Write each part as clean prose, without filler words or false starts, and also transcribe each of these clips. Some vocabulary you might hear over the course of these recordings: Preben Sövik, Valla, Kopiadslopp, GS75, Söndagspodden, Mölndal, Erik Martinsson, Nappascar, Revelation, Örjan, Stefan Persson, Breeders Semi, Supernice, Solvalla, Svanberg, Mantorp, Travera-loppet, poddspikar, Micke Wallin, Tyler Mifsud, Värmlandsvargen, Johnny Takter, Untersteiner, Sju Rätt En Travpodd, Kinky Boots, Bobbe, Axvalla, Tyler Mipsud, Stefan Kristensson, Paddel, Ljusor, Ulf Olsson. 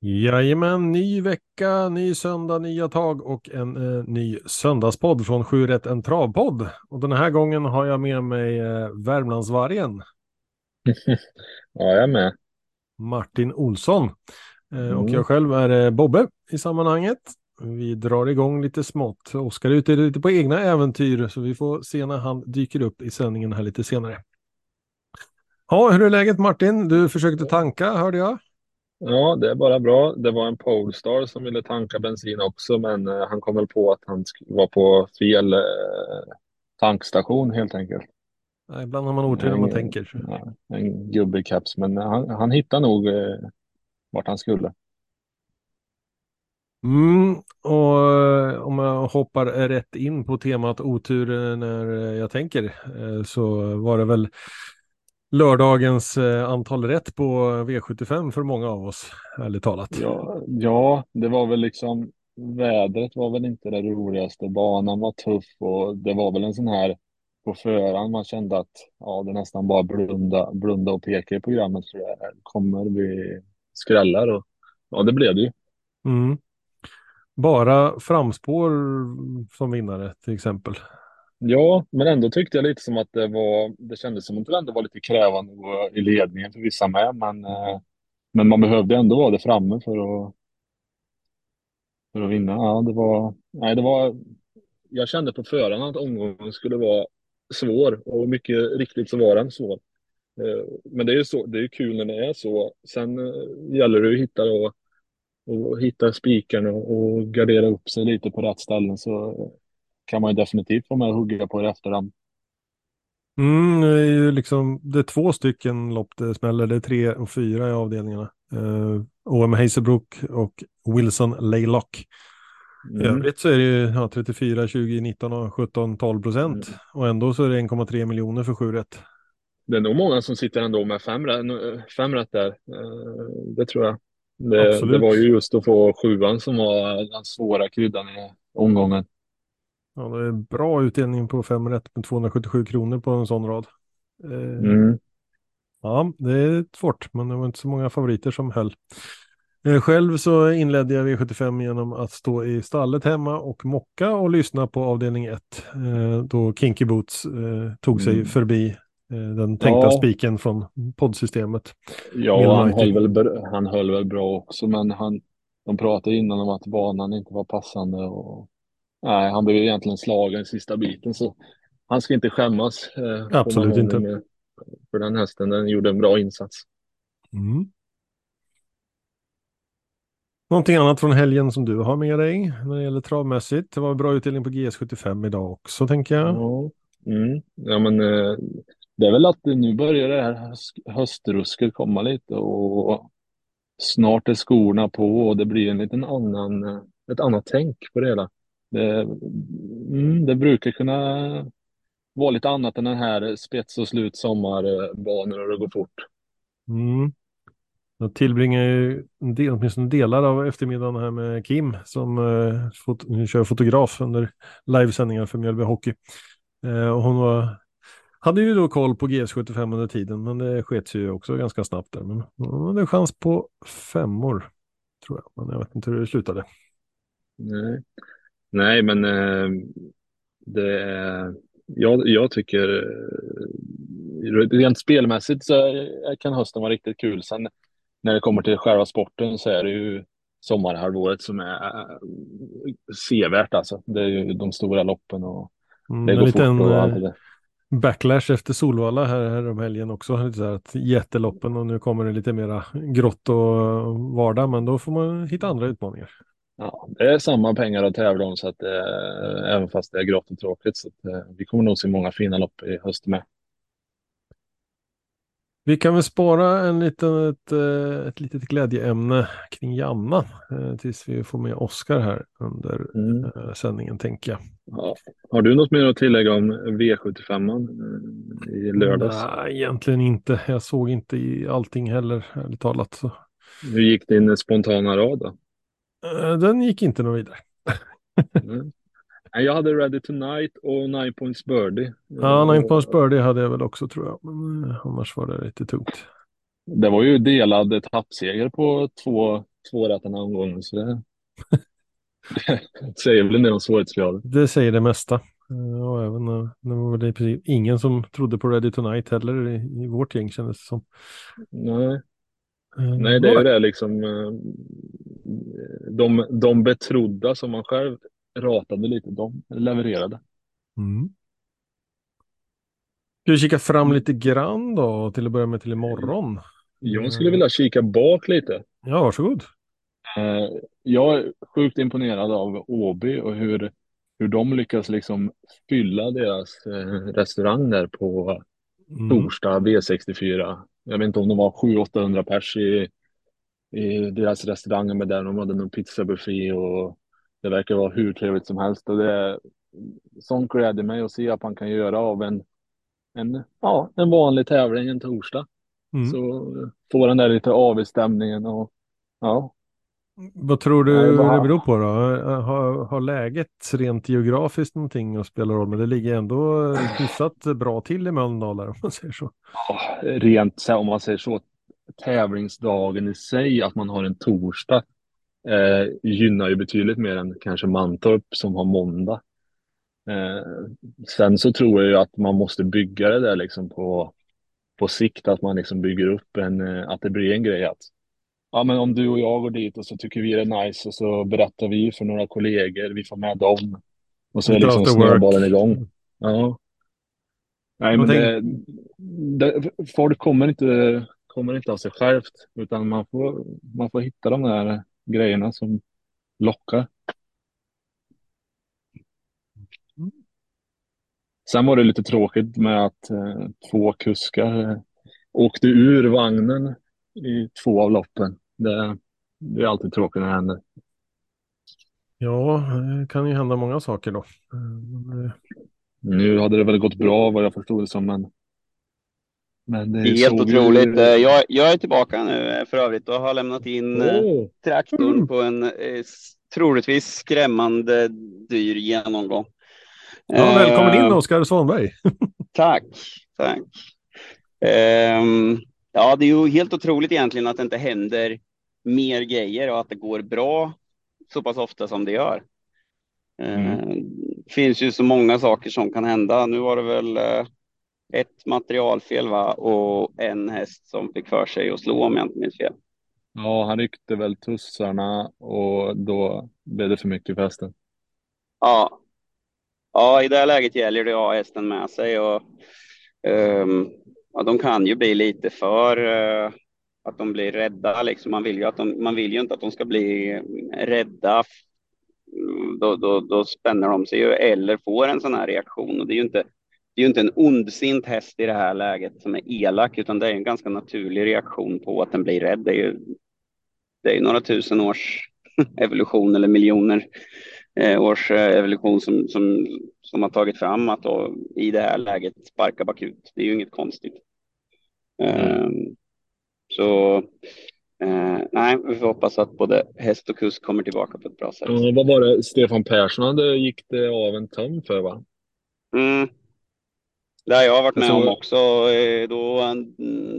Jajamän, ny vecka, ny söndag, nya tag och en ny söndagspodd från Sju Rätt En Travpodd. Och den här gången har jag med mig Värmlandsvargen. Ja, jag är med. Martin Olsson. Och jag själv är Bobbe i sammanhanget. Vi drar igång lite smått. Oskar är ute lite på egna äventyr, så vi får se när han dyker upp i sändningen här lite senare. Ja, hur är läget Martin? Du försökte tanka, hörde jag. Ja, det är bara bra. Det var en Polestar som ville tanka bensin också, men han kom väl på att han var på fel tankstation helt enkelt. Nej, ibland har man otur när man tänker. Ja, en gubbekaps, men han hittade nog vart han skulle. Och om jag hoppar rätt in på temat otur när jag tänker så var det väl lördagens antal rätt på V75 för många av oss, ärligt talat. Ja, det var väl liksom, vädret var väl inte det roligaste, banan var tuff och det var väl en sån här på förhand man kände att ja, det nästan bara blunda och peka i programmet för det kommer vi skrällar och ja, det blev det ju. Bara framspår som vinnare till exempel. Ja, men ändå tyckte jag lite som att det kändes som att det ändå var lite krävande i ledningen för vissa med, men man behövde ändå vara det framme för att vinna. Ja, jag kände på förhand att omgången skulle vara svår och mycket riktigt så var den svår. Men det är ju kul när det är så. Sen gäller det att hitta spikarna och gardera upp sig lite på rätt ställen så kan man ju definitivt få med och hugga på i efterhand. Det är ju liksom, det är 2 stycken lopp det smäller, det är 3 och 4 i avdelningarna. OM Hazelbrook och Wilson Laylock. I övrigt så är det ju 34, 20, 19 och 17, 12%. Och ändå så är det 1,3 miljoner för 7 rätt. Det är nog många som sitter ändå med 5 rätt där. Det tror jag. Det var ju just att få 7:an som var den svåra kryddan i omgången. Ja, det är bra utdelning på 5 rätt med 277 kronor på en sån rad. Ja, det är svårt, men det var inte så många favoriter som höll. Själv så inledde jag V75 genom att stå i stallet hemma och mocka och lyssna på avdelning 1. Då Kinky Boots tog sig förbi den tänkta spiken från poddsystemet. Ja, han höll väl bra också, men de pratade innan om att banan inte var passande och nej, han blev egentligen slagen i sista biten, så han ska inte skämmas. Absolut inte. För den hästen, den gjorde en bra insats. Någonting annat från helgen som du har med dig när det gäller travmässigt? Det var en bra utdelning på GS75 idag också, tänker jag. Ja, men det är väl att nu börjar det här höstrusket komma lite och snart är skorna på och det blir en liten ett annat tänk på det hela. Det brukar kunna vara lite annat än den här spets- och slut sommarbanor och det går fort. Jag tillbringar ju åtminstone delar av eftermiddagen här med Kim som kör fotograf under livesändningar för Mellby Hockey. Och hon hade ju då koll på GS75 under tiden, men det sket ju också ganska snabbt där. Men hon hade chans på 5:or tror jag, men jag vet inte hur det slutade. Nej, men jag tycker rent spelmässigt så kan hösten vara riktigt kul. Sen när det kommer till själva sporten så är det ju sommarhalvåret som är sevärt alltså. Det är ju de stora loppen och det går fort och allt det. Backlash efter Solvalla här om helgen också, så att jätteloppen och nu kommer det lite mera grått och vardag, men då får man hitta andra utmaningar. Ja, det är samma pengar att tävla om så att även fast det är grått och tråkigt så att, vi kommer nog se många fina lopp i höst med. Vi kan väl spara ett litet glädjeämne kring Jannah tills vi får med Oskar här under sändningen, tänker jag. Ja. Har du något mer att tillägga om V75 i lördags? Nej, egentligen inte. Jag såg inte i allting heller, ärligt talat. Så. Hur gick din spontana rad då? Den gick inte någon vidare. Jag hade Ready Tonight och 9 Points Birdie. Ja, 9 Points Birdie hade jag väl också, tror jag. Men annars var det riktigt tungt. Det var ju delad etappseger på två rättarna omgången, så det säger väl en del om svårighetsgraden. Det säger det mesta. Och även när det var precis ingen som trodde på Ready Tonight heller i vårt gäng, kändes det som. Nej. Nej, det är ju det liksom de betrodda som man själv ratade lite, de levererade. Mm. Ska vi kika fram lite grann då, till att börja med till imorgon? Jag skulle vilja kika bak lite. Ja, varsågod. Jag är sjukt imponerad av Åby och hur de lyckas liksom fylla deras restaurang där på torsdag V64. Jag vet inte om de var 700-800 pers i deras restauranger, med där de hade någon pizzabuffé, och det verkar vara hur trevligt som helst. Och det sånt gläder mig att se att man kan göra av en vanlig tävling en torsdag. Mm. Så får den där lite avstämningen och ja. Vad tror du det beror på då? Har läget rent geografiskt någonting att spela roll? Men det ligger ändå hyfsat bra till i Mölndal, om man säger så. Ja, rent om man säger så, tävlingsdagen i sig, att man har en torsdag, gynnar ju betydligt mer än kanske Mantorp som har måndag. Sen så tror jag ju att man måste bygga det där liksom på sikt, att man liksom bygger upp att det blir en grej att ja, men om du och jag går dit och så tycker vi det är nice och så berättar vi för några kollegor, vi får med dem och så är liksom snöbollen igång. Ja. Nej, men folk kommer inte av sig självt, utan man får hitta de där grejerna som lockar. Sen var det lite tråkigt med att två kuskar åkte ur vagnen i två av loppen. Det är alltid tråkigt när det händer. Ja, det kan ju hända många saker då. Nu hade det väl gått bra vad jag förstod det som, men det är helt otroligt. Jag är tillbaka nu för övrigt och har lämnat in traktorn på en troligtvis skrämmande dyr genomgång. Ja, välkommen in Oskar Svanberg. Tack. Ja, det är ju helt otroligt egentligen att det inte händer mer grejer och att det går bra så pass ofta som det gör. Finns ju så många saker som kan hända. Nu var det väl ett materialfel, va? Och en häst som fick för sig att slå, om jag inte minns fel. Ja, han ryckte väl tussarna och då blev det för mycket för hästen. Ja, i det här läget gäller det att ha hästen med sig och ja, de kan ju bli lite för att de blir rädda. Liksom. Man vill ju inte att de ska bli rädda. Då spänner de sig ju eller får en sån här reaktion. Och det är ju inte en ondsint häst i det här läget som är elak, utan det är en ganska naturlig reaktion på att den blir rädd. Det är ju några tusen års evolution eller miljoner års evolution som har tagit fram att då, i det här läget sparka bakut. Det är ju inget konstigt. Nej, vi får hoppas att både häst och kusk kommer tillbaka på ett bra sätt. Ja, vad var det Stefan Persson hade gick det av en töm för, va? Där jag har varit med om också. Då,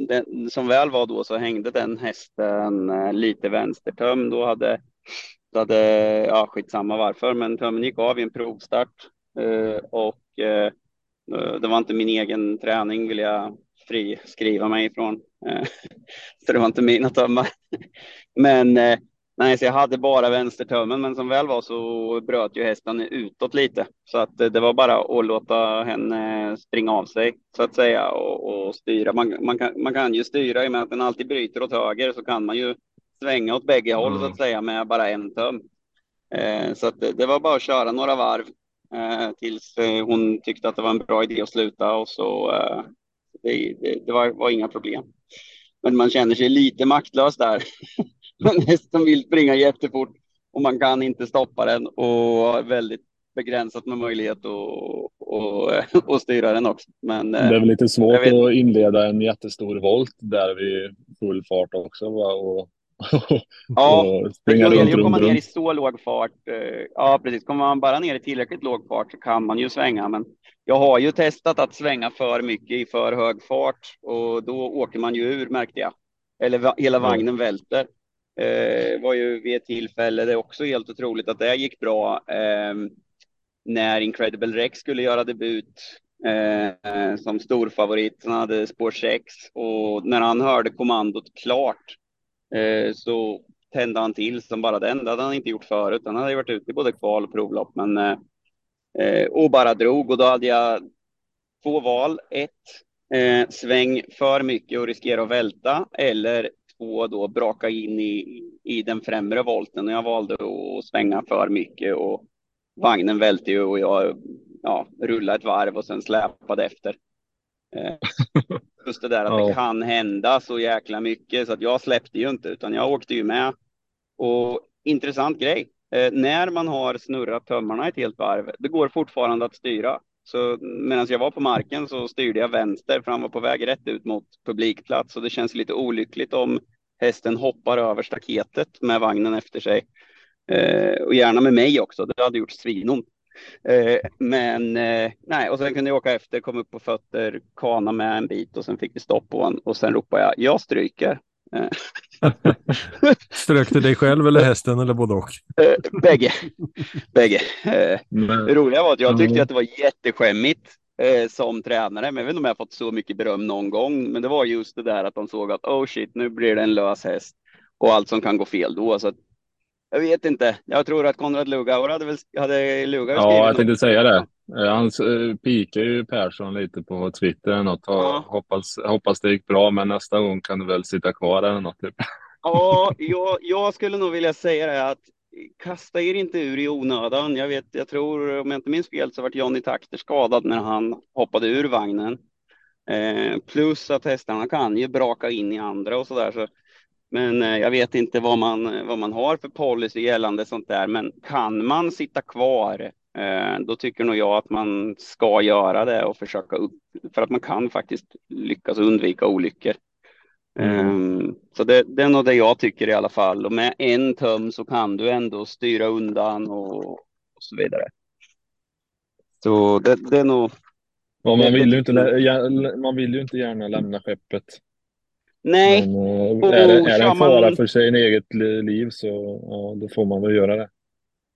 den, som väl var då, så hängde den hästen lite vänstertöm. Ja, skitsamma varför, men tömmen gick av i en provstart och det var inte min egen träning, vill jag friskriva mig ifrån, så det var inte mina tömmar. Men nej, så jag hade bara vänstertömmen, men som väl var så bröt ju hästen utåt lite, så att det var bara att låta henne springa av sig så att säga och styra. Man kan ju styra i och med att den alltid bryter åt höger, så kan man ju svänga åt bägge håll så att säga med bara en töm. Så att det var bara att köra några varv tills hon tyckte att det var en bra idé att sluta, och så det var inga problem. Men man känner sig lite maktlös där. Men hästen vill springa jättefort och man kan inte stoppa den, och väldigt begränsat med möjlighet att styra den också. Men det är väl lite svårt att inleda en jättestor volt där vid full fart också, va? Och Ja, Aurelio kommer ner i så låg fart. Ja, precis. Kommer man bara ner i tillräckligt låg fart så kan man ju svänga. Men jag har ju testat att svänga för mycket i för hög fart. Och då åker man ju ur, märkte jag. Eller hela vagnen välter. Var ju vid ett tillfälle. Det är också helt otroligt att det gick bra. När Incredible Rex skulle göra debut som storfavorit. Han hade spår 6. Och när han hörde kommandot klart, så tände han till som bara den. Det hade han inte gjort förut. Han hade ju varit ute i både kval och provlopp, men, och bara drog. Och då hade jag två val. Ett, sväng för mycket och riskera att välta. Eller två, då braka in i den främre volten. Och jag valde att svänga för mycket. Och vagnen välte ju. Och jag rullade ett varv och sen släpade efter. Just det där att det kan hända så jäkla mycket. Så att jag släppte ju inte, utan jag åkte ju med. Och intressant grej, när man har snurrat tömmarna ett helt varv, det går fortfarande att styra. Så medan jag var på marken så styrde jag vänster, för han var på väg rätt ut mot publikplats. Och det känns lite olyckligt om hästen hoppar över staketet med vagnen efter sig, och gärna med mig också. Det hade gjort svinont. Nej, och sen kunde jag åka efter, kom upp på fötter, kana med en bit och sen fick vi stopp på honom och sen ropade jag stryker. Strök du dig själv eller hästen eller både och? Bägge. Det roliga var att jag tyckte att det var jätteskämmigt som tränare, men jag vet inte om jag har fått så mycket beröm någon gång, men det var just det där att de såg att oh shit, nu blir det en lös häst och allt som kan gå fel då, så att jag vet inte. Jag tror att Konrad Lugauer hade Lugauer skrivit. Ja, jag tänkte säga det. Han pikar ju Persson lite på Twitter och hoppas det gick bra, men nästa gång kan du väl sitta kvar eller något typ. Ja, jag skulle nog vilja säga det att kasta er inte ur i onödan. Jag tror, om jag inte minns fel, så var Johnny Takter skadad när han hoppade ur vagnen. Plus att hästarna kan ju braka in i andra och sådär, så. Men jag vet inte vad man har för policy gällande sånt där. Men kan man sitta kvar, då tycker nog jag att man ska göra det och försöka upp. För att man kan faktiskt lyckas undvika olyckor. Så det är nog det jag tycker i alla fall. Och med en töm så kan du ändå styra undan och så vidare. Så det är nog... Och man vill ju inte gärna lämna skeppet. Nej. Men, är det en fara för sin eget liv, så då får man väl göra det.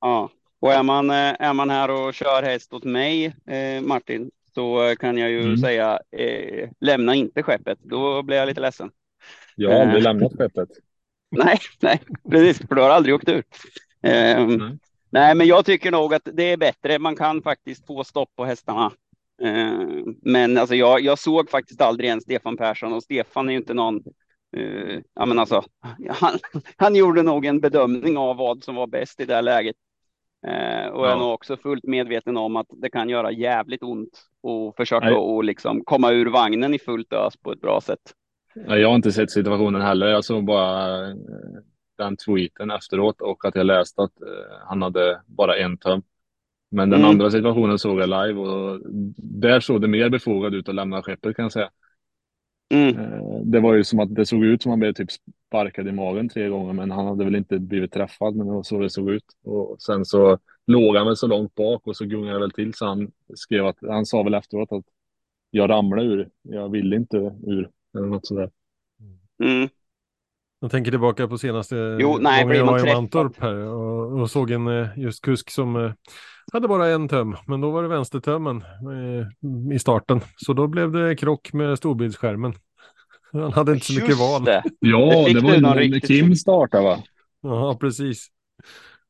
Ja, och är man här och kör häst åt mig, Martin, så kan jag ju säga lämna inte skeppet. Då blir jag lite ledsen. Jag har aldrig lämnat skeppet. Nej, precis, för du har aldrig åkt ut. Nej, men jag tycker nog att det är bättre. Man kan faktiskt få stopp på hästarna. Men alltså jag såg faktiskt aldrig en Stefan Persson, och Stefan är ju inte någon han gjorde nog en bedömning av vad som var bäst i det här läget, och är nog också fullt medveten om att det kan göra jävligt ont och försöka och liksom komma ur vagnen i fullt ös på ett bra sätt. Jag har inte sett situationen heller, jag såg bara den tweeten efteråt och att jag läste att han hade bara en töm. Men den andra situationen såg jag live, och där såg det mer befogad ut att lämna skeppet, kan jag säga. Det var ju som att det såg ut som att han blev typ sparkad i magen 3 gånger, men han hade väl inte blivit träffad, men det var så det såg ut. Och sen så låg han väl så långt bak och så gungade väl till, så han skrev att, han sa väl efteråt att jag ramlade ur, jag ville inte ur eller något sådär. Jag tänker tillbaka på senaste gången jag var i Mantorp här och såg en just kusk som hade bara en töm, men då var det vänstertömmen i starten. Så då blev det krock med storbildsskärmen. Han hade inte så mycket val. Det. Ja, det var när riktigt... Kim startade, va? Ja, precis.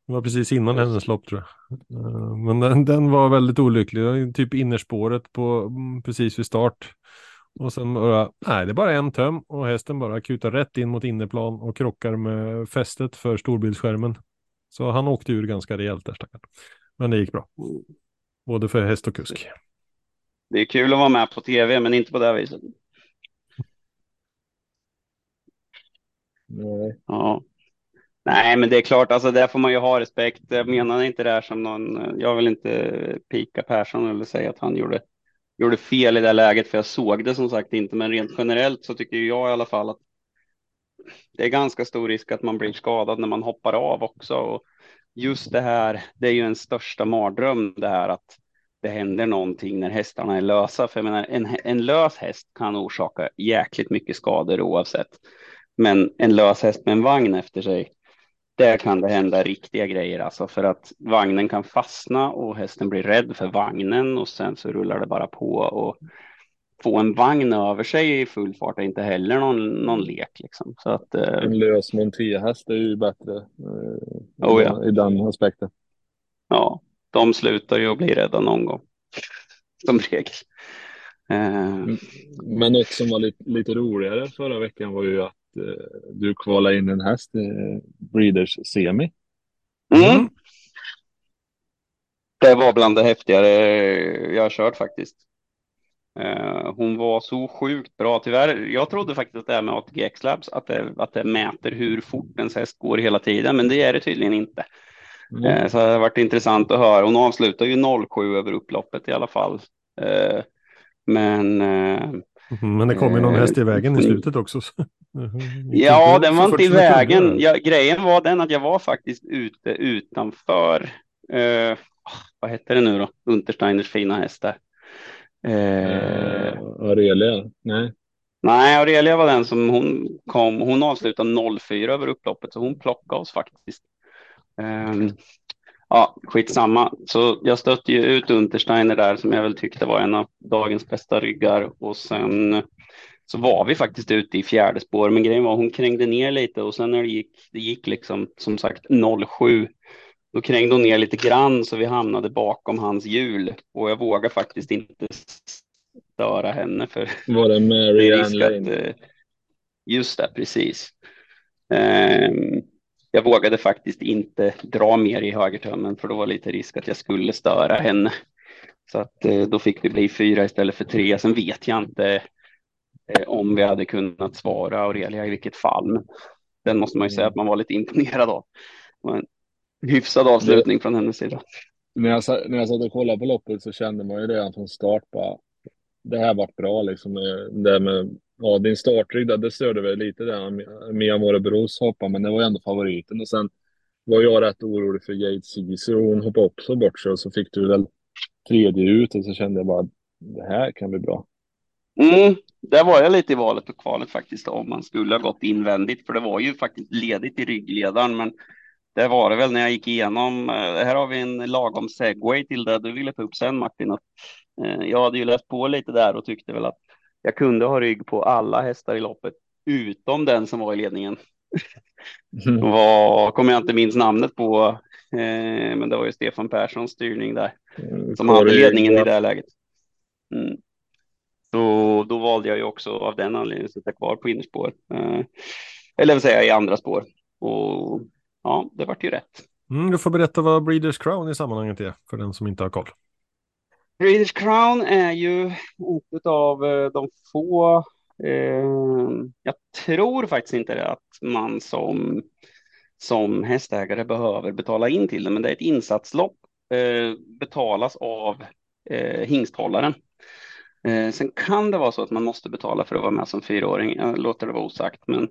Det var precis innan hennes lopp, tror jag. Men den var väldigt olycklig. Typ innerspåret på, precis vid start. Och sen bara, nej, det är bara en töm och hästen bara kutar rätt in mot innerplan och krockar med fästet för storbildsskärmen. Så han åkte ur ganska rejält där, stackaren. Men det gick bra. Både för häst och kusk. Det är kul att vara med på tv, men inte på det här viset. Nej. Ja. Nej, men det är klart, alltså där får man ju ha respekt. Jag menar inte det här som någon, jag vill inte pika Persson eller säga att han gjorde fel i det läget, för jag såg det som sagt inte, men rent generellt så tycker jag i alla fall att det är ganska stor risk att man blir skadad när man hoppar av också. Och just det här, det är ju en största mardröm det här att det händer någonting när hästarna är lösa. För jag menar, en lös häst kan orsaka jäkligt mycket skador oavsett. Men en lös häst med en vagn efter sig, där kan det hända riktiga grejer alltså, för att vagnen kan fastna och hästen blir rädd för vagnen och sen så rullar det bara på, och få en vagn över sig i full fart är inte heller någon lek liksom. Så att, en lös montéhäst är ju bättre i den aspekten. Ja, de slutar ju att bli rädda någon gång som regel. Men något som var lite roligare förra veckan var ju att du kvalade in en häst Breeders semi. Mm. Det var bland det häftigare jag har kört faktiskt. Hon var så sjukt bra. Tyvärr, jag trodde faktiskt att det här med ATGX Labs att det mäter hur fort ens häst går hela tiden, men det är det tydligen inte. Så det har varit intressant att höra. Hon avslutar ju 0,7 över upploppet i alla fall. Men det kom ju någon häst i vägen i slutet också. Ja, den var inte i vägen. Grejen var den att jag var faktiskt ute utanför vad heter det nu då? Untersteiners fina hästar. Aurelia? Nej, Aurelia var den som hon avslutade 0,4 över upploppet, så hon plockade oss faktiskt. Ja, skitsamma. Så jag stötte ju ut Untersteiner där, som jag väl tyckte var en av dagens bästa ryggar. Och sen så var vi faktiskt ute i fjärde spår. Men grejen var hon krängde ner lite. Och sen när det gick liksom, som sagt, 0,7. Då krängde hon ner lite grann, så vi hamnade bakom hans hjul. Och jag vågar faktiskt inte störa henne. För var det Marianne? Just det, precis. Jag vågade faktiskt inte dra mer i högertömmen, för då var lite risk att jag skulle störa henne. Så att då fick det bli 4 istället för 3. Sen vet jag inte om vi hade kunnat svara Aurelia i vilket fall. Men den måste man ju säga att man var lite imponerad av. En hyfsad avslutning från hennes sida. När jag satt och kollade på loppet så kände man ju redan från start bara, det här var bra liksom. Det med din startrygg där, det störde väl lite där Mia Morebros hoppar, men det var ju ändå favoriten. Och sen var jag rätt orolig för Jade Caesar, och hon hoppade upp så bort sig, och så fick du väl tredje ut, och så kände jag bara, det här kan bli bra. Där var jag lite i valet och kvalet faktiskt, om man skulle ha gått invändigt, för det var ju faktiskt ledigt i ryggledaren. Men det var det väl när jag gick igenom. Här har vi en lagom segway till det du ville ta upp sen, Martin. Jag hade ju läst på lite där och tyckte väl att jag kunde ha rygg på alla hästar i loppet utom den som var i ledningen. Kommer jag inte minns namnet på, men det var ju Stefan Perssons styrning där som hade ledningen i det här läget. Så då valde jag ju också av den anledningen att sitta kvar på innerspår. Eller vill säga i andra spår. Och ja, det vart ju rätt. Du får berätta vad Breeders Crown i sammanhanget är för den som inte har koll. Breeders Crown är ju utav de få, jag tror faktiskt inte att man som hästägare behöver betala in till det, men det är ett insatslopp, betalas av hingsthållaren. Sen kan det vara så att man måste betala för att vara med som 4-åring, jag låter det vara osagt, men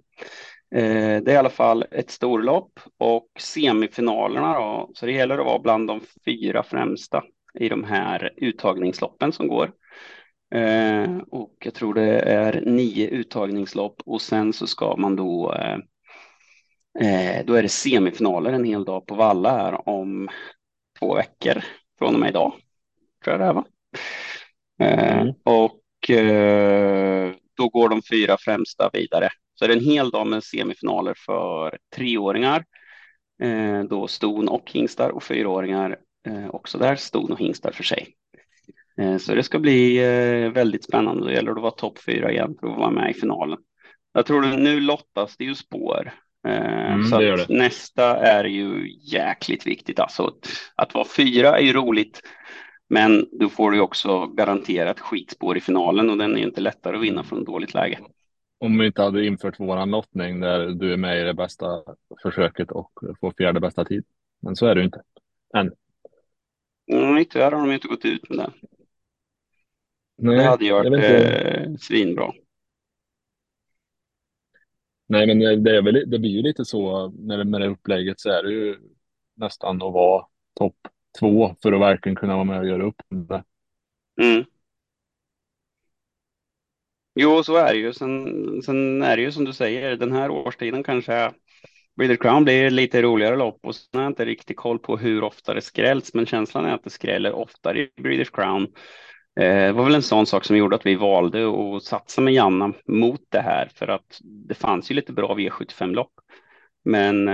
det är i alla fall ett storlopp, och semifinalerna då, så det gäller att vara bland de 4 främsta i de här uttagningsloppen som går. Och jag tror det är 9 uttagningslopp, och sen så ska man då är det semifinaler en hel dag på Valla här om 2 veckor från och med idag, tror jag det är, va? Och då går de 4 främsta vidare. Så det är en hel dag med semifinaler för 3-åringar, då ston och hingstar, och 4-åringar också där, ston och hingstar för sig. Så det ska bli väldigt spännande. Då gäller det att vara topp 4 igen för att vara med i finalen. Jag tror nu lottas det ju spår. Så det att nästa är ju jäkligt viktigt. Alltså att vara 4 är ju roligt, men då får du också garanterat skitspår i finalen, och den är ju inte lättare att vinna från dåligt läge. Om vi inte hade infört våran lottning där du är med i det bästa försöket och får 4:e bästa tid. Men så är det ju inte än. Nej, tyvärr har de inte gått ut med det. Nej, det hade gjort svinbra. Nej, men det är väl, det blir ju lite så när det är upplägget, så är det ju nästan att vara topp 2 för att verkligen kunna vara med och göra upp det. Mm. Jo, så är det ju. Sen är det ju som du säger, den här årstiden kanske Breeders Crown blir lite roligare lopp, och sen har jag inte riktigt koll på hur ofta det skrälls, men känslan är att det skräller oftare i Breeders Crown. Det var väl en sån sak som gjorde att vi valde att satsa med Jannah mot det här, för att det fanns ju lite bra V75-lopp. Men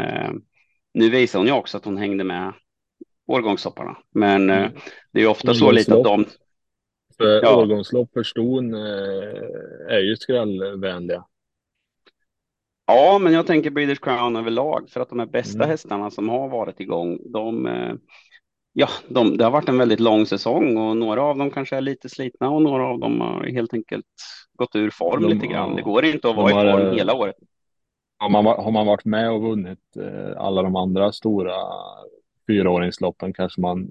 nu visar hon ju också att hon hängde med årgångshopparna. Men det är ju ofta så lite att de... För ja. Årgångslopp för ston är ju skrällvänliga. Ja, men jag tänker Breeders Crown överlag, för att de här bästa hästarna som har varit igång, det har varit en väldigt lång säsong, och några av dem kanske är lite slitna och några av dem har helt enkelt gått ur form lite grann. Det går inte att vara i form hela året. Har man varit med och vunnit alla de andra stora fyraåringsloppen kanske man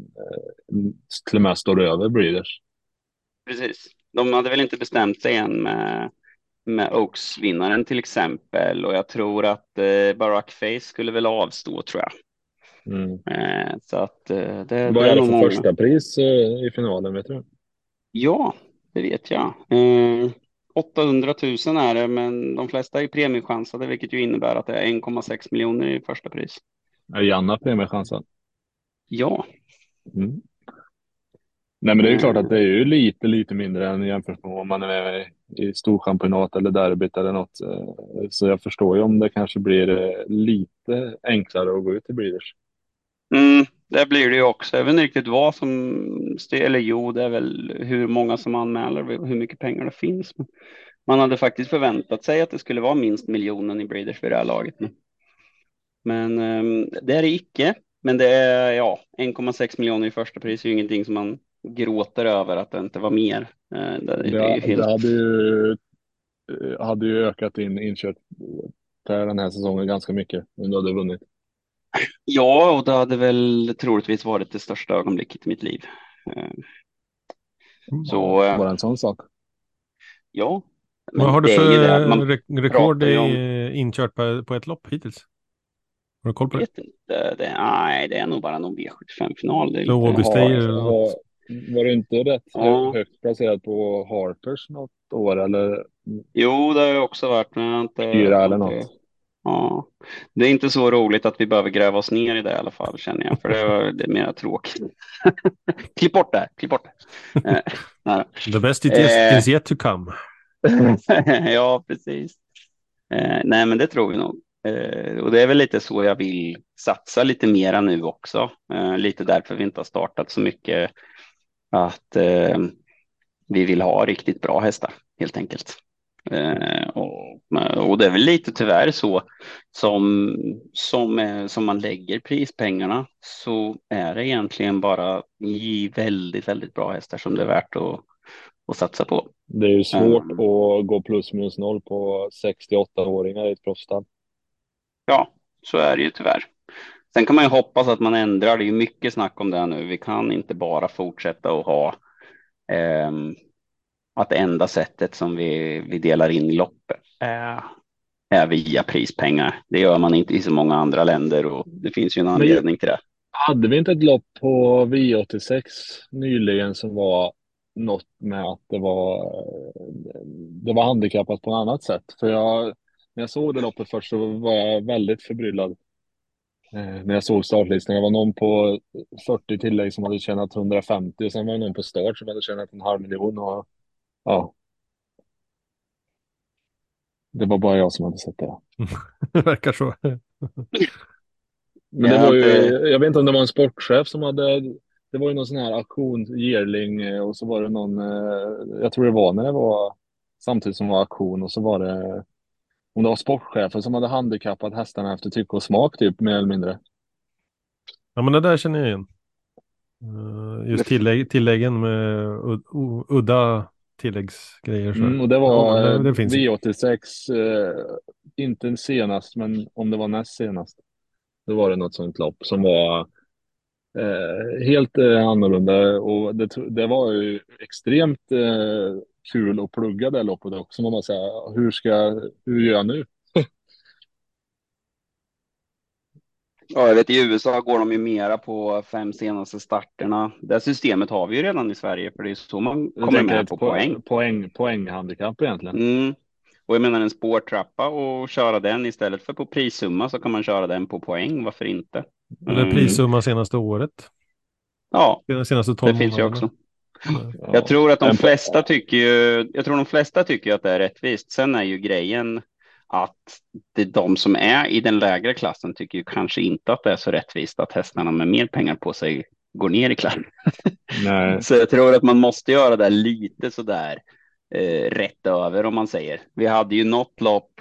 till och med står över Breeders. Precis. De hade väl inte bestämt sig än med Oaks-vinnaren till exempel. Och jag tror att Barackface skulle väl avstå, tror jag. Mm. Så att, det var det för första pris i finalen, vet du? Ja, det vet jag. 800 000 är det, men de flesta är premiechansade, vilket ju innebär att det är 1,6 miljoner i första pris. Är Jannah premiechansad? Ja. Mm. Nej, men det är ju klart att det är ju lite mindre än jämfört med om man är med i storchampionat eller derbyt eller något. Så jag förstår ju om det kanske blir lite enklare att gå ut i Breeders. Mm, det blir det ju också. Jag vet inte riktigt vad som... Eller jo, det är väl hur många som anmäler och hur mycket pengar det finns. Man hade faktiskt förväntat sig att det skulle vara minst miljonen i Breeders för det här laget. Men det är det icke. Men det är 1,6 miljoner i första pris är ju ingenting som man gråter över att det inte var mer. Det hade ju ökat inköp för den här säsongen ganska mycket om du hade vunnit. Ja, och det hade väl troligtvis varit det största ögonblicket i mitt liv. Så det var en sån sak. Ja. Vad har du för rekord i inkört på ett lopp hittills? Har du koll på det? Nej, det är nog bara någon V75-final. Åby eller var det inte rätt högt placerat på Harpers något år? Eller? Jo, det har jag också varit. Men inte, eller något. Ja. Det är inte så roligt att vi behöver gräva oss ner i det i alla fall, känner jag. För det är mer tråkigt. Klipp bort det här, klipp bort det. The best is yet to come. Ja, precis. Nej, men det tror vi nog. Och det är väl lite så jag vill satsa lite mera nu också. Lite därför vi inte har startat så mycket. Att vi vill ha riktigt bra hästar helt enkelt. Och det är väl lite tyvärr så som man lägger prispengarna, så är det egentligen bara väldigt, väldigt bra hästar som det är värt att satsa på. Det är ju svårt att gå plus minus noll på 68-åringar i ett proffsstall. Ja, så är det ju tyvärr. Sen kan man ju hoppas att man ändrar. Det är ju mycket snack om det nu. Vi kan inte bara fortsätta att ha att det enda sättet som vi delar in loppet är via prispengar. Det gör man inte i så många andra länder, och det finns ju en anledning till det. Hade vi inte ett lopp på V86 nyligen som var något med att det var handikappat på ett annat sätt? För när jag såg det loppet först så var jag väldigt förbryllad. När jag såg startlistan, jag var någon på 40 tillägg som hade tjänat 150, och sen var det någon på start som hade tjänat 500 000, och ja. Det var bara jag som hade sett det. Det verkar så. Men det var ju, jag vet inte om det var en sportchef som hade, det var ju någon sån här auktion, Gerling, och så var det någon, jag tror det var när det var samtidigt som var auktion, och så var det om det var sportchefer som hade handikappat hästarna efter tycke och smak, typ, mer eller mindre. Ja, men det där känner jag igen. Just tilläggen med udda tilläggsgrejer. Så. Och det var V86, inte senast, men om det var näst senast. Då var det något sånt lopp som var helt annorlunda. Och det var ju extremt... kul att plugga det loppet också. Man bara säger, hur gör jag nu? Ja, jag vet, i USA går de ju mera på 5 senaste starterna. Det systemet har vi ju redan i Sverige, för det är så man kommer med på poänghandikapp egentligen. Mm. Och jag menar en spårtrappa och köra den istället för på prissumma, så kan man köra den på poäng, varför inte? Mm. Eller prissumma senaste året. Ja, senaste 12 det finns ju också. Ja. Jag tror att de flesta tycker att det är rättvist. Sen är ju grejen att det är de som är i den lägre klassen tycker ju kanske inte att det är så rättvist att hästarna med mer pengar på sig går ner i klassen. Nej. Så jag tror att man måste göra det lite sådär rätt över, om man säger. Vi hade ju något lopp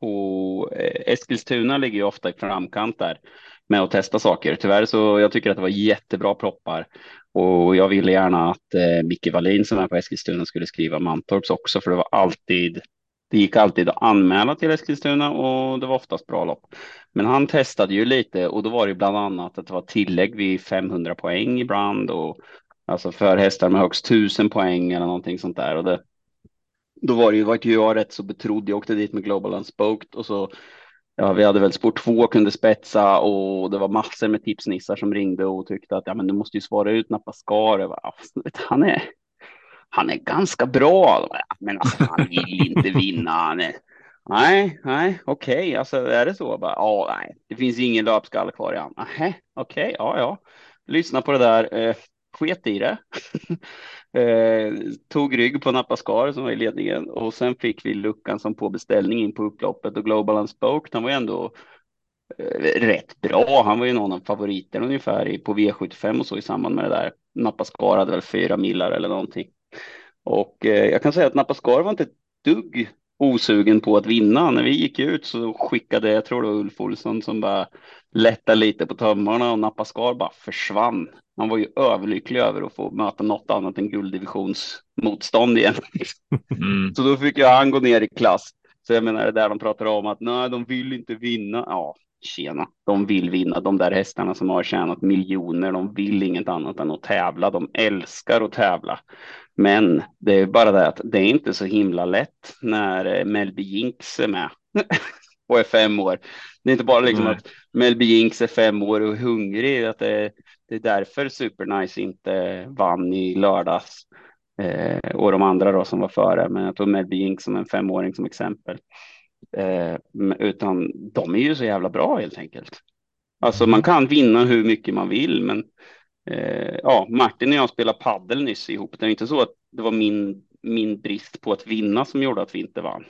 på Eskilstuna, ligger ju ofta i framkant där med att testa saker. Tyvärr så jag tycker att det var jättebra proppar. Och jag ville gärna att Micke Wallin som är på Eskilstuna skulle skriva Mantorps också, för det var alltid... Det gick alltid att anmäla till Eskilstuna och det var oftast bra lopp. Men han testade ju lite och då var det bland annat att det var tillägg vid 500 poäng ibland. Och, alltså för hästar med högst 1000 poäng eller någonting sånt där. Och det, då var det ju jag rätt så betrodd. Jag åkte dit med Global Unspoked och så, ja, vi hade väl spår 2 kunde spetsa och det var massor med tipsnissar som ringde och tyckte att ja, men du måste ju svara ut Nappascar. Han är ganska bra, men alltså, han vill inte vinna. Nej, okej. Alltså, är det så? Nej. Det finns ingen löpskall kvar i han. Okej, ja. Lyssna på det där. Sket i det. Tog rygg på Nappascar som var i ledningen. Och sen fick vi luckan som på beställning in på upploppet. Och Global Unspoked, han var ju ändå rätt bra. Han var ju någon av favoriterna ungefär på V75 och så i samband med det där. Nappascar hade väl 4 millar eller någonting. Och jag kan säga att Nappascar var inte ett dugg osugen på att vinna. När vi gick ut så skickade, jag tror det var Ulf Olsson som bara lättade lite på tömmarna och Nappascar bara försvann. Han var ju överlycklig över att få möta något annat än gulddivisionsmotstånd igen. Mm. Så då fick jag han gå ner i klass. Så jag menar det där de pratar om att nej, de vill inte vinna. Ja, tjena. De vill vinna. De där hästarna som har tjänat miljoner, de vill inget annat än att tävla. De älskar att tävla. Men det är bara det att det är inte så himla lätt när Mellby Jinx är med och är 5 år. Det är inte bara liksom att Mellby Jinx är 5 år och hungrig. Att det är därför Supernice inte vann i lördags. Och de andra då som var före. Men jag tog Mellby Jinx som en 5-åring som exempel. Utan de är ju så jävla bra helt enkelt. Alltså man kan vinna hur mycket man vill, men ja, Martin och jag spelade paddel nyss ihop. Det är inte så att det var min brist på att vinna som gjorde att vi inte vann.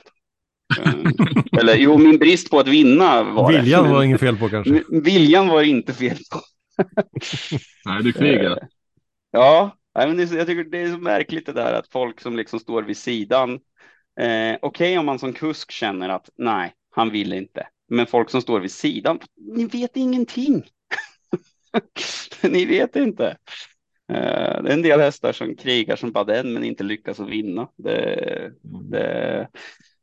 Eller jo, min brist på att vinna var viljan var inget fel på kanske. Viljan var inte fel på. Nej, du knigar. Ja, men jag tycker det är så märkligt det där att folk som liksom står vid sidan. Okej, om man som kusk känner att nej, han vill inte. Men folk som står vid sidan, ni vet ingenting. Ni vet inte. Det är en del hästar som krigar som bara den, men inte lyckas att vinna.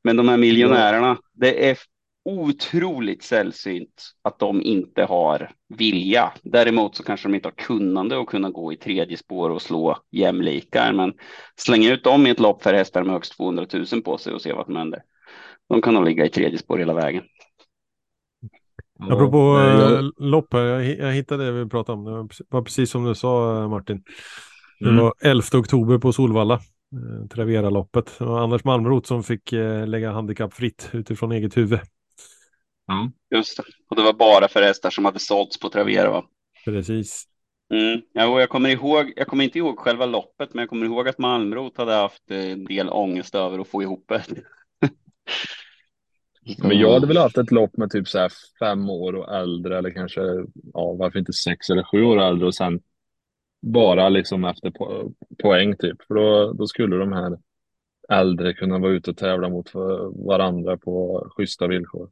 Men de här miljonärerna, det är otroligt sällsynt att de inte har vilja. Däremot så kanske de inte har kunnande och kunna gå i tredje spår och slå jämlikar. Men slänga ut dem i ett lopp för hästar med högst 200 000 på sig och se vad som händer. De kan nog ligga i tredje spår hela vägen. Apropå lopp här, jag hittade det vi pratade om. Det var precis som du sa, Martin. Det var 11 oktober på Solvalla. Travera-loppet. Det var Anders Malmroth som fick lägga handikapp fritt utifrån eget huvud. Ja, just det. Och det var bara för hästar som hade sålts på Travera, va? Precis. Ja, och jag kommer inte ihåg själva loppet, men jag kommer ihåg att Malmroth hade haft en del ångest över att få ihop det. Men jag hade väl haft ett lopp med typ så här 5 år och äldre, eller kanske, ja, varför inte 6 eller 7 år äldre, och sen bara liksom efter poäng typ. För då skulle de här äldre kunna vara ute och tävla mot varandra på schyssta villkor.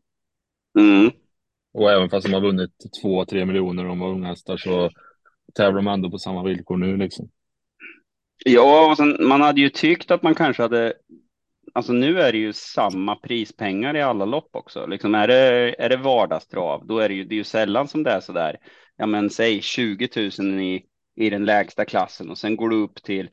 Och även fast de har vunnit 2-3 miljoner om de var unga hästar, så tävlar de ändå på samma villkor nu liksom. Ja, och sen, man hade ju tyckt att man kanske hade, alltså nu är det ju samma prispengar i alla lopp också. Liksom är det vardagstrav, då är det ju sällan som det är sådär, ja men säg 20 000 i den lägsta klassen och sen går du upp till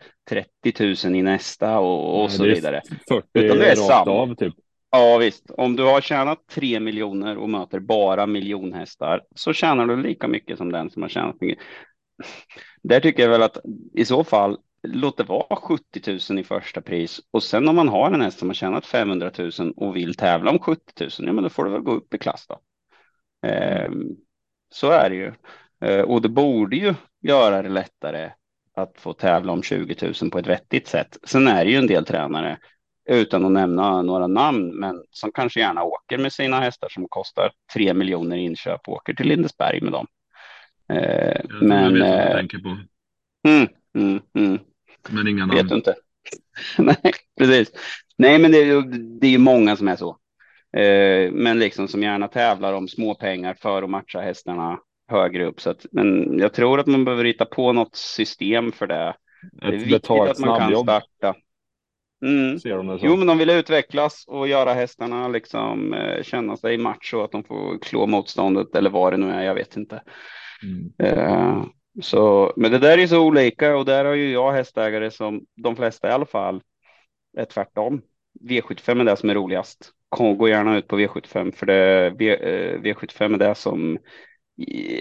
30 000 i nästa och så vidare. 40 utan det är rakt av typ. Ja visst, om du har tjänat 3 miljoner och möter bara miljonhästar så tjänar du lika mycket som den som har tjänat mycket. Där tycker jag väl att i så fall låt det vara 70 000 i första pris. Och sen om man har en häst som har tjänat 500 000 och vill tävla om 70 000, ja men då får du väl gå upp i klass då. Så är det ju. Och det borde ju göra det lättare att få tävla om 20 000 på ett vettigt sätt. Sen är det ju en del tränare, utan att nämna några namn, men som kanske gärna åker med sina hästar som kostar 3 miljoner inköp och åker till Lindesberg med dem. Men jag vet vad du tänker på. Men inga namn. Vet du inte? Nej, precis. Nej, men det är ju många som är så. Men liksom som gärna tävlar om små pengar för att matcha hästarna högre upp. Så att, men jag tror att man behöver hitta på något system för det. Det är viktigt att man kan starta. Jo, men de vill utvecklas och göra hästarna liksom känna sig match och att de får klå motståndet eller vad det nu är, jag vet inte. Så, men det där är så olika och där har ju jag hästägare som de flesta i alla fall är tvärtom. V75 är det som är roligast. Gå gärna ut på V75 för det, V75 är det som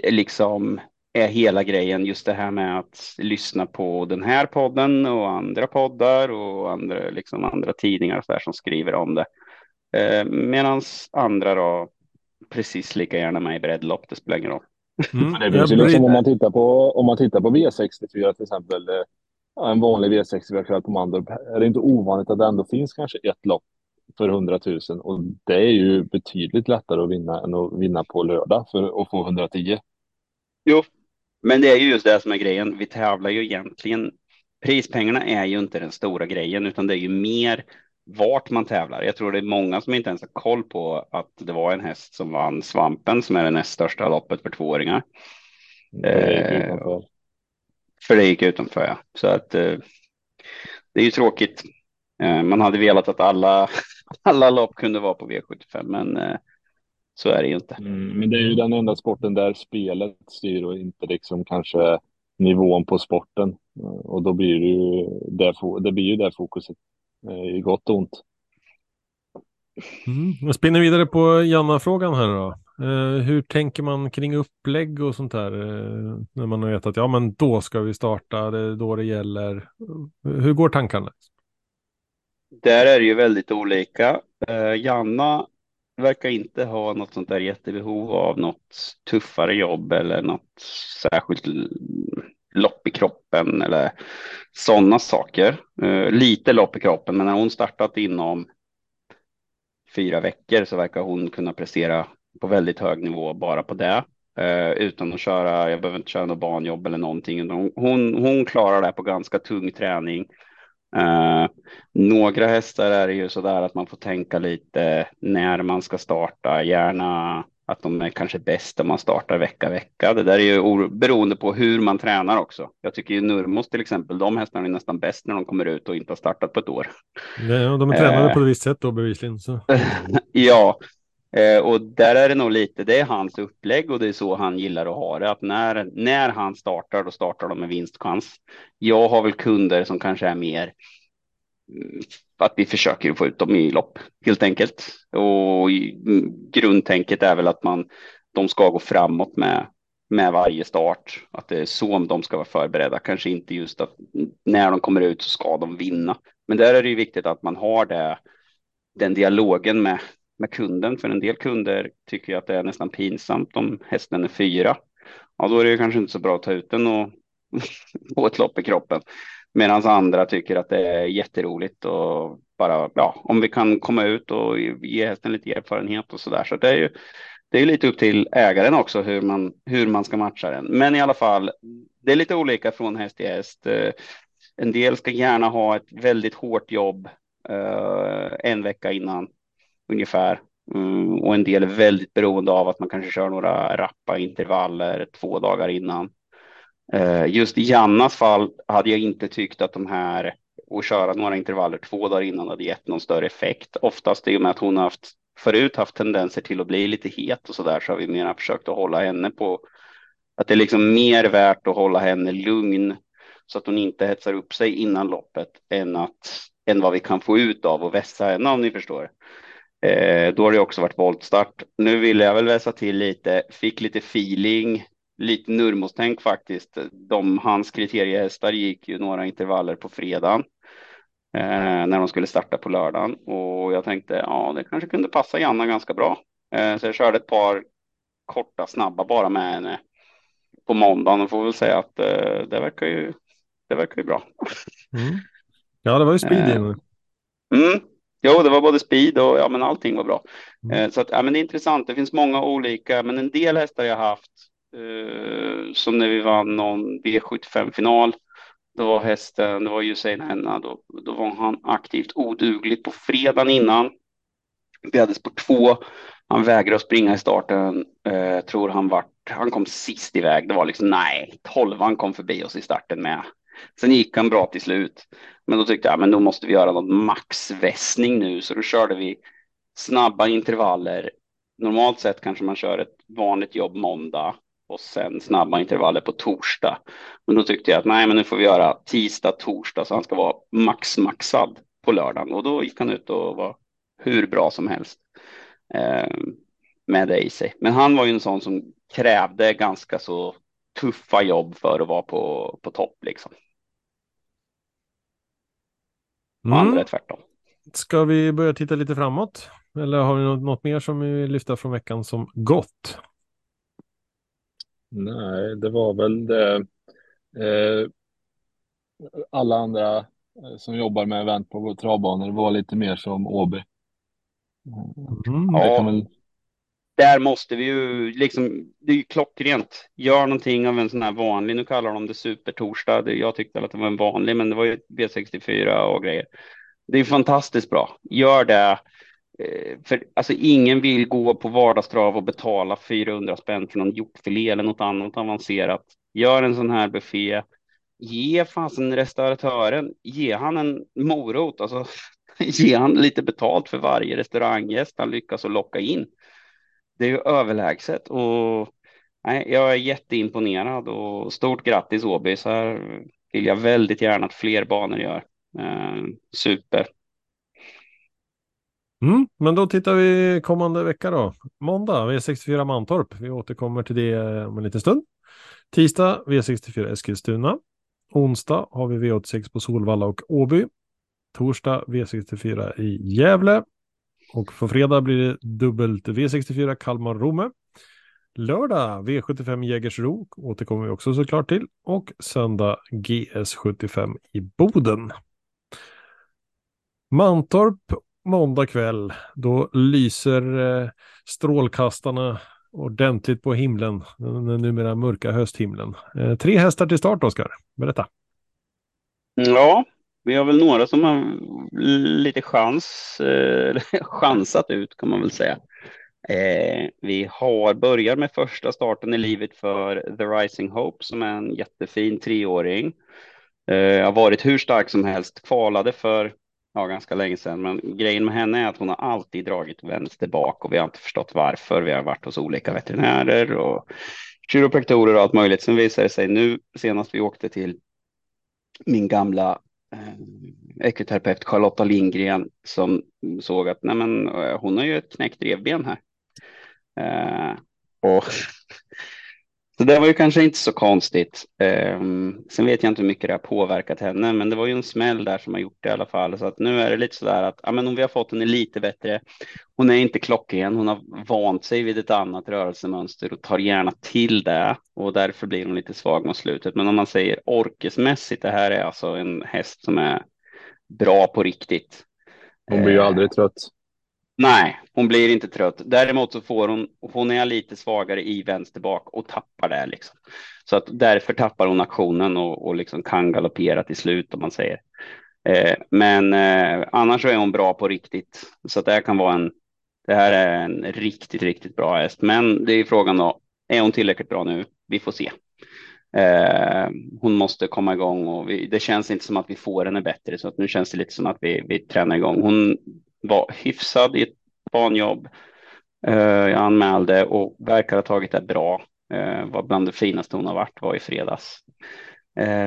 liksom är hela grejen, just det här med att lyssna på den här podden och andra poddar och andra, liksom andra tidningar och så där som skriver om det. Medan andra då precis lika gärna med i breddlopp, det spelar ingen roll. Det blir ju liksom om man tittar på V64 till exempel, en vanlig V64 kväll på Mantorp, är det inte ovanligt att det ändå finns kanske ett lopp för 100 000, och det är ju betydligt lättare att vinna än att vinna på lördag för att få 110. Jo, men det är ju just det som är grejen. Vi tävlar ju egentligen, prispengarna är ju inte den stora grejen, utan det är ju mer vart man tävlar. Jag tror det är många som inte ens har koll på att det var en häst som vann Svampen, som är det näst största loppet för tvååringar. För det gick utanför, ja. Så att det är ju tråkigt. Man hade velat att alla lopp kunde vara på V75, men så är det ju inte. Men det är ju den enda sporten där spelet styr och inte liksom kanske nivån på sporten. Och då blir det ju där fokuset i gott och ont. Jag spinner vidare på Jannah-frågan här då. Hur tänker man kring upplägg och sånt där? När man vet att ja, men då ska vi starta, då det gäller. Hur går tankarna? Där är det ju väldigt olika. Jannah verkar inte ha något sånt där jättebehov av något tuffare jobb eller något särskilt lopp i kroppen eller sådana saker. Lite lopp i kroppen, men när hon startat inom 4 veckor så verkar hon kunna prestera på väldigt hög nivå bara på det. Utan att köra, jag behöver inte köra något banjobb eller någonting. Hon klarar det på ganska tung träning. Några hästar är ju sådär att man får tänka lite när man ska starta, gärna att de är kanske bäst om man startar vecka. Det där är ju beroende på hur man tränar också. Jag tycker ju Nurmos till exempel, de hästarna är nästan bäst när de kommer ut och inte har startat på ett år. Ja, de är tränade på ett visst sätt då bevisligen så. Ja, och där är det nog lite, det är hans upplägg och det är så han gillar att ha det, att när han startar, då startar de med vinstchans. Jag har väl kunder som kanske är mer att vi försöker få ut dem i lopp helt enkelt, och grundtänket är väl att de ska gå framåt med varje start, att det är så de ska vara förberedda, kanske inte just att när de kommer ut så ska de vinna, men där är det ju viktigt att man har den dialogen med kunden, för en del kunder tycker jag att det är nästan pinsamt om hästen är 4. Ja, då är det ju kanske inte så bra att ta ut den och få ett lopp i kroppen. Medan andra tycker att det är jätteroligt och bara, ja, om vi kan komma ut och ge hästen lite erfarenhet och sådär. Så det är ju lite upp till ägaren också hur man ska matcha den. Men i alla fall, det är lite olika från häst till häst. En del ska gärna ha ett väldigt hårt jobb en vecka innan ungefär. Och en del är väldigt beroende av att man kanske kör några rappa intervaller 2 dagar innan. Just i Jannahs fall hade jag inte tyckt att de här att köra några intervaller 2 dagar innan hade gett någon större effekt. Oftast i och med att hon förut haft tendenser till att bli lite het och sådär, så har vi mer försökt att hålla henne på att det är liksom mer värt att hålla henne lugn så att hon inte hetsar upp sig innan loppet än vad vi kan få ut av och vässa henne, om ni förstår. Då har det också varit voltstart. Nu ville jag väl vässa till lite. Fick lite feeling. Lite nurmostänk faktiskt. Hans kriteriehästar gick ju några intervaller på fredagen. När de skulle starta på lördagen. Och jag tänkte, ja, det kanske kunde passa Jannah ganska bra. Så jag körde ett par korta, snabba bara med henne på måndagen. Och får väl säga att det verkar ju bra. Mm. Ja, det var ju speed igen. Jo, det var både speed och ja, men allting var bra. Så att, ja, men det är intressant. Det finns många olika, men en del hästar jag haft som när vi vann någon V75-final. Då var hästen, det var Usain Henna, då var han aktivt odugligt på fredagen innan. Vi hade spår 2. Han vägrade att springa i starten. Tror han kom sist iväg. Det var liksom, nej, 12:an kom förbi oss i starten med. Sen gick han bra till slut. Men då tyckte jag, men då måste vi göra någon maxvässning nu. Så då körde vi snabba intervaller. Normalt sett kanske man kör ett vanligt jobb måndag. Och sen snabba intervaller på torsdag. Men då tyckte jag att nej, men nu får vi göra tisdag, torsdag. Så han ska vara maxad på lördagen. Och då gick han ut och var hur bra som helst. Med det i sig. Men han var ju en sån som krävde ganska så tuffa jobb för att vara på topp liksom. Andra är tvärtom. Ska vi börja titta lite framåt? Eller har vi något mer som vi lyfter från veckan som gått? Nej, det var väl det. Alla andra som jobbar med event på travbanor var lite mer som Åby. Där måste vi ju liksom, det är ju klockrent, gör någonting av en sån här vanlig, nu kallar de det supertorsdag, jag tyckte att det var en vanlig, men det var ju V64 och grejer. Det är fantastiskt bra, gör det, för alltså ingen vill gå på vardagstrav och betala 400 spänn för någon hjortfilé eller något annat avancerat. Gör en sån här buffé, ge fasen restauratören, ge han en morot, alltså ge han lite betalt för varje restauranggäst han lyckas att locka in. Det är ju överlägset och nej, jag är jätteimponerad och stort grattis Åby, så här vill jag väldigt gärna att fler banor gör. Super. Men då tittar vi kommande vecka då. Måndag V64 Mantorp, vi återkommer till det om en liten stund. Tisdag V64 Eskilstuna. Onsdag har vi V86 på Solvalla och Åby. Torsdag V64 i Gävle. Och på fredag blir det dubbelt V64 Kalmar-Rome. Lördag V75 Jägersro återkommer vi också såklart till. Och söndag GS75 i Boden. Mantorp måndag kväll. Då lyser strålkastarna ordentligt på himlen. Den numera mörka hösthimlen. 3 hästar till start, Oskar. Berätta. Ja. Vi har väl några som har lite chansat ut kan man väl säga. Vi har börjat med första starten i livet för The Rising Hope som är en jättefin 3-åring. Har varit hur stark som helst, kvalade för ganska länge sedan. Men grejen med henne är att hon har alltid dragit vänster bak och vi har inte förstått varför. Vi har varit hos olika veterinärer och kiropraktorer och allt möjligt. Sen visar det sig nu senast vi åkte till min gamla ekoterapeut Charlotta Lindgren som såg att nej men, hon har ju ett knäckt revben här. Och så det var ju kanske inte så konstigt. Sen vet jag inte hur mycket det har påverkat henne, men det var ju en smäll där som har gjort det i alla fall. Så att nu är det lite sådär att ja, men om vi har fått henne lite bättre, hon är inte klockren, hon har vant sig vid ett annat rörelsemönster och tar gärna till det och därför blir hon lite svag mot slutet. Men om man säger orkesmässigt, det här är alltså en häst som är bra på riktigt. Hon blir ju aldrig trött. Nej, hon blir inte trött. Däremot så får hon är lite svagare i vänster bak och tappar där liksom. Så att därför tappar hon aktionen och liksom kan galoppera till slut om man säger. Men annars så är hon bra på riktigt. Så att det här är en riktigt, riktigt bra häst. Men det är frågan då, är hon tillräckligt bra nu? Vi får se. Hon måste komma igång och det känns inte som att vi får henne bättre. Så att nu känns det lite som att vi tränar igång. Hon var hyfsad i ett banjobb. Jag anmälde och verkar ha tagit det bra. Var bland det finaste hon har varit var i fredags.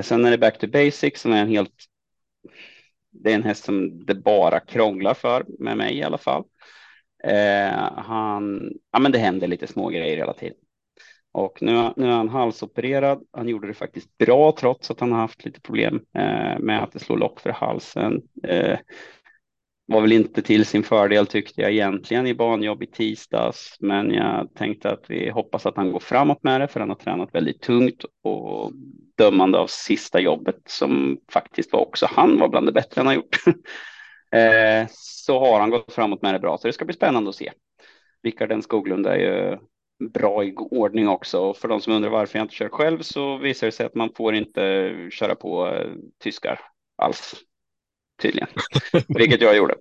Sen är det Back to Basics som är det är en häst som det bara krånglar för med mig i alla fall. Men det händer lite små grejer hela tiden. Och nu är han halsopererad. Han gjorde det faktiskt bra trots att han har haft lite problem med att det slår lock för halsen. Var väl inte till sin fördel, tyckte jag egentligen, i banjobb i tisdags. Men jag tänkte att vi hoppas att han går framåt med det, för han har tränat väldigt tungt. Och dömande av sista jobbet, som faktiskt var också han var bland det bättre han har gjort. Så har han gått framåt med det bra. Så det ska bli spännande att se. Rickard N. Skoglund är ju bra i ordning också. Och för de som undrar varför jag inte kör själv, så visar det sig att man får inte köra på tyskar alls, tydligen. Vilket jag gjorde.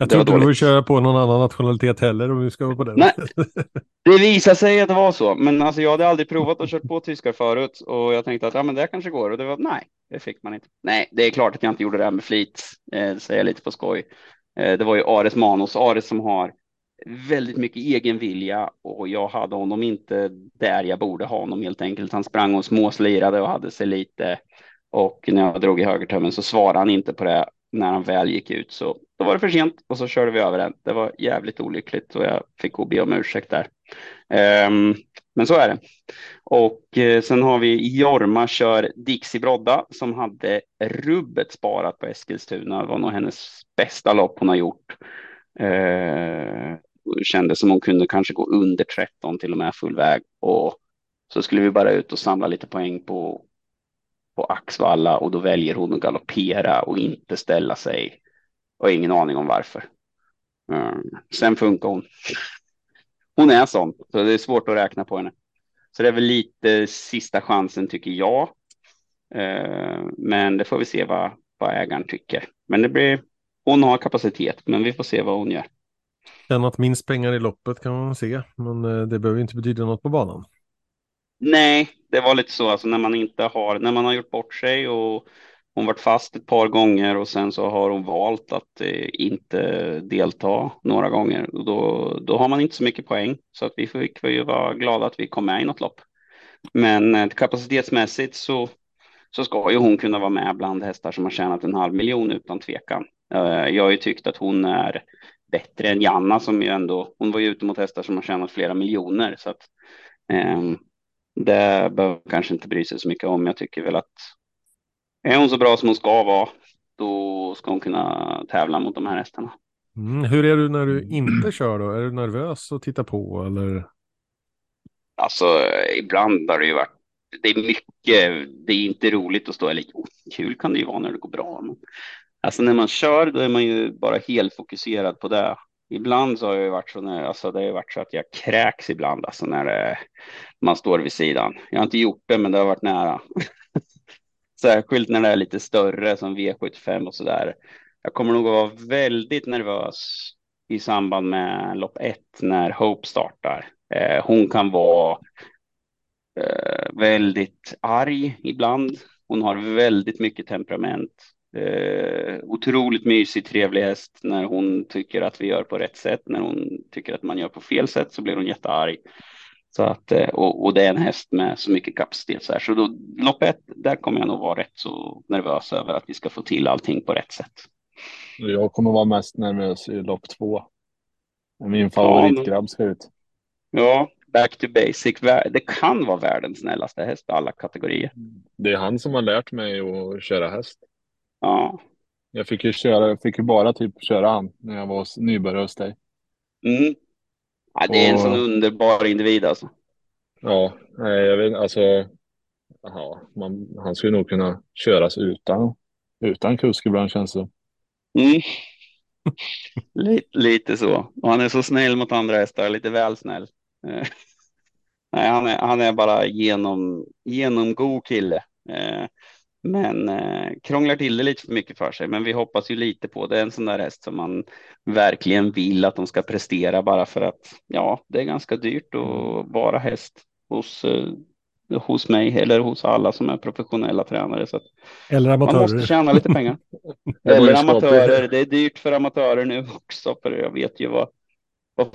Jag tror inte du vill köra på någon annan nationalitet heller, om vi ska vara på det. Nej, det visar sig att det var så. Men alltså, jag hade aldrig provat att kört på tyskar förut. Och jag tänkte att men det kanske går. Och det var nej, det fick man inte. Nej, det är klart att jag inte gjorde det här med flit. Det säger jag lite på skoj. Det var ju Ares Manos. Ares som har väldigt mycket egen vilja, och jag hade honom inte där jag borde ha honom helt enkelt. Han sprang och småslirade och hade sig lite, och när jag drog i högertömmen så svarade han inte på det när han väl gick ut, så då var det för sent och så körde vi över den. Det var jävligt olyckligt och jag fick be om ursäkt där. Men så är det. Och sen har vi Jorma kör Dixie Brodda, som hade rubbet sparat på Eskilstuna. Det var nog hennes bästa lopp hon har gjort. Kände som hon kunde kanske gå under 13 till och med full väg, och så skulle vi bara ut och samla lite poäng på Axvalla, och då väljer hon att galoppera och inte ställa sig, och ingen aning om varför. Sen funkar hon är sån, så det är svårt att räkna på henne, så det är väl lite sista chansen, tycker jag. Men det får vi se vad ägaren tycker, men det blir... Hon har kapacitet, men vi får se vad hon gör. Tjänat minst pengar i loppet kan man se, men det behöver inte betyda något på banan. Nej, det var lite så. Alltså, när man har gjort bort sig, och hon varit fast ett par gånger, och sen så har hon valt att inte delta några gånger. Och då har man inte så mycket poäng, så att vi fick ju vara glada att vi kom med i något lopp. Men kapacitetsmässigt så ska ju hon kunna vara med bland hästar som har tjänat 500 000 utan tvekan. Jag har ju tyckt att hon är bättre än Jannah, som ju ändå, hon var ju ute mot hästar som har tjänat flera miljoner, så att det behöver kanske inte bry sig så mycket om. Jag tycker väl att är hon så bra som hon ska vara, då ska hon kunna tävla mot de här hästarna. Hur är du när du inte kör då? Är du nervös att titta på, eller? Alltså, ibland har det ju varit... Det är mycket, det är inte roligt att stå, eller kul kan det ju vara när det går bra, men alltså när man kör, då är man ju bara helt fokuserad på det. Ibland så har jag ju varit så när, alltså det har ju varit så att jag kräks ibland, alltså när man står vid sidan. Jag har inte gjort det, men det har varit nära. Särskilt när det är lite större, som V75 och sådär. Jag kommer nog att vara väldigt nervös i samband med lopp 1 när Hope startar. Hon kan vara väldigt arg ibland. Hon har väldigt mycket temperament. Otroligt mysig, trevlig häst när hon tycker att vi gör på rätt sätt. När hon tycker att man gör på fel sätt så blir hon jättearg. Så att, och det är en häst med så mycket kapacitet. Så då, loppet, där kommer jag nog vara rätt så nervös över att vi ska få till allting på rätt sätt. Jag kommer vara mest nervös i lopp 2. Min favoritgrabb ska ut. Ja, back to basic. Det kan vara världens snällaste häst i alla kategorier. Det är han som har lärt mig att köra häst. Ja. Jag fick ju bara typ köra han när jag var nybörjare hos dig. Mm. Ja, det är en sån underbar individ alltså. Ja, jag vet, alltså han skulle nog kunna köras utan kusk ibland, känns det. Mm. lite så. Och han är så snäll mot andra hästar, lite väl snäll. Nej, han är bara genomgod kille. Men krånglar till det lite för mycket för sig. Men vi hoppas ju lite på det. En sån där häst som man verkligen vill att de ska prestera, bara för att ja, det är ganska dyrt att vara häst hos mig eller hos alla som är professionella tränare, så att eller amatörer. Man måste tjäna lite pengar. Eller amatörer. Det är dyrt för amatörer nu också, för jag vet ju vad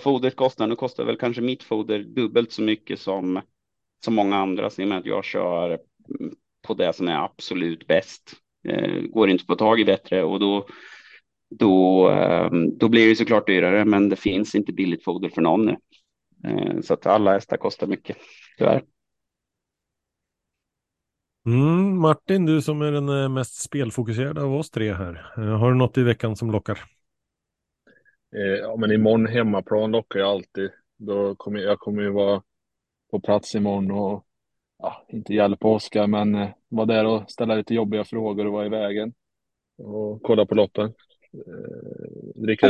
foder kostar. Nu kostar väl kanske mitt foder dubbelt så mycket som många andra, så i och med att jag kör på det som är absolut bäst. Går inte på tag i bättre, och då då blir det såklart dyrare, men det finns inte billigt foder för någon nu. Så att alla hästar kostar mycket, tyvärr. Martin, du som är den mest spelfokuserade av oss tre här. Har du något i veckan som lockar? Ja, men imorgon hemmaplan lockar jag alltid. Då kommer jag ju vara på plats imorgon och inte hjälpa Oskar, men vara där och ställa lite jobbiga frågor och vara i vägen. Och kolla på loppen. 2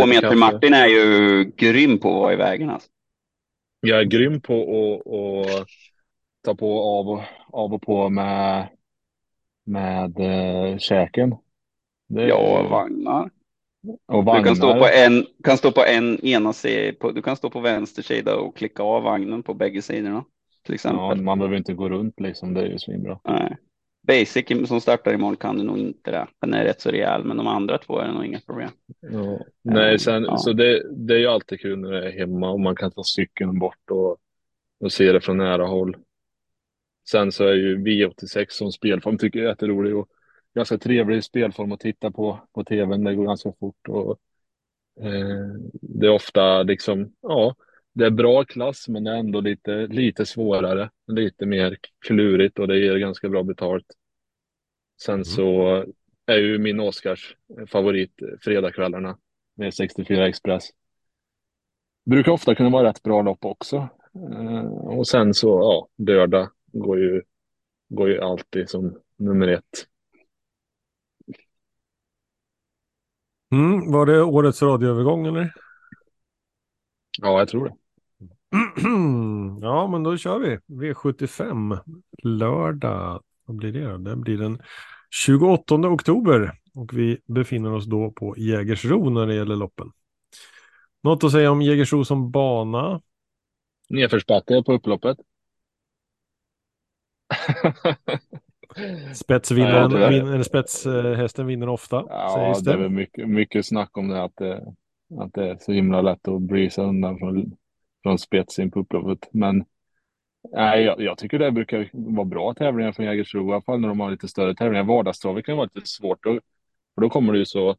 meter Martin är ju grym på att vara i vägen alltså. Jag är grym på att ta på av och på med käken. Ja, vagnar. Och vagnar. Du kan stå på du kan stå på vänster sida och klicka av vagnen på bägge sidorna till exempel. Ja, man behöver inte gå runt liksom, det är ju svinbra. Nej. Basic som startar imorgon kan du nog inte det. Den är rätt så rejäl, men de andra två är det nog inget problem. Ja. Nej, så det är ju alltid kul när det är hemma och man kan ta cykeln bort och se det från nära håll. Sen så är ju V86 som spelform, tycker jag är jätterolig och ganska trevlig spelform att titta på tvn. Det går ganska fort och det är ofta liksom, det är bra klass, men det är ändå lite svårare, lite mer klurigt och det ger ganska bra betalt. Sen så är ju min Oskars favorit fredagskvällarna med 64 Express. Brukar ofta kunna vara rätt bra lopp också. Och sen så, döda går ju alltid som nummer 1. Var det årets radioövergång eller? Ja, jag tror det. Ja, men då kör vi. V75 lördag. Vad blir det? Det blir den 28 oktober. Och vi befinner oss då på Jägersro när det gäller loppen. Något att säga om Jägersro som bana? Nedförsbacke på upploppet. Spetshästen vinner ofta. Ja, det är väl mycket snack om det att det är så himla lätt att brisa undan från spets in på upploppet. Men nej, jag tycker det brukar vara bra tävlingar från Jägersro, i alla fall när de har lite större tävlingar. Vardagstravet kan vara lite svårt, för då kommer det ju så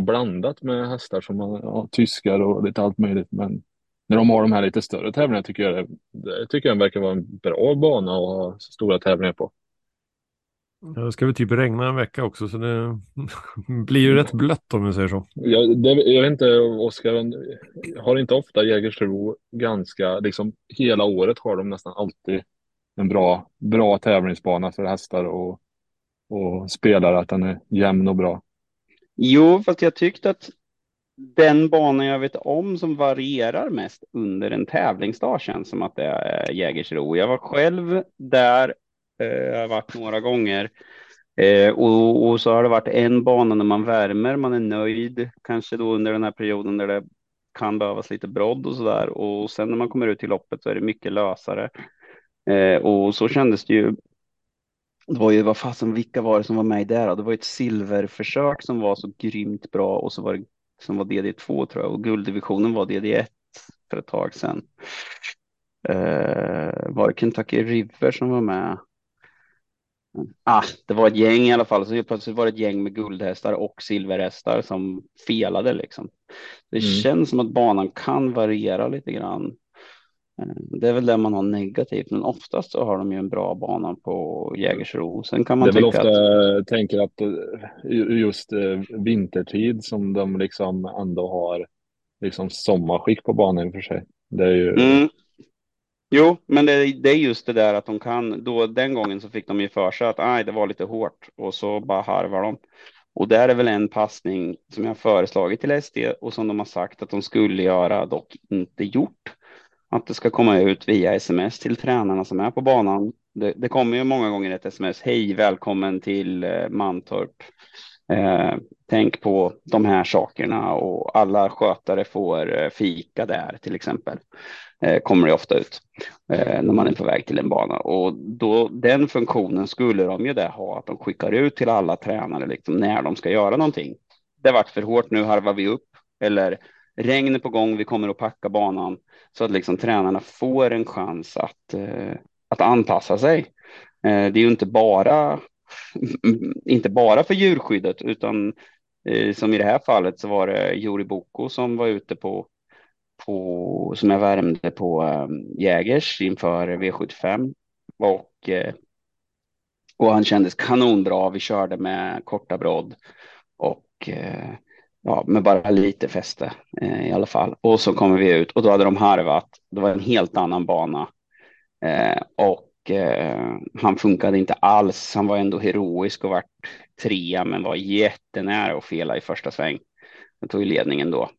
blandat med hästar som tyskar och lite allt möjligt. Men när de har de här lite större tävlingarna tycker jag verkar vara en bra bana att ha stora tävlingar på. Det ska väl typ regna en vecka också, så det blir ju rätt blött om vi säger så. Jag vet inte, Oskar, har inte ofta Jägersro ganska, liksom hela året har de nästan alltid en bra tävlingsbana för hästar och spelare, att den är jämn och bra? Jo, fast jag tyckte att den banan jag vet om som varierar mest under en tävlingsdag känns som att det är Jägersro. Jag var själv där. Jag har varit några gånger och så har det varit en bana när man värmer, man är nöjd kanske då under den här perioden där det kan behövas lite brodd och sådär, och sen när man kommer ut till loppet så är det mycket lösare och så kändes det ju. Det var ju, vad fasen, vilka var det som var med där då? Det var ett silverförsök som var så grymt bra, och så var det som var DD2 tror jag, och gulddivisionen var DD1 för ett tag sedan. Var det Kentucky River som var med? Det var ett gäng i alla fall. Så plötsligt var det ett gäng med guldhästar och silverhästar som felade liksom. Det känns som att banan kan variera lite grann. Det är väl det man har negativt, men oftast så har de ju en bra bana på Jägersro. Sen kan man tycka att tänker att just vintertid som de liksom ändå har liksom sommarskick på banan för sig. Det är ju Jo, men det är just det där att de kan, då den gången så fick de ju för sig att det var lite hårt och så bara harvar de. Och där är väl en passning som jag föreslagit till SD och som de har sagt att de skulle göra, dock inte gjort. Att det ska komma ut via SMS till tränarna som är på banan. Det kommer ju många gånger ett SMS. Hej, välkommen till Mantorp. Tänk på de här sakerna, och alla skötare får fika där till exempel. Kommer det ofta ut när man är på väg till en bana, och då den funktionen skulle de ju där ha, att de skickar ut till alla tränare liksom, när de ska göra någonting. Det vart för hårt, nu harvar vi upp, eller regn är på gång, vi kommer att packa banan, så att liksom tränarna får en chans att anpassa sig. Det är ju inte bara för djurskyddet, utan Som i det här fallet så var det Juri Boko som var ute på som jag värmde på Jägers inför V75 och han kändes kanonbra. Vi körde med korta brodd och ja, med bara lite fäste i alla fall. Och så kommer vi ut och då hade de harvat. Det var en helt annan bana och han funkade inte alls. Han var ändå heroisk och vart trea men var jättenära och fela i första sväng. Han tog ju ledningen då.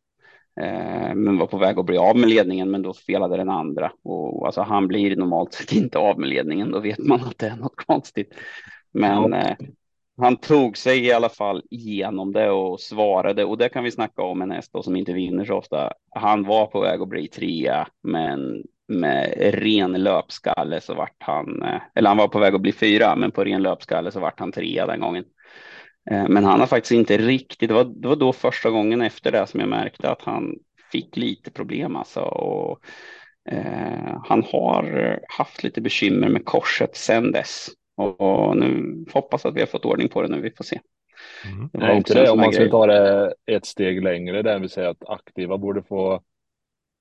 Men var på väg att bli av med ledningen, men då felade den andra. Och alltså, han blir normalt sett inte av med ledningen, då vet man att det är något konstigt. Men han tog sig i alla fall igenom det och svarade. Och det kan vi snacka om en häst då, som inte vinner så ofta. Han var på väg att bli trea, men med ren löpskalle så vart han, eller han var på väg att bli fyra, men på ren löpskalle så vart han trea den gången. Men han har faktiskt inte riktigt, det var då första gången efter det som jag märkte att han fick lite problem alltså. Och, han har haft lite bekymmer med korset sedan dess. Och nu hoppas att vi har fått ordning på det nu, vi får se. Det var också det, om man skulle ta det ett steg längre, där vi säger att aktiva borde få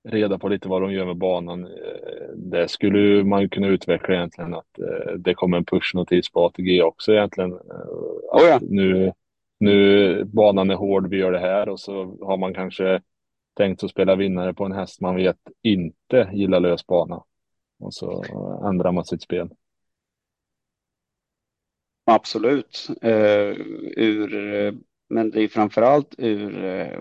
reda på lite vad de gör med banan. Det skulle man kunna utveckla egentligen, att det kommer en pushnotis på ATG också egentligen. Att nu banan är hård, vi gör det här, och så har man kanske tänkt att spela vinnare på en häst man vet inte gillar lös bana. Och så ändrar man sitt spel. Absolut. Men det är framförallt ur...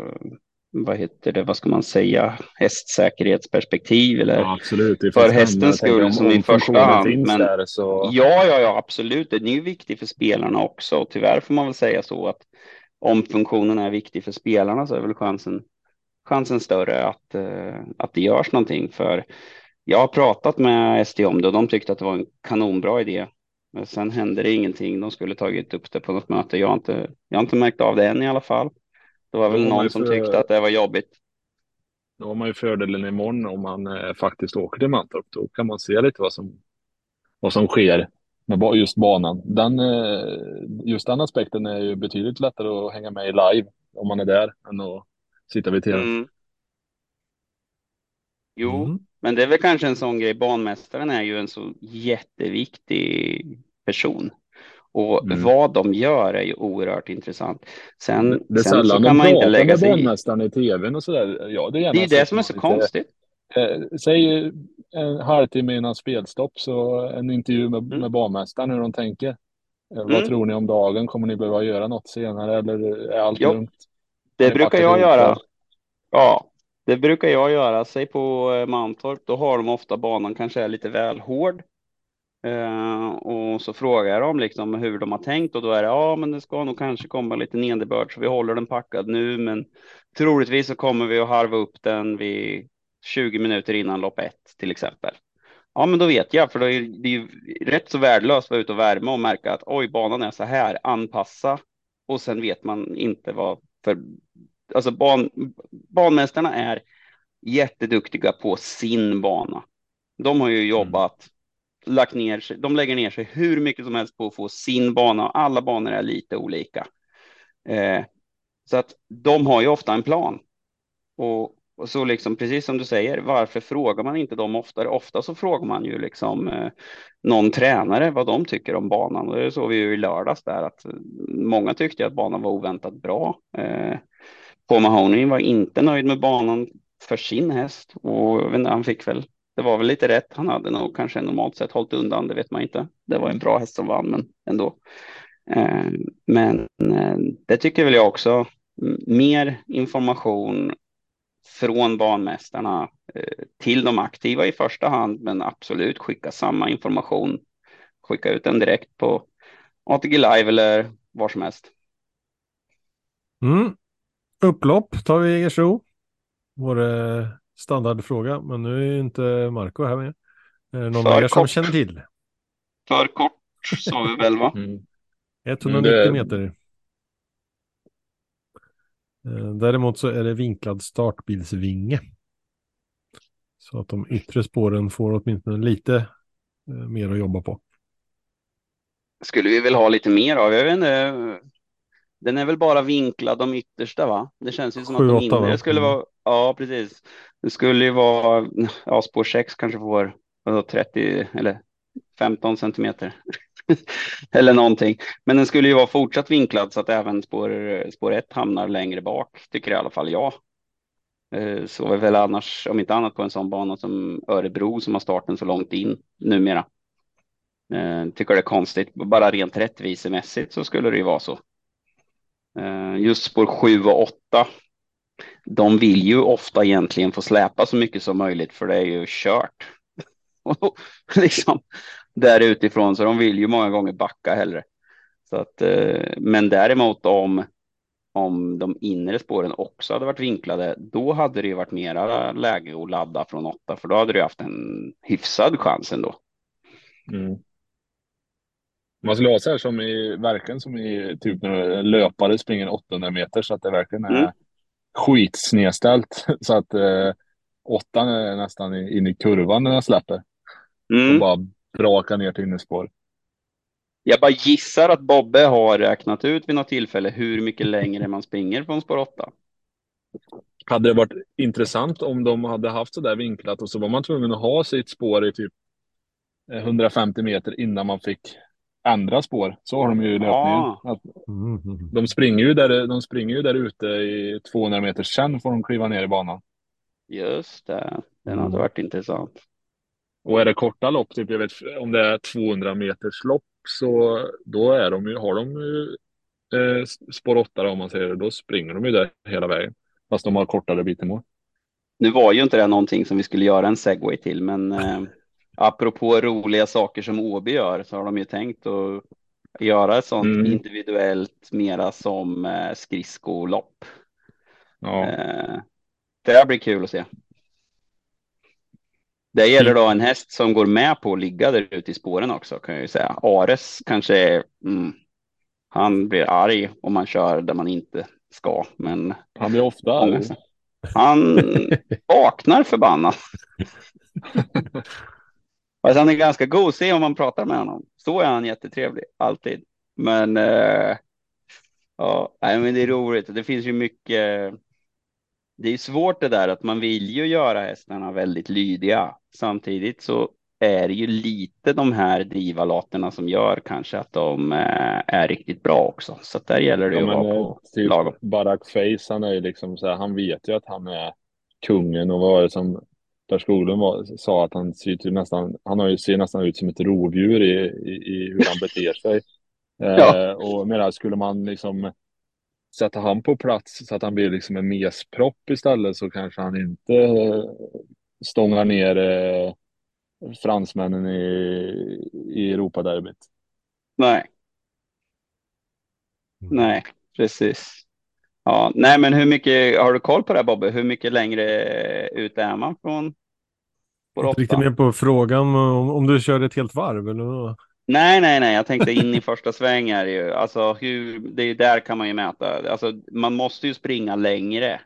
vad ska man säga, hästsäkerhetsperspektiv eller ja, absolut. För hästens skull som i första hand. Men, där, så... Ja, absolut. Det är ju viktigt för spelarna också, och tyvärr får man väl säga så att om funktionen är viktig för spelarna så är väl chansen större att det görs någonting. För jag har pratat med SD om det och de tyckte att det var en kanonbra idé. Men sen hände det ingenting. De skulle tagit upp det på något möte. Jag har inte märkt av det än i alla fall. Det var väl någon som tyckte att det var jobbigt. Då har man ju fördelen imorgon om man faktiskt åker till Mantorp. Då kan man se lite vad som sker med just banan. Just den aspekten är ju betydligt lättare att hänga med i live om man är där än att sitta vid tv. Men det är väl kanske en sån grej. Banmästaren är ju en så jätteviktig person. Och vad de gör är ju oerhört intressant. Sen så kan man inte lägga sig i tvn och sådär. Ja, det är det som är så konstigt. Säg en halvtimme innan spelstopp så en intervju med banmästaren, hur de tänker. Vad tror ni om dagen? Kommer ni behöva göra något senare eller är allt lugnt? Det brukar jag göra. Ja, det brukar jag göra. Säg på Mantorp, då har de ofta banan kanske är lite väl hård. Och så frågar de liksom hur de har tänkt, och då är det men det ska nog kanske komma lite nederbörd så vi håller den packad nu, men troligtvis så kommer vi att harva upp den vid 20 minuter innan lopp 1 till exempel. Ja, men då vet jag, för då är det ju rätt så värdelöst att vara ute och värma och märka att banan är så här, anpassa, och sen vet man inte vad för, alltså banmästarna är jätteduktiga på sin bana. De har ju jobbat lagt ner sig, de lägger ner sig hur mycket som helst på att få sin bana, och alla banor är lite olika. Så att de har ju ofta en plan. Och så liksom, precis som du säger, varför frågar man inte dem oftare? Ofta så frågar man ju liksom någon tränare vad de tycker om banan. Och det såg vi ju i lördags där, att många tyckte att banan var oväntat bra. Paul Mahoney var inte nöjd med banan för sin häst, och jag vet inte, han fick väl, det var väl lite rätt. Han hade nog kanske normalt sett hållit undan, det vet man inte. Det var en bra häst som vann, men ändå. Men det tycker väl jag också. Mer information från banmästarna till de aktiva i första hand. Men absolut skicka samma information. Skicka ut den direkt på ATG Live eller var som helst. Upplopp tar vi i Jägersro. Vår standardfråga, men nu är ju inte Marco här med. Någon som känner till. För kort sa vi väl, va? 190 meter. Däremot så är det vinklad startbilsvinge. Så att de yttre spåren får åtminstone lite mer att jobba på. Skulle vi väl ha lite mer av? Jag vet inte. Den är väl bara vinklad de yttersta, va? Det känns ju som 7, att de inre skulle vara... Ja, precis. Det skulle ju vara... Ja, spår 6 kanske får 30 eller 15 centimeter. eller någonting. Men den skulle ju vara fortsatt vinklad så att även spår 1 hamnar längre bak, tycker i alla fall jag. Så är väl annars, om inte annat, på en sån bana som Örebro som har starten så långt in numera. Tycker det är konstigt. Bara rent rättvisemässigt så skulle det ju vara så. Just spår 7 och 8, de vill ju ofta egentligen få släpa så mycket som möjligt, för det är ju kört liksom, där utifrån, så de vill ju många gånger backa hellre. Så att, men däremot om de inre spåren också hade varit vinklade, då hade det ju varit mera läge att ladda från 8, för då hade du haft en hyfsad chans ändå. Mm. Man skulle ha så här som i verkligen som i typ när löpare springer 800 meter så att det verkligen är skitsnedställt så att 8 är nästan in i kurvan när den släpper. Och bara brakar ner till innerspår. Jag bara gissar att Bobbe har räknat ut vid något tillfälle hur mycket längre man springer från spår 8. Hade det varit intressant om de hade haft så där vinklat och så var man tvungen att ha sitt spår i typ 150 meter innan man fick andra spår, så har de ju löpningen. De springer ju där ute i 200 meter, sen får de kliva ner i banan. Just det, den hade varit intressant. Och är det korta lopp, typ, jag vet, om det är 200 meters lopp, så då är de ju, har de ju spår 8 om man säger det, då springer de ju där hela vägen, fast de har kortare biten mål. Nu var ju inte det någonting som vi skulle göra en segway till, men... Apropå roliga saker som Åby gör, så har de ju tänkt att göra ett sånt individuellt mera som skridskolopp. Ja. Det här blir kul att se. Det gäller då en häst som går med på att ligga där ute i spåren också, kan jag ju säga. Ares kanske han blir arg om man kör där man inte ska, men han blir ofta arg. Han vaknar förbannat. Alltså han är ganska god att se om man pratar med honom. Så är han jättetrevlig, alltid. Men men det är roligt. Det finns ju mycket... Det är svårt det där att man vill ju göra hästarna väldigt lydiga. Samtidigt så är det ju lite de här drivalaterna som gör kanske att de är riktigt bra också. Så där gäller det ju att vara på typ lagom. Barak Face, han är ju liksom så här, han vet ju att han är kungen och vad är det som... Där skolan sa att han ser nästan ut som ett rovdjur i hur han beter sig. Och medan skulle man liksom sätta han på plats så att han blir liksom en mespropp istället, så kanske han inte stångar ner fransmännen i Europa-derbyt. Nej, precis. Ja, nej, men hur mycket har du koll på det här, Bobbe? Hur mycket längre ut är man från? Jag är riktigt med på frågan om du körde ett helt varv eller? Nej, jag tänkte in i första sväng är ju. Alltså det är där kan man ju mäta. Alltså man måste ju springa längre.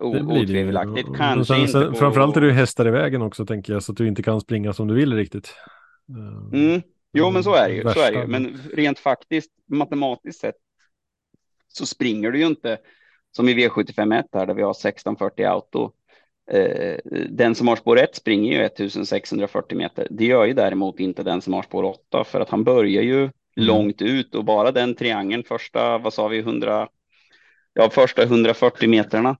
Otvivelaktigt kanske sen, på... Framförallt är du hästar i vägen också, tänker jag, så att du inte kan springa som du vill riktigt. Jo, men så är det ju. Men rent faktiskt matematiskt sett så springer du ju inte som i V75-1 här där vi har 1640 auto. Den som har spår 1 springer ju 1640 meter. Det gör ju däremot inte den som har spår 8, för att han börjar ju långt ut, och bara den triangeln första, vad sa vi, 100, ja, första 140 meterna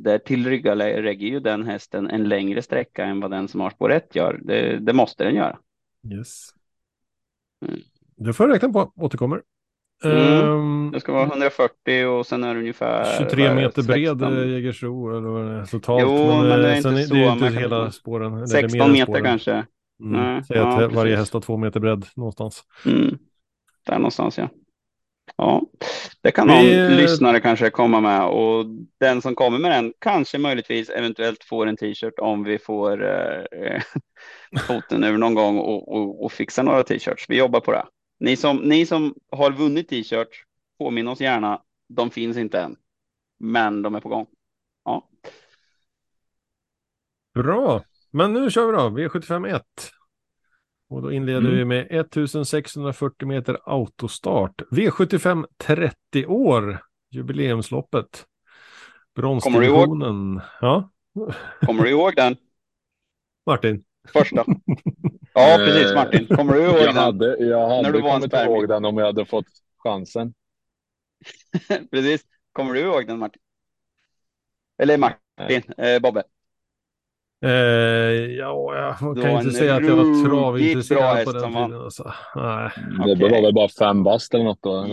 där tillryggalägger ju den hästen en längre sträcka än vad den som har spår 1 gör. Det måste den göra. Yes. Det får jag räkna på, återkommer. Det ska vara 140 och sen är det ungefär 23 meter 16. Bred Jägersro eller vad det är totalt. Jo, men det är inte så, det är inte hela spåren, 16 meter spåren. Kanske varje häst har 2 meter bredd någonstans. Där någonstans, ja. Det kan någon lyssnare kanske komma med, och den som kommer med den kanske möjligtvis eventuellt får en t-shirt om vi får foten över någon gång och fixa några t-shirts. Vi jobbar på det. Ni som har vunnit t-shirt, påminn oss gärna. De finns inte än, men de är på gång. Ja. Bra, men nu kör vi då. V75-1. Och då inleder vi med 1640 meter autostart. V75 30 år, jubileumsloppet. Bronsdivisionen. Ja. Kommer du ihåg den? Martin. Första. Ja, precis Martin. Kommer du ihåg den? Jag hade du kommit ihåg den om jag hade fått chansen. Precis. Kommer du ihåg den Martin? Eller Martin, Bobbe. Jag kan inte säga att jag var travintresserad på den tiden. Alltså. Nej. Det var väl bara 5 bast eller något då.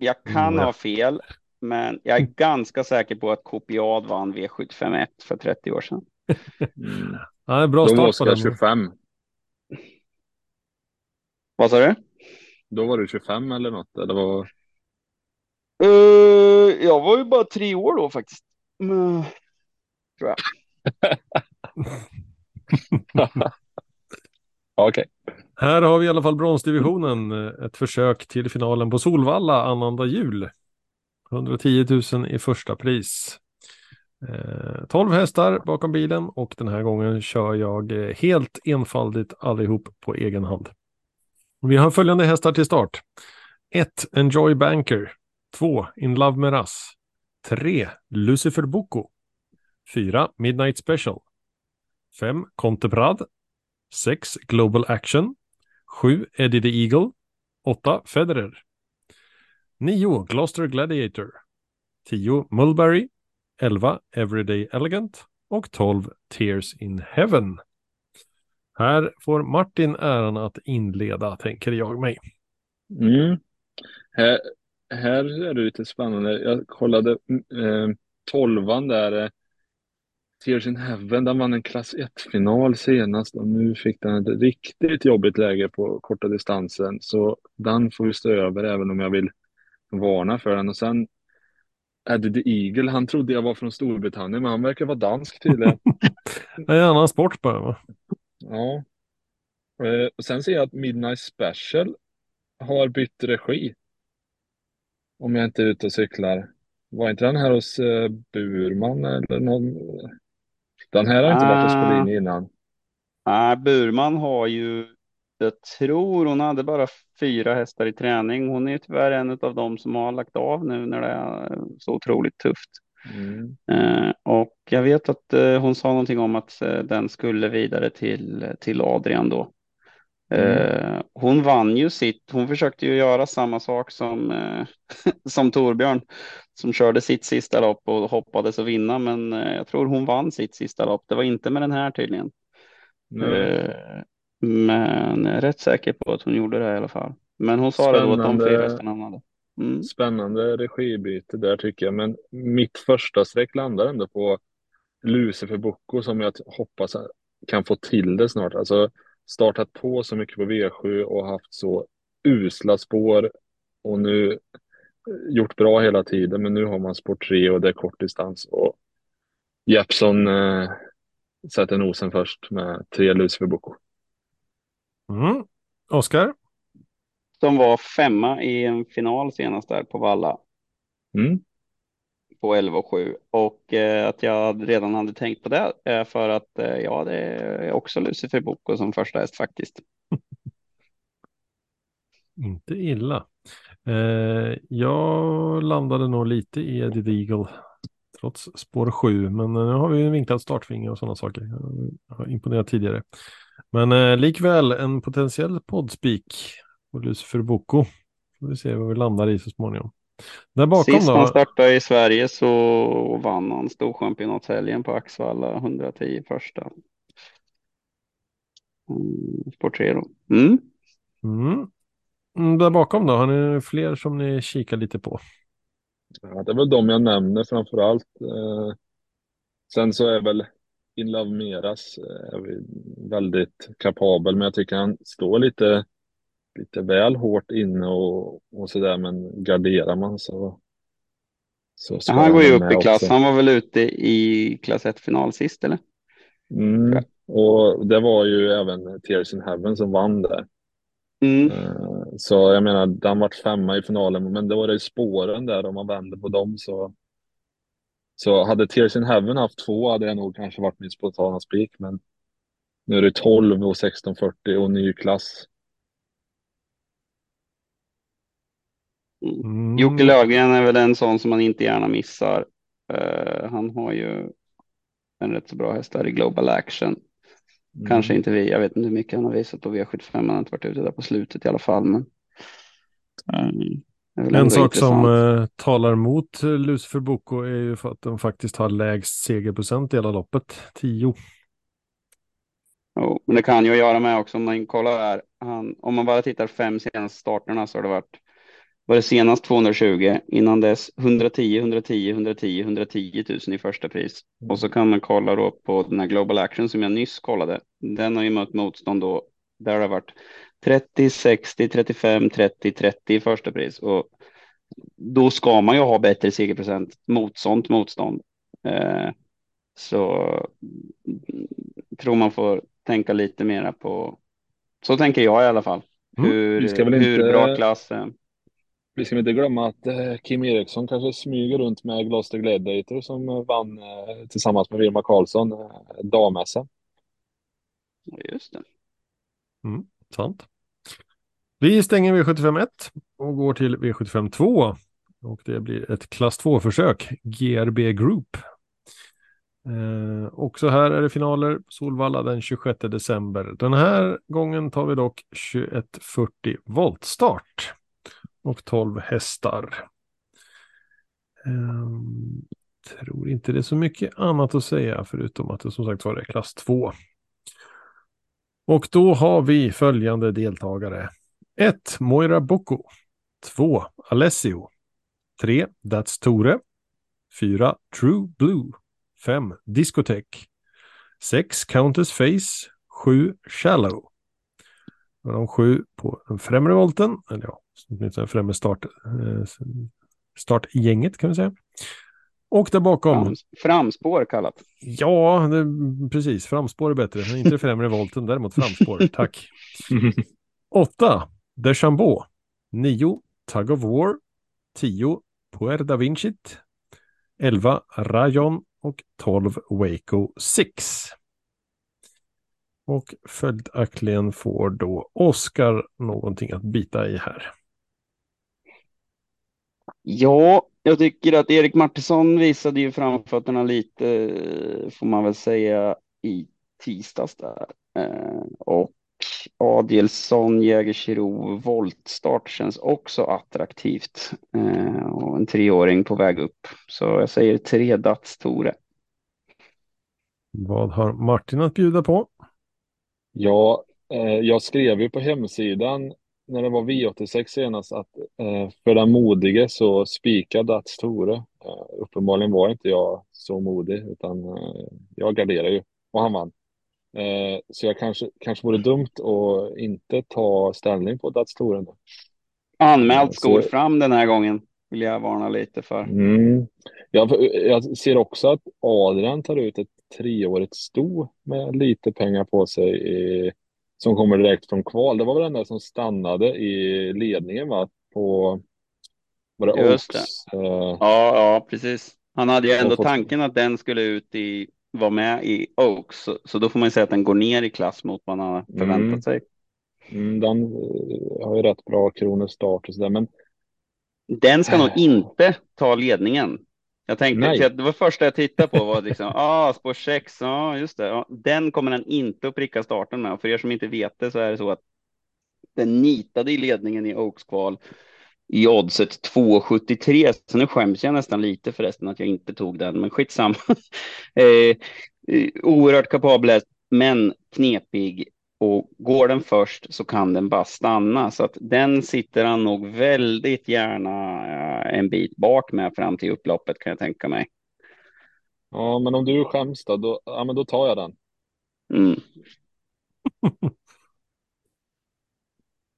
Jag kan ha fel, men jag är ganska säker på att Kopiad vann V751 för 30 år sedan. Ja, bra start på den. 25. Vad sa du? Då var du 25 eller något? Eller var... jag var ju bara 3 år då faktiskt. Mm. Tror jag. Okej. Här har vi i alla fall bronsdivisionen. Ett försök till finalen på Solvalla annandag jul. 110 000 i första pris. 12 hästar bakom bilen och den här gången kör jag helt enfaldigt allihop på egen hand. Vi har följande hästar till start. 1. Enjoy Banker. 2. In Love med Ras. 3. Lucifer Boko. 4. Midnight Special. 5. Conteprad. 6. Global Action. 7. Eddie the Eagle. 8. Federer. 9. Gloucester Gladiator. 10. Mulberry. 11. Everyday Elegant. Och 12. Tears in Heaven. Här får Martin äran att inleda, tänker jag mig. Här är det lite spännande. Jag kollade 12:an där. Tears in Heaven, där vann en klass 1-final senast och nu fick den ett riktigt jobbigt läge på korta distansen. Så den får vi stå över även om jag vill varna för den. Och sen Eddie the Eagle, han trodde jag var från Storbritannien men han verkar vara dansk tydligen. Det är en annan sport bara va? Ja. Och sen ser jag att Midnight Special har bytt regi. Om jag inte är ute och cyklar. Var inte den här hos Burman eller någon? Den här har inte varit hos Polini innan. Nej, Burman har ju, jag tror hon hade bara 4 hästar i träning. Hon är tyvärr en av dem som har lagt av nu när det är så otroligt tufft. Och jag vet att hon sa någonting om att den skulle vidare till Adrian då. Hon vann ju sitt. Hon försökte ju göra samma sak som Torbjörn som körde sitt sista lopp och hoppades att vinna, men jag tror hon vann sitt sista lopp. Det var inte med den här tydligen. Men jag är rätt säker på att hon gjorde det i alla fall. Men hon sa spännande, det då att de 4 hästarna hon hade. Spännande regibyte där tycker jag. Men mitt första streck landar ändå på Lucifer Boko som jag hoppas kan få till det snart. Alltså startat på så mycket på V7 och haft så usla spår och nu gjort bra hela tiden, men nu har man spår 3 och det är kortdistans och Jeppson sätter nosen först med 3 Lucifer Boko. Oskar? Som var 5:a i en final senast där på Valla. På 11,7. Och att jag redan hade tänkt på det är för att det är också Lucifer Boko som första häst faktiskt. Inte illa. Jag landade nog lite i Eddie the Eagle trots spår 7. Men nu har vi en vinklad startvinge och sådana saker. Jag har imponerat tidigare. Men likväl en potentiell poddspik och Lucifer Boko. Får vi se vad vi landar i så småningom. Sist han startade i Sverige så vann han Storchampionatshelgen på Axvalla 110 första. Spår 3 då. Där bakom då, har ni fler som ni kikar lite på? Ja, det är väl de jag nämner framförallt. Sen så är väl In Love Meras väldigt kapabel, men jag tycker han står lite väl hårt inne och sådär, men garderar man så han går ju upp i klass också. Han var väl ute i klass 1-final sist eller? Och det var ju även Tears in Heaven som vann där. Så jag menar, den vart 5:a i finalen, men det var ju spåren där, om man vände på dem så hade Tears in Heaven haft 2 hade jag nog kanske varit min spontana spik, men Nu är det 12 och 16.40 och ny klass. Mm. Jocke Löfgren är väl en sån som man inte gärna missar. Han har ju en rätt så bra häst där i Global Action. Mm. Kanske inte vi, jag vet inte hur mycket han har visat på V75, han har inte varit ute där på slutet i alla fall. Men, en sak intressant som talar mot Lucifer Boko är ju för att den faktiskt har lägst segerprocent i hela loppet, 10. Men det kan ju göra med också om man kollar här. Om man bara tittar 5 senaste starterna så har det varit senast 220, innan dess 110, 110, 110, 110 000 i första pris. Och så kan man kolla då på den här Global Action som jag nyss kollade. Den har ju mött motstånd då. Där har det varit 30, 60, 35, 30, 30 i första pris. Och då ska man ju ha bättre segerprocent mot sånt motstånd. Så tror man får tänka lite mera på, så tänker jag i alla fall, hur bra klassen. Vi ska inte glömma att Kim Eriksson kanske smyger runt med Gloucester Gladiator som vann tillsammans med Vilma Karlsson dammässan. Just det. Sant. Vi stänger V75-1 och går till V75-2 och det blir ett klass 2-försök, GRB Group. Också här är det finaler, Solvalla den 26 december. Den här gången tar vi dock 2140 voltstart och 12 hästar. Tror inte det är så mycket annat att säga förutom att det som sagt var det klass 2. Och då har vi följande deltagare. 1. Moira Boko. 2. Alessio. 3. That's Tore. 4. True Blue. 5. Discotek. 6. Countess Face. 7. Shallow. Och de 7 på den främre volten. Eller ja, åtminstone främre startgänget kan vi säga. Och där bakom... Framspår kallat. Ja, precis. Framspår är bättre. Men inte främre volten, däremot framspår. Tack. 8. Deschambault. 9. Tug of War. 10. Puer da Vincit. 11. Rayon. Och 12 Waco 6. Och följaktligen får då Oskar någonting att bita i här. Ja, jag tycker att Erik Martinsson visade ju framfötterna lite, får man väl säga, i tisdags där. Och Adelsson, Jägerskiro, voltstart känns också attraktivt. Och en 3-åring på väg upp. Så jag säger 3 Dats Tore. Vad har Martin att bjuda på? Ja, jag skrev ju på hemsidan när det var V86 senast att för den modige så spikade Dats Tore. Uppenbarligen var inte jag så modig utan jag garderar ju och han vann. Så jag kanske vore dumt att inte ta ställning på Datstoren. Anmält skor fram den här gången vill jag varna lite för. Jag ser också att Adrian tar ut ett 3-årigt sto med lite pengar på sig som kommer direkt från kval. Det var väl den där som stannade i ledningen var det Oaks? Ja, precis. Han hade ju ändå tanken att den skulle ut var med i Oaks, så då får man säga att den går ner i klass mot vad man har förväntat sig. Den har ju rätt bra kronestart och sådär, men den ska nog inte ta ledningen. Jag tänkte att det var första jag tittade på var liksom, spår 6, just det. Den kommer den inte att pricka starten med, och för er som inte vet det så är det så att den nitade i ledningen i Oaks kval i oddset 2,73. Så nu skäms jag nästan lite förresten att jag inte tog den. Men skitsamma. Oerhört kapabel men knepig. Och går den först så kan den bara stanna. Så att den sitter han nog väldigt gärna en bit bak med fram till upploppet kan jag tänka mig. Ja, men om du skäms då tar jag den.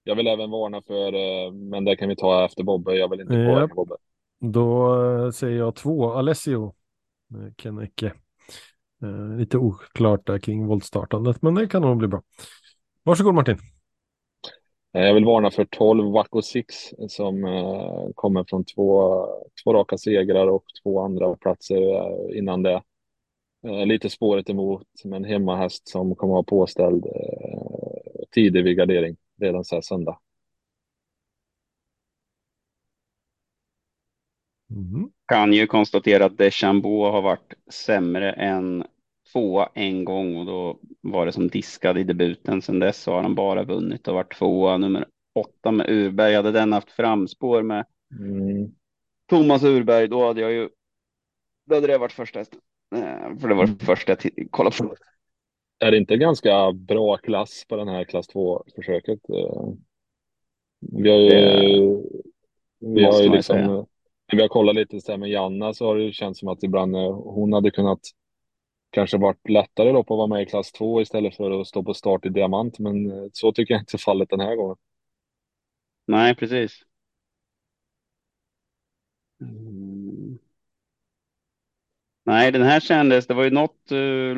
Jag vill även varna för, men det kan vi ta efter Bobbe. Jag vill inte på Bobbe. Då säger jag 2 Alessio Kenneke. Lite oklart där kring voltstartandet, men det kan nog bli bra. Varsågod Martin. Jag vill varna för 12 Waco 6 som kommer från två raka segrar och 2 andra platser innan det. Lite spåret emot, men hemmahäst som kommer ha påställd tidig vid gardering redan så här söndag. Kan ju konstatera att Deschambault har varit sämre än tvåa en gång, och då var det som diskad i debuten. Sen dess har han bara vunnit och varit tvåa. Nummer 8 med Urberg, hade den haft framspår med Thomas Urberg, då hade jag ju, då hade det varit första hästen. För det var det första jag kollade på. Är det inte ganska bra klass på den här klass 2-försöket? Vi har ju liksom, när vi har kollat lite så här med Jannah, så har det känts som att ibland hon hade kunnat kanske varit lättare då på att vara med i klass 2 istället för att stå på start i diamant, men så tycker jag inte fallet den här gången. Nej, precis. Nej, den här kändes, det var ju något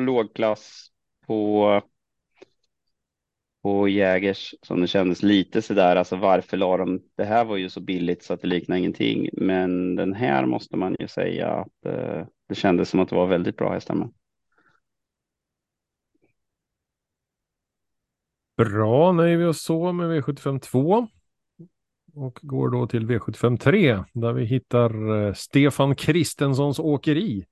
lågklass på Jägers som det kändes lite sådär, alltså varför la de, det här var ju så billigt så att det liknar ingenting, men den här måste man ju säga att det kändes som att det var väldigt bra hästar med. Bra, nöjer vi oss så med V75-2 och går då till V75-3 där vi hittar Stefan Kristenssons åkeri.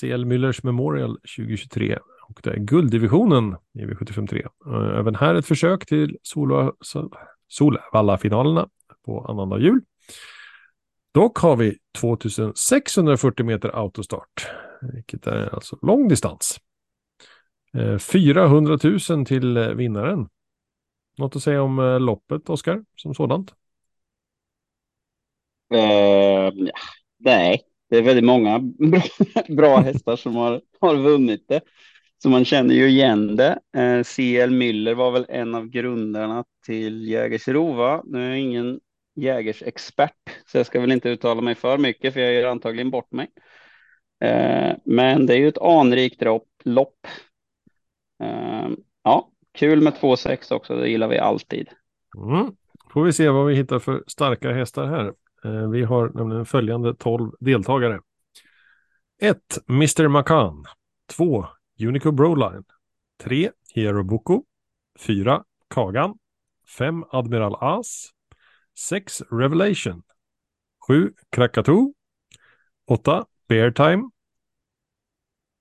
CL Müllers Memorial 2023 och det är gulddivisionen i V75-3. Även här ett försök till Solvalla-finalerna på annandag jul. Dock har vi 2640 meter autostart, vilket är alltså lång distans. 400 000 till vinnaren. Något att säga om loppet, Oskar, som sådant? Nej. Det är väldigt många bra hästar som har vunnit det. Så man känner ju igen det. CL Müller var väl en av grundarna till Jägersro, va? Nu är jag ingen Jägersexpert, så jag ska väl inte uttala mig för mycket, för jag gör antagligen bort mig. Men det är ju ett anrikt lopp. Ja, kul med 2,6 också. Det gillar vi alltid. Får vi se vad vi hittar för starka hästar här. Vi har nämligen följande 12 deltagare. 1. Mr. Macan. 2. Unico Broline. 3. Hero Boko. 4. Kagan. 5. Admiral As. 6. Revelation. 7. Krakatu. 8. Bear Time.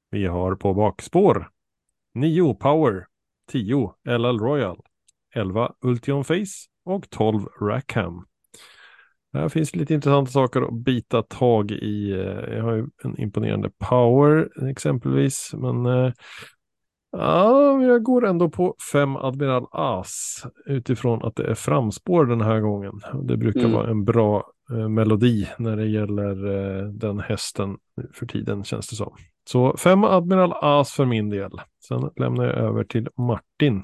Vi har på bakspår 9. Power. 10. LL Royal. 11. Ultion Face. Och 12. Rackham. Här finns lite intressanta saker att bita tag i. Jag har ju en imponerande Power exempelvis. Men ja, jag går ändå på 5 Admiral As utifrån att det är framspår den här gången. Det brukar vara en bra melodi när det gäller den hästen för tiden, känns det som. Så 5 Admiral As för min del. Sen lämnar jag över till Martin.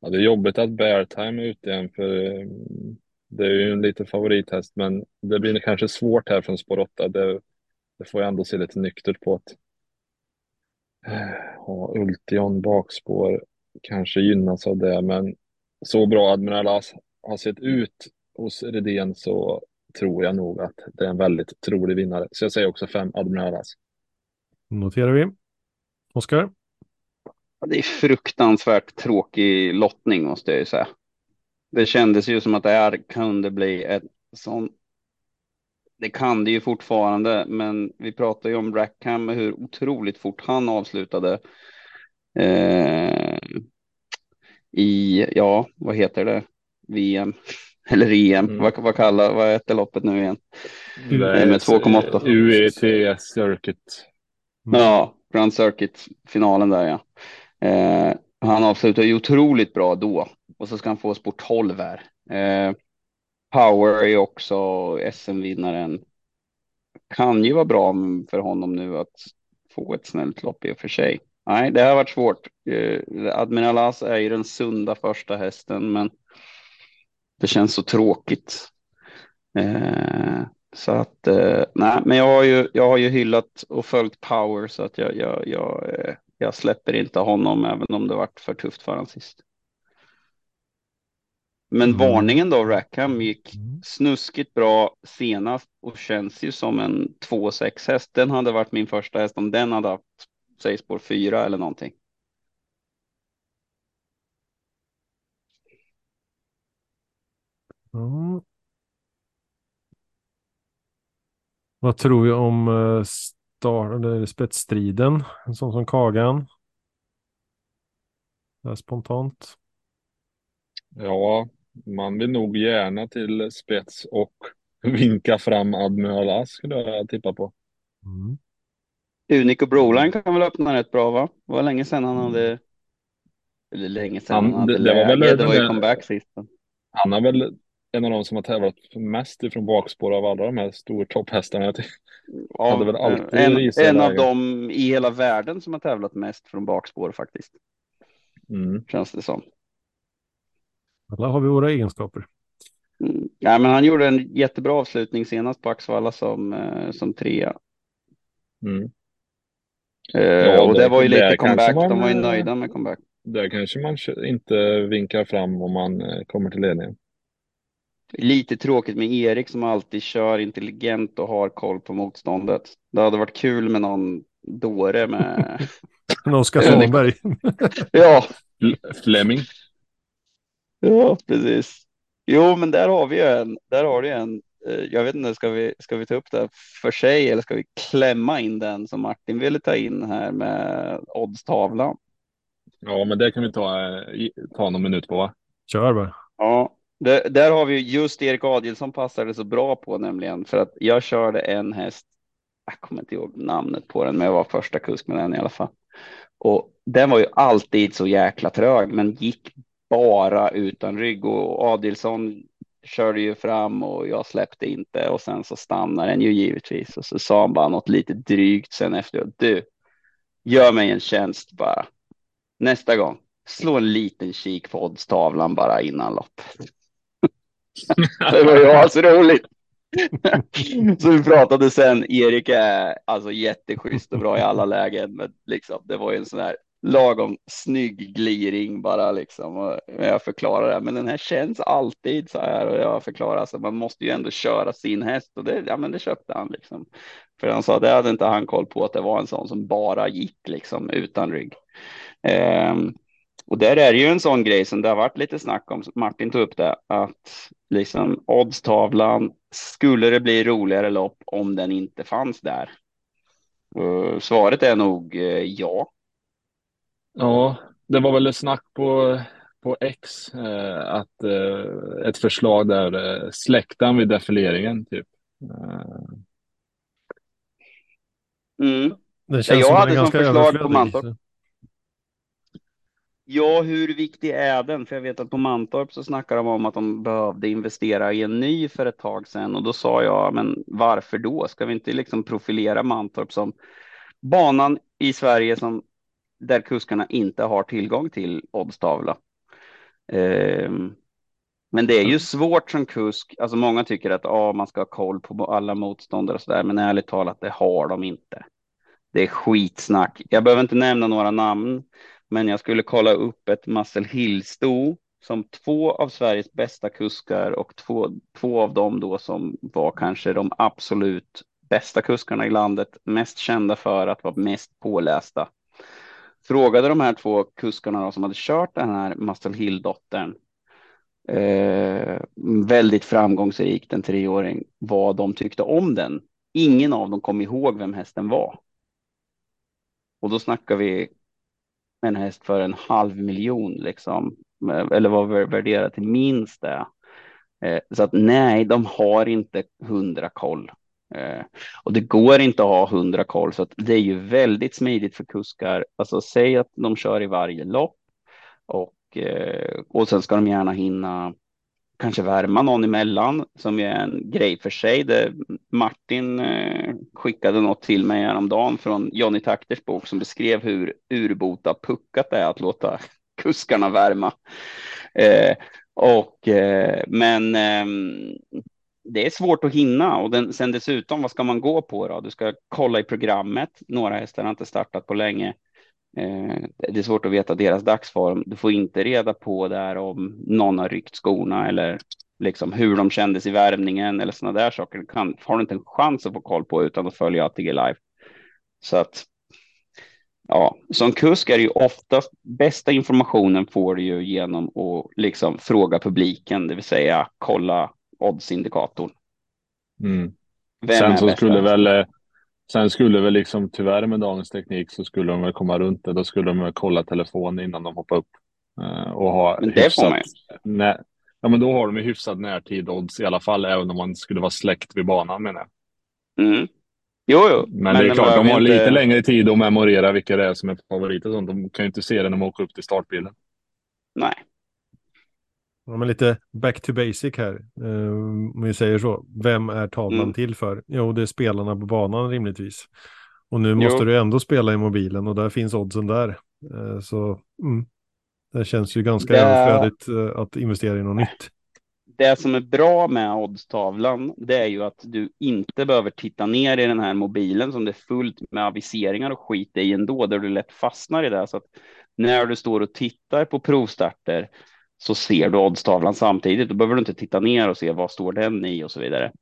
Ja, det är jobbigt att Bear Time är ute igen, för det är ju en liten favorithäst, men det blir kanske svårt här från spår 8. Det får jag ändå se lite nyktert på. Att Ultion bakspår kanske gynnas av det, men så bra Admiral As har sett ut hos Redén så tror jag nog att det är en väldigt trolig vinnare. Så jag säger också 5 Admiral As. Noterar vi. Oskar? Det är fruktansvärt tråkig lottning, måste jag ju säga. Det kändes ju som att det här kunde bli ett sånt. Det kan det ju fortfarande, men vi pratade ju om Rackham och hur otroligt fort han avslutade vad heter det? VM eller EM. Vad heter loppet nu igen? Med 2,8. UET Circuit. Ja, Grand Circuit-finalen där, ja. Han avslutar ju otroligt bra då. Och så ska han få sport 12 här. Power är också SM-vinnaren. Kan ju vara bra för honom nu att få ett snällt lopp i och för sig. Nej, det har varit svårt. Admiral As är ju den sunda första hästen, men det känns så tråkigt. Så att, nej, men jag har ju hyllat och följt Power, så att jag släpper inte honom även om det varit för tufft för han sist. Men varningen då, Rackham gick snuskigt bra senast och känns ju som en 2,6 häst. Den hade varit min första häst om den hade haft, säg, spår 4 eller någonting. Mm. Vad tror jag om spetsstriden? En sån som Kagan. Det är spontant. Ja, man vill nog gärna till spets och vinka fram Admiral As, skulle jag tippa på. Unico Broline kan väl öppna rätt bra, va? Det var länge sedan han hade... Eller länge sedan han hade det var ju comeback sist. Han är väl en av de som har tävlat mest ifrån bakspår av alla de här stora topphästarna. Ja, väl alltid en av dem i hela världen som har tävlat mest från bakspår faktiskt. Känns det som. Alla har vi våra egenskaper. Ja, men han gjorde en jättebra avslutning senast på Axvalla som trea. Ja, och det var ju lite comeback. De var ju nöjda med comeback. Där kanske man inte vinkar fram om man kommer till ledningen. Lite tråkigt med Erik som alltid kör intelligent och har koll på motståndet. Det hade varit kul med någon dåre med... Oskar Svanberg. Ja. Fleming. Ja, precis. Jo, men där har vi ju en. Jag vet inte, ska vi ta upp det för sig eller ska vi klämma in den som Martin ville ta in här med oddstavlan? Ja, men det kan vi ta någon minut på, va? Kör bara. Ja, där har vi just Erik Adielsson passade så bra på nämligen. För att jag körde en häst, jag kommer inte ihåg namnet på den, men jag var första kusk med den i alla fall. Och den var ju alltid så jäkla trög, men gick bara utan rygg. Och Adielsson körde ju fram och jag släppte inte. Och sen så stannade den ju givetvis. Och så sa han bara något lite drygt sen efter. Du, gör mig en tjänst bara. Nästa gång, slå en liten kik på oddstavlan bara innan loppet. Det var ju så roligt. Så vi pratade sen. Erik är alltså jätteschysst och bra i alla lägen. Men liksom, det var ju en sån här lagom snygg gliring bara liksom. Och jag förklarar det. Men den här känns alltid så här. Och jag förklarar så man måste ju ändå köra sin häst. Och det, ja, men det köpte han liksom. För han sa, det hade inte han koll på att det var en sån som bara gick liksom utan rygg. Och där är det ju en sån grej som det har varit lite snack om. Martin tog upp det, att liksom oddstavlan, skulle det bli roligare lopp om den inte fanns där? Svaret är nog ja. Ja, det var väl ett snack på X att ett förslag där släktan vid defileringen typ. Det känns jag hade som förslag på Mantorp. Ja, hur viktig är den? För jag vet att på Mantorp så snackar de om att de behövde investera i en ny för ett tag sedan. Och då sa jag, men varför då? Ska vi inte liksom profilera Mantorp som banan i Sverige som där kuskarna inte har tillgång till oddstavla? Men det är ju svårt som kusk. Alltså många tycker att man ska ha koll på alla motståndare och sådär. Men ärligt talat, det har de inte. Det är skitsnack. Jag behöver inte nämna några namn. Men jag skulle kolla upp ett Marcel Hillsto som två av Sveriges bästa kuskar och två av dem då som var kanske de absolut bästa kuskarna i landet, mest kända för att vara mest pålästa. Frågade de här två kuskarna då, som hade kört den här Marcel Hill-dottern, väldigt framgångsrikt, en 3-åring, vad de tyckte om den. Ingen av dem kom ihåg vem hästen var. Och då snackar vi en häst för 500 000 liksom, eller var värderat till minst det. Så att nej, de har inte 100 koll. Och det går inte att ha 100 koll, så att det är ju väldigt smidigt för kuskar. Alltså säg att de kör i varje lopp och sen ska de gärna hinna kanske värma någon emellan, som är en grej för sig. Martin skickade något till mig häromdagen från Johnny Takters bok som beskrev hur urbota puckat det är att låta kuskarna värma. Det är svårt att hinna. Och sen dessutom, vad ska man gå på då? Du ska kolla i programmet. Några hästar har inte startat på länge. Det är svårt att veta deras dagsform. Du får inte reda på där om någon har ryckt skorna eller liksom hur de kändes i värmningen eller sådana där saker. Har du inte en chans att få koll på utan att följa ATG Live. Så att ja, som kusk är det ju oftast bästa informationen får du ju genom att liksom fråga publiken, det vill säga kolla oddsindikatorn. Mm. Sen skulle väl liksom tyvärr med dagens teknik så skulle de väl komma runt det. Då skulle de väl kolla telefonen innan de hoppar upp. Och ha men det hyfsat, får man nej, ja, men då har de ju hyfsat närtid odds i alla fall, även om man skulle vara släkt vid banan menar jag. Mm. Jo. Men det är klart, de har inte lite längre tid att memorera vilka det är som är favoriter och sånt. De kan ju inte se det när de åker upp till startbilen. Nej. De är lite back to basic här. Om vi säger så. Vem är tavlan till för? Jo, det är spelarna på banan rimligtvis. Och nu måste du ändå spela i mobilen och där finns oddsen där. Så det känns ju ganska överflödigt att investera i något nytt. Det som är bra med oddstavlan, det är ju att du inte behöver titta ner i den här mobilen som det är fullt med aviseringar och skit i ändå, där du lätt fastnar i det. Så att när du står och tittar på provstarter så ser du oddstavlan samtidigt. Då behöver du inte titta ner och se vad står den i och så vidare.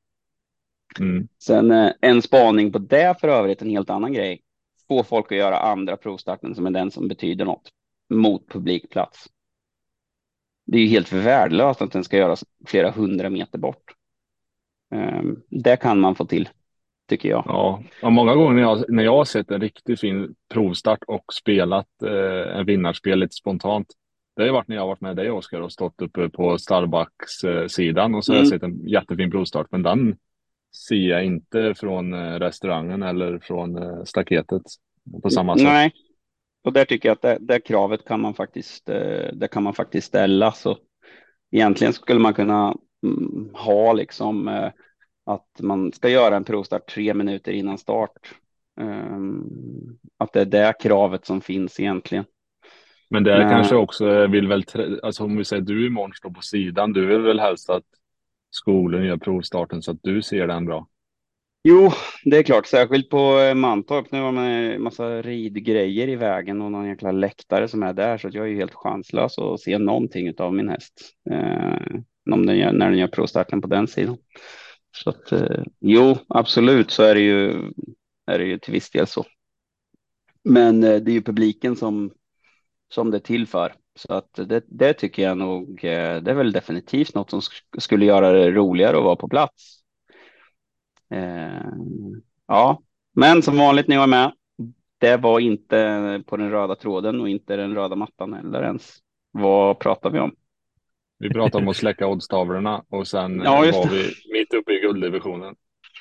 Mm. Sen en spaning på det för övrigt, en helt annan grej. Få folk att göra andra provstarten som är den som betyder något mot publikplats. Det är ju helt värdelöst att den ska göras flera hundra meter bort. Det kan man få till, tycker jag. Ja, och många gånger när jag har sett en riktigt fin provstart och spelat en vinnarspel lite spontant. Det har ju varit när jag har varit med dig, Oskar, och stått uppe på Starbucks-sidan. Och så har jag sett en jättefin provstart, men den ser jag inte från restaurangen eller från staketet på samma sätt. Nej. Och där tycker jag att det kravet kan man faktiskt, det kan man faktiskt ställa. Så egentligen skulle man kunna ha liksom att man ska göra en provstart 3 minuter innan start. Att det är det kravet som finns egentligen. Men det kanske också vill väl, alltså om vi säger du imorgon står på sidan, du vill väl helst att skolan gör provstarten så att du ser den bra? Jo, det är klart. Särskilt på Mantorp. Nu har man en massa ridgrejer i vägen och någon jäkla läktare som är där. Så att jag är ju helt chanslös att se någonting av min häst. När den gör provstarten på den sidan. Så att, jo, absolut så är det ju till viss del så. Men det är ju publiken som det är till för. Så att det tycker jag nog, det är väl definitivt något som skulle göra det roligare att vara på plats. Ja, men som vanligt, ni var med. Det var inte på den röda tråden och inte den röda mattan heller ens. Vad pratar vi om? Vi pratar om att släcka oddstavlorna och sen var vi mitt uppe i gulddivisionen.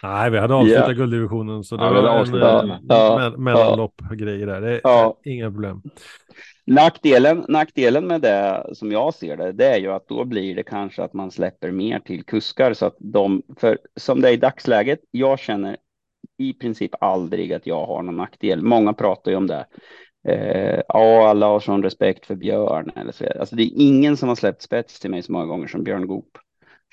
Nej, vi hade avslutat gulddivisionen så det var en mellanloppgrejer där. Det är inga problem. Nackdelen med det som jag ser det är ju att då blir det kanske att man släpper mer till kuskar så att de, för som det är i dagsläget, jag känner i princip aldrig att jag har någon nackdel. Många pratar ju om det. Alla har sån respekt för Björn eller så. Alltså det är ingen som har släppt spets till mig så många gånger som Björn Goop.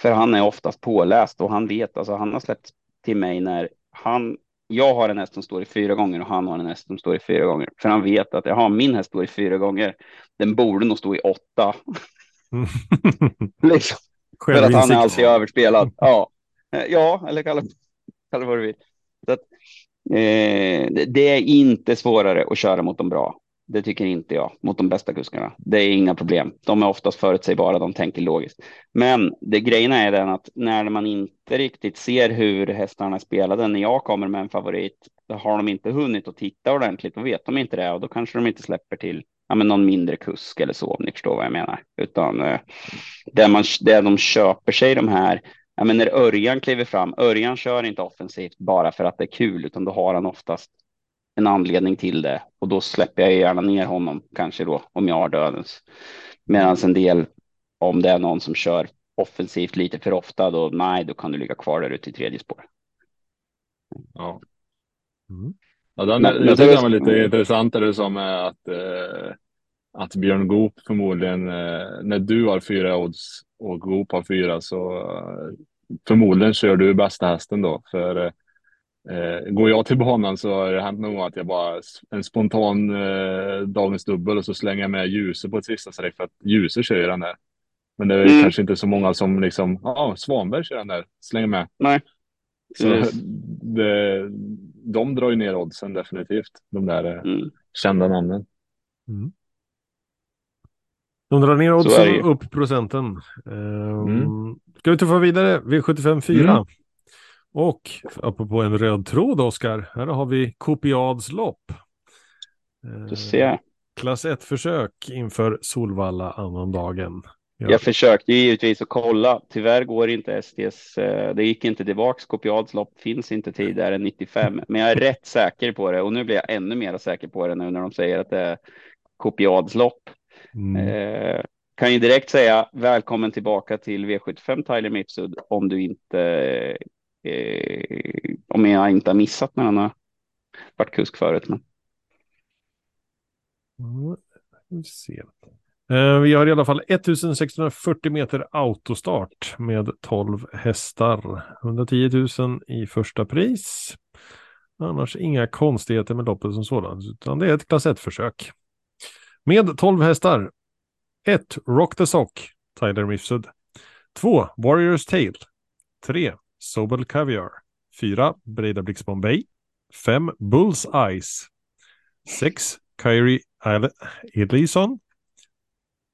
För han är oftast påläst och han vet, alltså han har släppt till mig när jag har en häst som står i 4 gånger och han har en häst som står i 4 gånger. För han vet att min häst står i 4 gånger. Den borde nog stå i 8. Liksom. För att han är alltid överspelad. Ja, eller kalla vad du vill. Så att, det är inte svårare att köra mot de bra. Det tycker inte jag, mot de bästa kuskarna. Det är inga problem. De är oftast förutsägbara, de tänker logiskt. Men det grejen är den att när man inte riktigt ser hur hästarna spelade, när jag kommer med en favorit, då har de inte hunnit att titta ordentligt och vet de inte det. Och då kanske de inte släpper till någon mindre kusk eller så, om ni förstår vad jag menar. Utan där de köper sig de här... Ja, men när Örjan kliver fram, Örjan kör inte offensivt bara för att det är kul, utan då har han oftast en anledning till det. Och då släpper jag gärna ner honom kanske då, om jag har dödens. Medan en del, om det är någon som kör offensivt lite för ofta, då kan du ligga kvar där ute i 3:e spår. Ja. Mm. Jag tycker det var lite intressant det som är att Björn Goop förmodligen, när du har 4 odds och Goop har 4, så förmodligen kör du bästa hästen då. För Går jag till banan så har det hänt nog att jag bara en spontan dagens dubbel och så slänger med Ljusor på ett sista sträck för att Ljusor kör den där. Men det är kanske inte så många som liksom, Svanberg kör den där, slänger med. Nej. Så de drar ju ner oddsen definitivt, de där kända namnen. Mm. De drar ner oddsen och upp procenten. Ska vi tuffa vidare? V75-4. Mm. Och apropå en röd tråd, Oskar, här har vi Kopiadslopp. Klass 1-försök inför Solvalla annandagen. Jag försökte givetvis att kolla. Tyvärr går inte STs. Det gick inte tillbaka. Kopiadslopp finns inte tidigare än 95. Men jag är rätt säker på det. Och nu blir jag ännu mer säker på det nu när de säger att det är Kopiadslopp. Kan ju direkt säga välkommen tillbaka till V75 Tyler Mipsud om du inte... om jag inte har missat när han har varit kusk förut. Men... vi har i alla fall 1640 meter autostart med 12 hästar. 110 000 i första pris. Annars inga konstigheter med loppet som sådant, utan det är ett klass 1-försök. Med 12 hästar. 1. Rock the Sock, Tyler Mifsud. 2. Warrior's Tale. 3. Sobel Caviar. 4. Breda Blix Bombay. 5. Bulls Eyes. 6. Kyrie Edlison.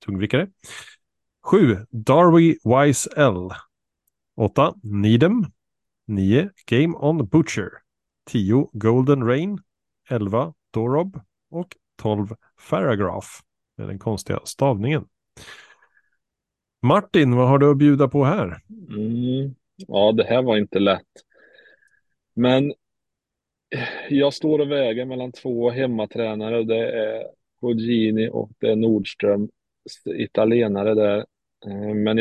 Tungvikare. 7. Darby Wise L. 8. Needham. 9. Game on Butcher. 10. Golden Rain. 11. Dorob. Och 12. Paragraph. Med den konstiga stavningen. Martin, vad har du att bjuda på här? Ja, det här var inte lätt. Men jag står och väger mellan två hemmatränare. Det är Cogini och det är Nordström, italienare där. Men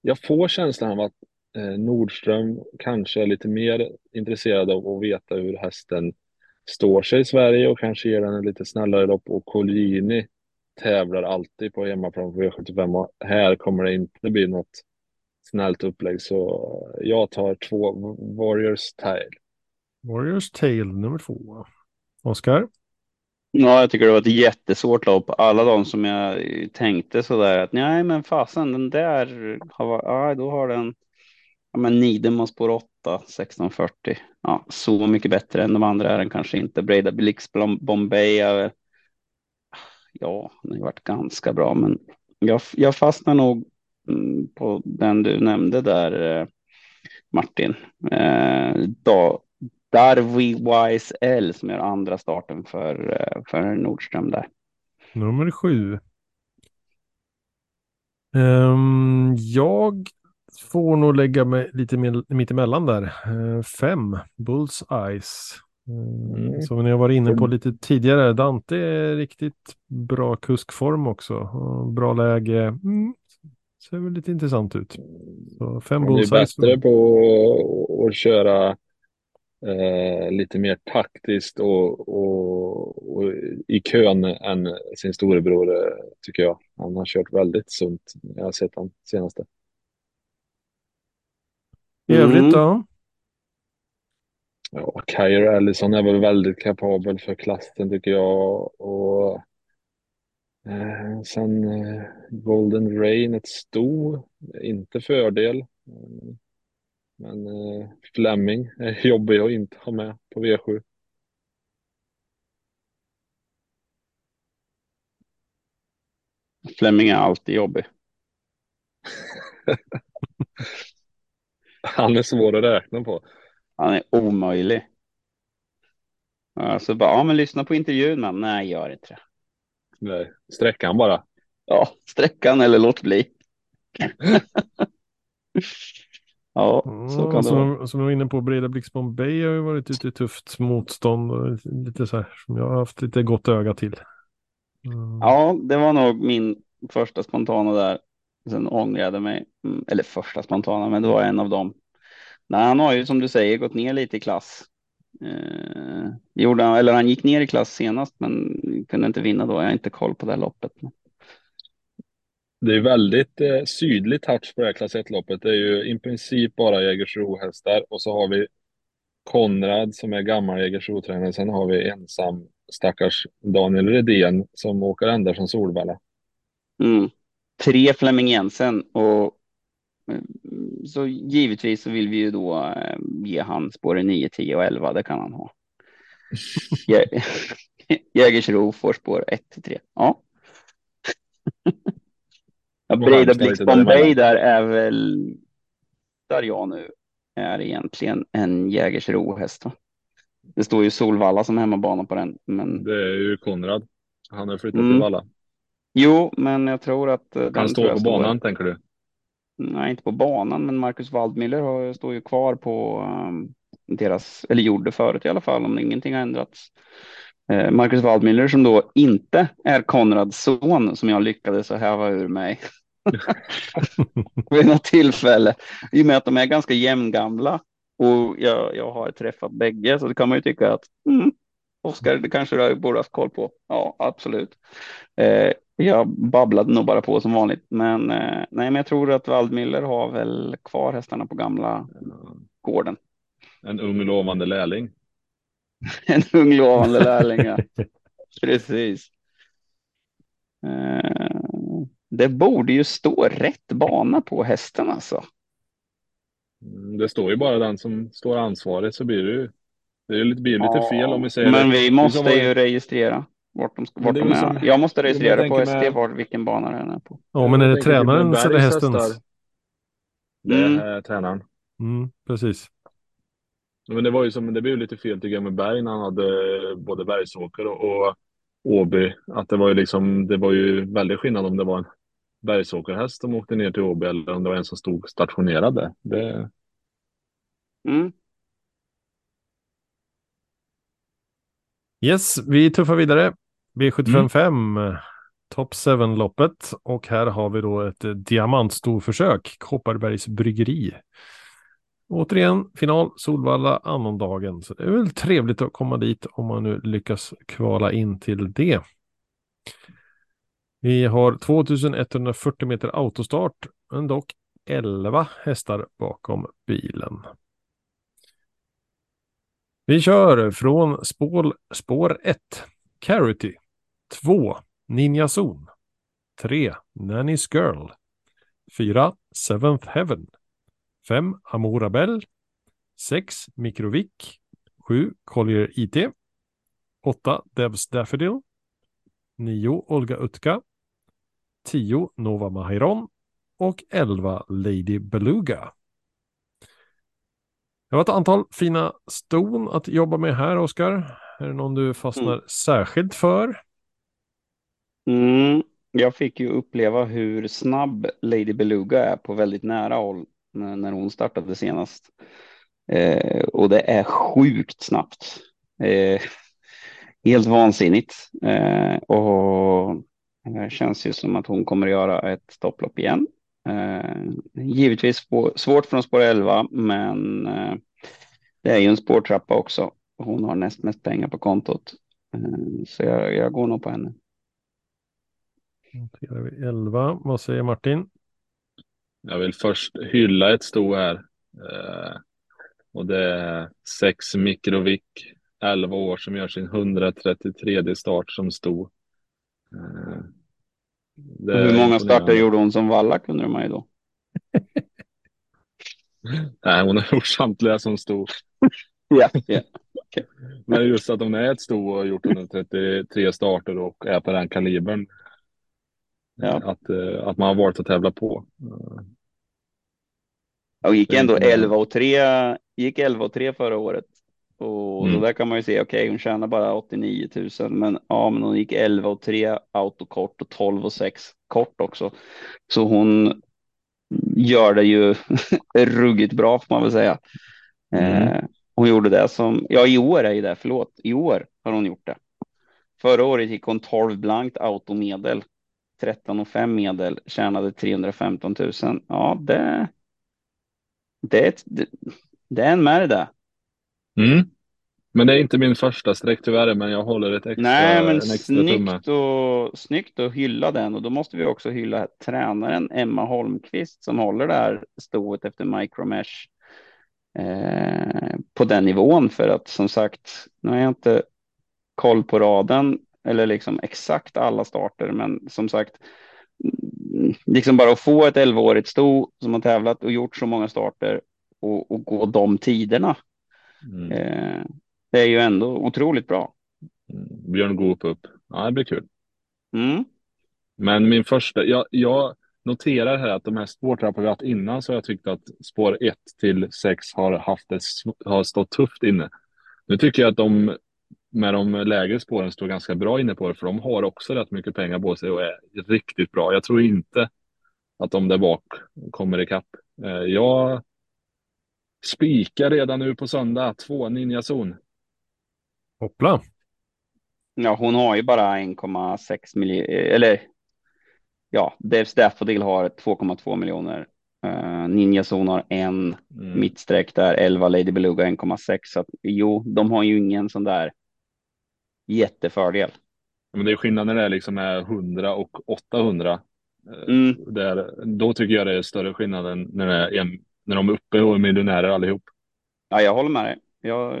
jag får känslan av att Nordström kanske är lite mer intresserad av att veta hur hästen står sig i Sverige och kanske ger den en lite snällare lopp. Och Cogini tävlar alltid på hemmaplan på V75 och här kommer det inte bli något snällt upplägg, så jag tar 2 Warriors Tale. Warriors Tale nummer 2. Oskar? Ja, jag tycker det var ett jättesvårt lopp. Alla de som jag tänkte sådär att nej men fasen, den där har, då har den men Nidem har spår 8, 1640. Ja, så mycket bättre än de andra är den kanske inte. Breda Blix Bombay är, den har varit ganska bra, men jag fastnar nog på den du nämnde där, Martin. Darby Wise L som gör andra starten för Nordström där. Nummer 7. Jag får nog lägga mig lite mitt emellan där. 5. Bulls Eyes. Som ni har varit inne på lite tidigare. Dante är riktigt bra kuskform också. Bra läge. Ser väl lite intressant ut. Så 5 bullseyes. Det är bättre på att köra lite mer taktiskt och i kön än sin storebror, tycker jag. Han har kört väldigt sunt. Jag har sett han senaste. I övrigt då? Ja, Kyra Ellison är väl väldigt kapabel för klassen, tycker jag. Och sen Golden Rain, ett sto, inte fördel, men Fleming är jobbig att inte ha med på V7. Fleming är alltid jobbig. Han är svår att räkna på. Han är omöjlig. Alltså bara, men lyssna på intervjun, men nej, gör inte det. Nej, sträckan bara. Ja, sträckan eller låt bli. Så kan som jag var inne på, Breda Blix Bombay har ju varit ute i tufft motstånd och lite så här, som jag har haft lite gott öga till. Ja, det var nog min första spontana där. Sen ångrade mig, eller första spontana, men det var en av dem. Nej, han har ju som du säger gått ner lite i klass. Han gick ner i klass senast men kunde inte vinna då. Jag har inte koll på det här loppet. Det är väldigt sydlig touch på det här klass 1-loppet. Det är ju i princip bara Jägersro-hästar och så har vi Konrad som är gammal jäger-sjotränare. Sen har vi ensam stackars Daniel Redén som åker ända från Solvalla. Mm. 3 Flemming Jensen. Och så givetvis så vill vi ju då ge han spåren 9, 10 och 11. Det kan han ha. Jägersro får spår 1-3. Ja. Breda Blix Bombay där är väl där jag nu är egentligen en Jägersro-häst. Det står ju Solvalla som hemmabana på den, men... Det är ju Konrad. Han har flyttat till Valla. Jo, men jag tror att... Han står på banan, tänker du? Nej, inte på banan, men Marcus Waldmiller står ju kvar på deras... Eller gjorde förut i alla fall, om ingenting har ändrats. Marcus Waldmiller som då inte är Konrads son, som jag lyckades att häva ur mig vid något tillfälle. I och med att de är ganska jämngamla. Och jag har träffat bägge, så det kan man ju tycka att Oskar, det kanske du borde ha koll på. Ja, absolut. Jag babblade nog bara på som vanligt. Men nej, men jag tror att Waldmiller har väl kvar hästarna på gamla gården. En ung lovande lärling. En ung lovande lärling, ja. Precis. Det borde ju stå rätt bana på hästen alltså. Det står ju bara den som står ansvarig, så blir det ju... Det blir lite fel om vi säger... Men det. Vi måste ju registrera vart de är. Jag måste registrera på SD vilken bana den är på. Ja, men är det tränarens eller hästens? Det är tränaren. Mm, precis. Men det var ju som... Det blev lite fel till Gömmerberg när han hade både Bergsåker och Åby. Att det var ju liksom... Det var ju väldigt skillnad om det var en Bergsåkerhäst som åkte ner till Åby eller om det var en som stod stationerad där. Det... Mm. Yes, vi tuffar vidare. V75 Top 7-loppet. Och här har vi då ett diamantstorförsök. Kopparbergs bryggeri. Återigen, final Solvalla annandagen. Så det är väl trevligt att komma dit om man nu lyckas kvala in till det. Vi har 2140 meter autostart, men dock 11 hästar bakom bilen. Vi kör från spår 1, Carity, 2, Ninja Zone, 3, Nanny's Girl, 4, Seventh Heaven, 5, Amorabel, 6, Mikrovik, 7, Collier IT, 8, Debs Daffodil, 9, Olga Utka, 10, Nova Mahiron och 11, Lady Beluga. Det var ett antal fina ston att jobba med här, Oskar. Är det någon du fastnar särskilt för? Jag fick ju uppleva hur snabb Lady Beluga är på väldigt nära håll när hon startade senast. Och det är sjukt snabbt. Helt vansinnigt. Och det känns ju som att hon kommer att göra ett stopplopp igen. Givetvis svårt från spår 11, men det är ju en spårtrappa också. Hon har näst mest pengar på kontot, så jag går nog på henne. Noterar vi 11. Vad säger Martin? Jag vill först hylla ett sto här. Och det är 6 Mikrovik, 11 år, som gör sin 133 start som sto. Hur många starter gjorde hon som Valla, kunde du mig då? Nej, hon har gjort samtliga som stod. Ja. Okay. Men just att hon är ett stod och har gjort 133 starter och är på den kalibern. Ja. Att man har valt att tävla på. Och gick ändå 11 och 3 förra året. Och då där kan man ju se, okej, hon tjänar bara 89 000, men hon gick 11 och 3 autokort och 12 och 6 kort också. Så hon gör det ju ruggigt bra, får man väl säga. Hon gjorde det som, i år har hon gjort det. Förra året gick hon 12 blankt automedel, 13 och 5 medel, tjänade 315 000. Ja, det är en märda. Men det är inte min första streck tyvärr, men jag håller ett extra. Nej, men snyggt att hylla den. Och då måste vi också hylla tränaren Emma Holmqvist som håller det här stået efter Micromesh. på den nivån, för att som sagt, nu har jag inte koll på raden eller liksom exakt alla starter, men som sagt liksom bara att få ett 11-årigt sto som har tävlat och gjort så många starter och gå de tiderna, det är ju ändå otroligt bra. Björn Goop upp, ja, det blir kul. Men min första, jag noterar här att de här spårtrappar vi haft innan, så jag tyckte att spår 1 till 6 har stått tufft inne. Nu tycker jag att de med de lägre spåren står ganska bra inne på det, för de har också rätt mycket pengar på sig och är riktigt bra. Jag tror inte att de där bak kommer ikapp. Jag spikar redan nu på söndag 2 Ninja Zon. Hoppla. Ja, hon har ju bara 1,6 miljoner, eller ja, Dave Staffordil har 2,2 miljoner. Ninja Zon har 1 mittsträck där, 11 Lady Beluga 1,6. Så att, jo, de har ju ingen sån där jättefördel. Men det är skillnad när det är liksom 100 och 800. Där, då tycker jag det är större skillnad än när de är uppe och är miljonärer allihop. Ja, jag håller med dig. Ja,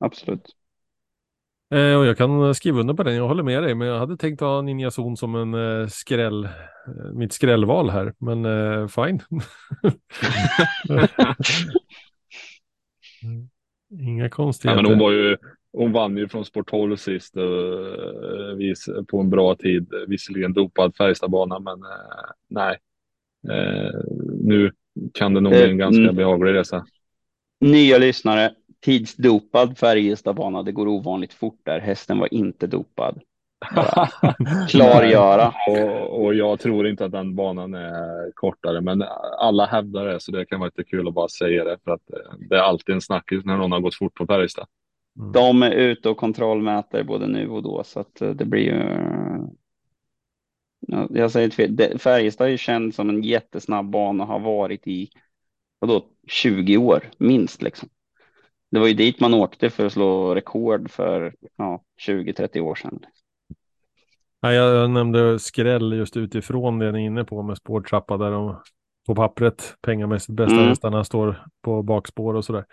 absolut. Och jag kan skriva under på den, jag håller med dig, men jag hade tänkt ha Ninja Zon som en mitt skrällval här, men fine. Inga konstigheter. Ja, men hon vann ju från Sport 12 sist på en bra tid, visserligen dopad Färjestadbana, men nej. Nu kan det nog bli en ganska behaglig resa. Nya lyssnare. Tidsdopad Färjestadbana, det går ovanligt fort där. Hästen var inte dopad. Klargöra. Och jag tror inte att den banan är kortare, men alla hävdar det, så det kan vara lite kul att bara säga det, för att det är alltid en snackis när någon har gått fort på Färjestad. De är ute och kontrollmäter både nu och då, så att det blir ju... Jag säger fel. Färjestad är ju känd som en jättesnabb bana, har varit i 20 år minst liksom. Det var ju dit man åkte för att slå rekord för 20-30 år sedan. Ja, jag nämnde skräll just utifrån det ni är inne på med spårtrappa, där de på pappret pengamässigt bästa hästarna står på bakspår och sådär.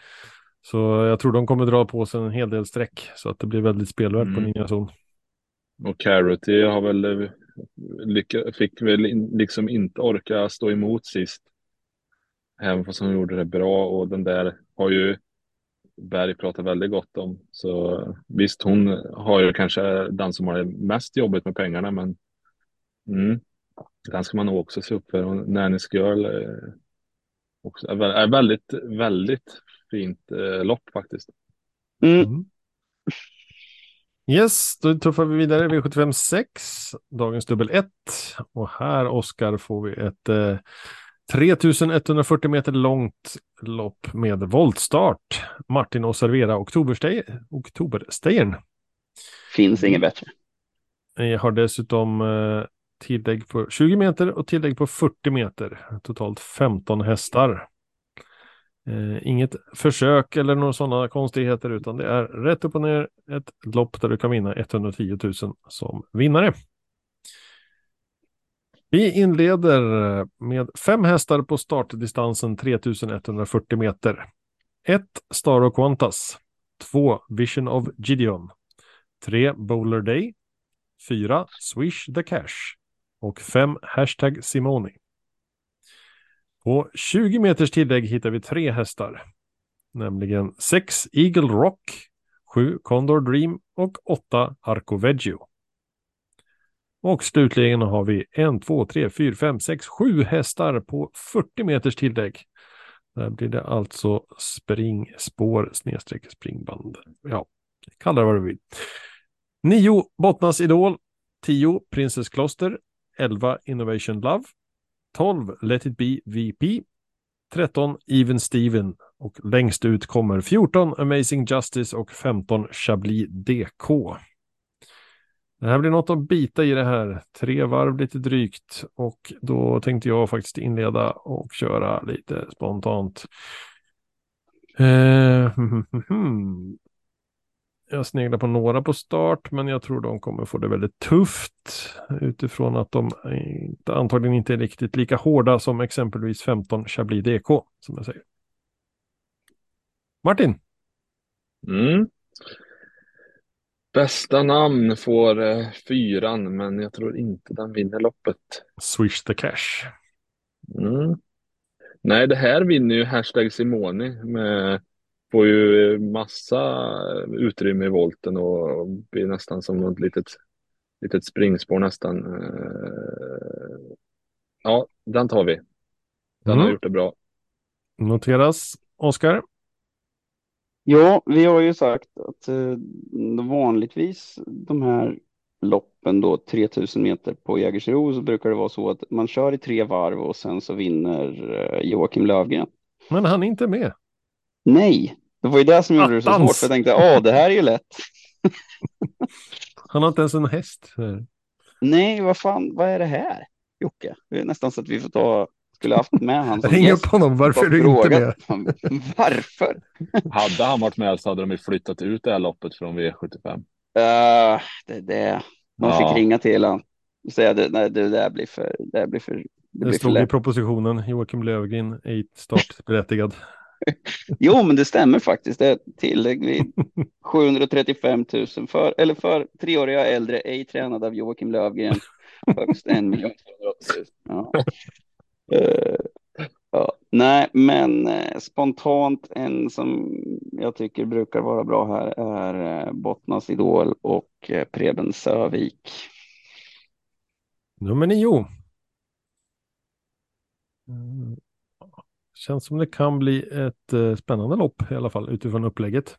Så jag tror de kommer dra på sig en hel del sträck, så att det blir väldigt spelvärt på Ninja Zon. Och Carity har väl fick inte orka stå emot sist. Även fast hon gjorde det bra, och den där har ju Berg pratar väldigt gott om. Så visst, hon har ju kanske den som har det mest jobbigt med pengarna, men den ska man nog också se upp för. Och Nanny's Girl också är väldigt, väldigt fint lopp faktiskt. Yes, då tuffar vi vidare. V75-6, dagens dubbel 1. Och här, Oskar, får vi ett 3140 meter långt lopp med voltstart. Martin Olsson, Oktoberstejern. Finns ingen bättre. Jag har dessutom tillägg på 20 meter och tillägg på 40 meter. Totalt 15 hästar. Inget försök eller några sådana konstigheter, utan det är rätt upp och ner ett lopp där du kan vinna 110 000 som vinnare. Vi inleder med 5 hästar på startdistansen 3140 meter. 1 Star of Qantas, 2 Vision of Gideon, 3 Bowler Day, 4 Swish the Cash och 5 # Simoni. På 20 meters tillägg hittar vi 3 hästar, nämligen 6 Eagle Rock, 7 Condor Dream och 8 Arco Veggio. Och slutligen har vi 1, 2, 3, 4, 5, 6, 7 hästar på 40 meters tillägg. Där blir det alltså springspår, /springband. Ja, kalla det vad du vill. 9 Bottnas Idol, 10 Princess Kloster, 11 Innovation Love, 12 Let It Be VP, 13 Even Steven och längst ut kommer 14 Amazing Justice och 15 Chablis DK. Det här blir något att bita i det här. 3 varv lite drygt, och då tänkte jag faktiskt inleda och köra lite spontant. Jag sneglar på några på start, men jag tror de kommer få det väldigt tufft utifrån att de antagligen inte är riktigt lika hårda som exempelvis 15 Chablis DK, som jag säger. Martin? Mm. Bästa namn får fyran, men jag tror inte den vinner loppet. Swish the cash. Mm. Nej, det här vinner ju hashtag Simoni. Med, får ju massa utrymme i volten och blir nästan som något litet springspår nästan. Ja, den tar vi. Den har gjort det bra. Noteras, Oskar? Ja, vi har ju sagt att vanligtvis de här loppen då 3000 meter på Jägersro, så brukar det vara så att man kör i 3 varv och sen så vinner Joakim Löfgren. Men han är inte med. Nej, det var ju det som gjorde det så svårt. För jag tänkte, det här är ju lätt. Han har inte ens en häst. Nej, vad är det här, Jocke? Det är nästan så att vi får skulle haft med han som gäst. På honom, varför du inte med? Varför? Hade han varit med så hade de ju flyttat ut det här loppet från V75. Det. Man fick ringa till han och säga det stod i propositionen, Joakim Löfgren är startberättigad. Jo, men det stämmer faktiskt. Det är tillägg vid 735 000 för treåriga äldre, ej tränad av Joakim Löfgren. Högst 1 miljon. Ja. Nej, men spontant en som jag tycker brukar vara bra här är Bottnas idol och Preben Sövik. Nummer 9. Känns som det kan bli ett spännande lopp i alla fall utifrån upplägget.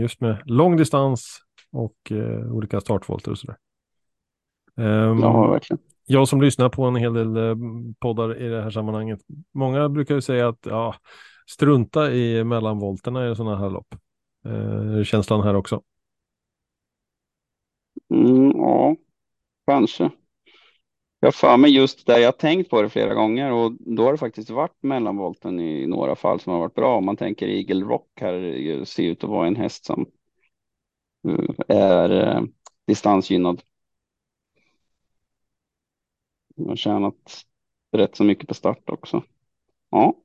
Just med lång distans och olika startvolter och sådär. Ja, verkligen. Jag som lyssnar på en hel del poddar i det här sammanhanget. Många brukar ju säga att strunta i mellanvolterna i sådana här lopp. Känslan här också. Ja, kanske. Jag får mig just där, jag har tänkt på det flera gånger och då har det faktiskt varit mellanvolten i några fall som har varit bra. Om man tänker Eagle Rock här, ser ut att vara en häst som är distansgynnad. De har tjänat rätt så mycket på start också. Ja,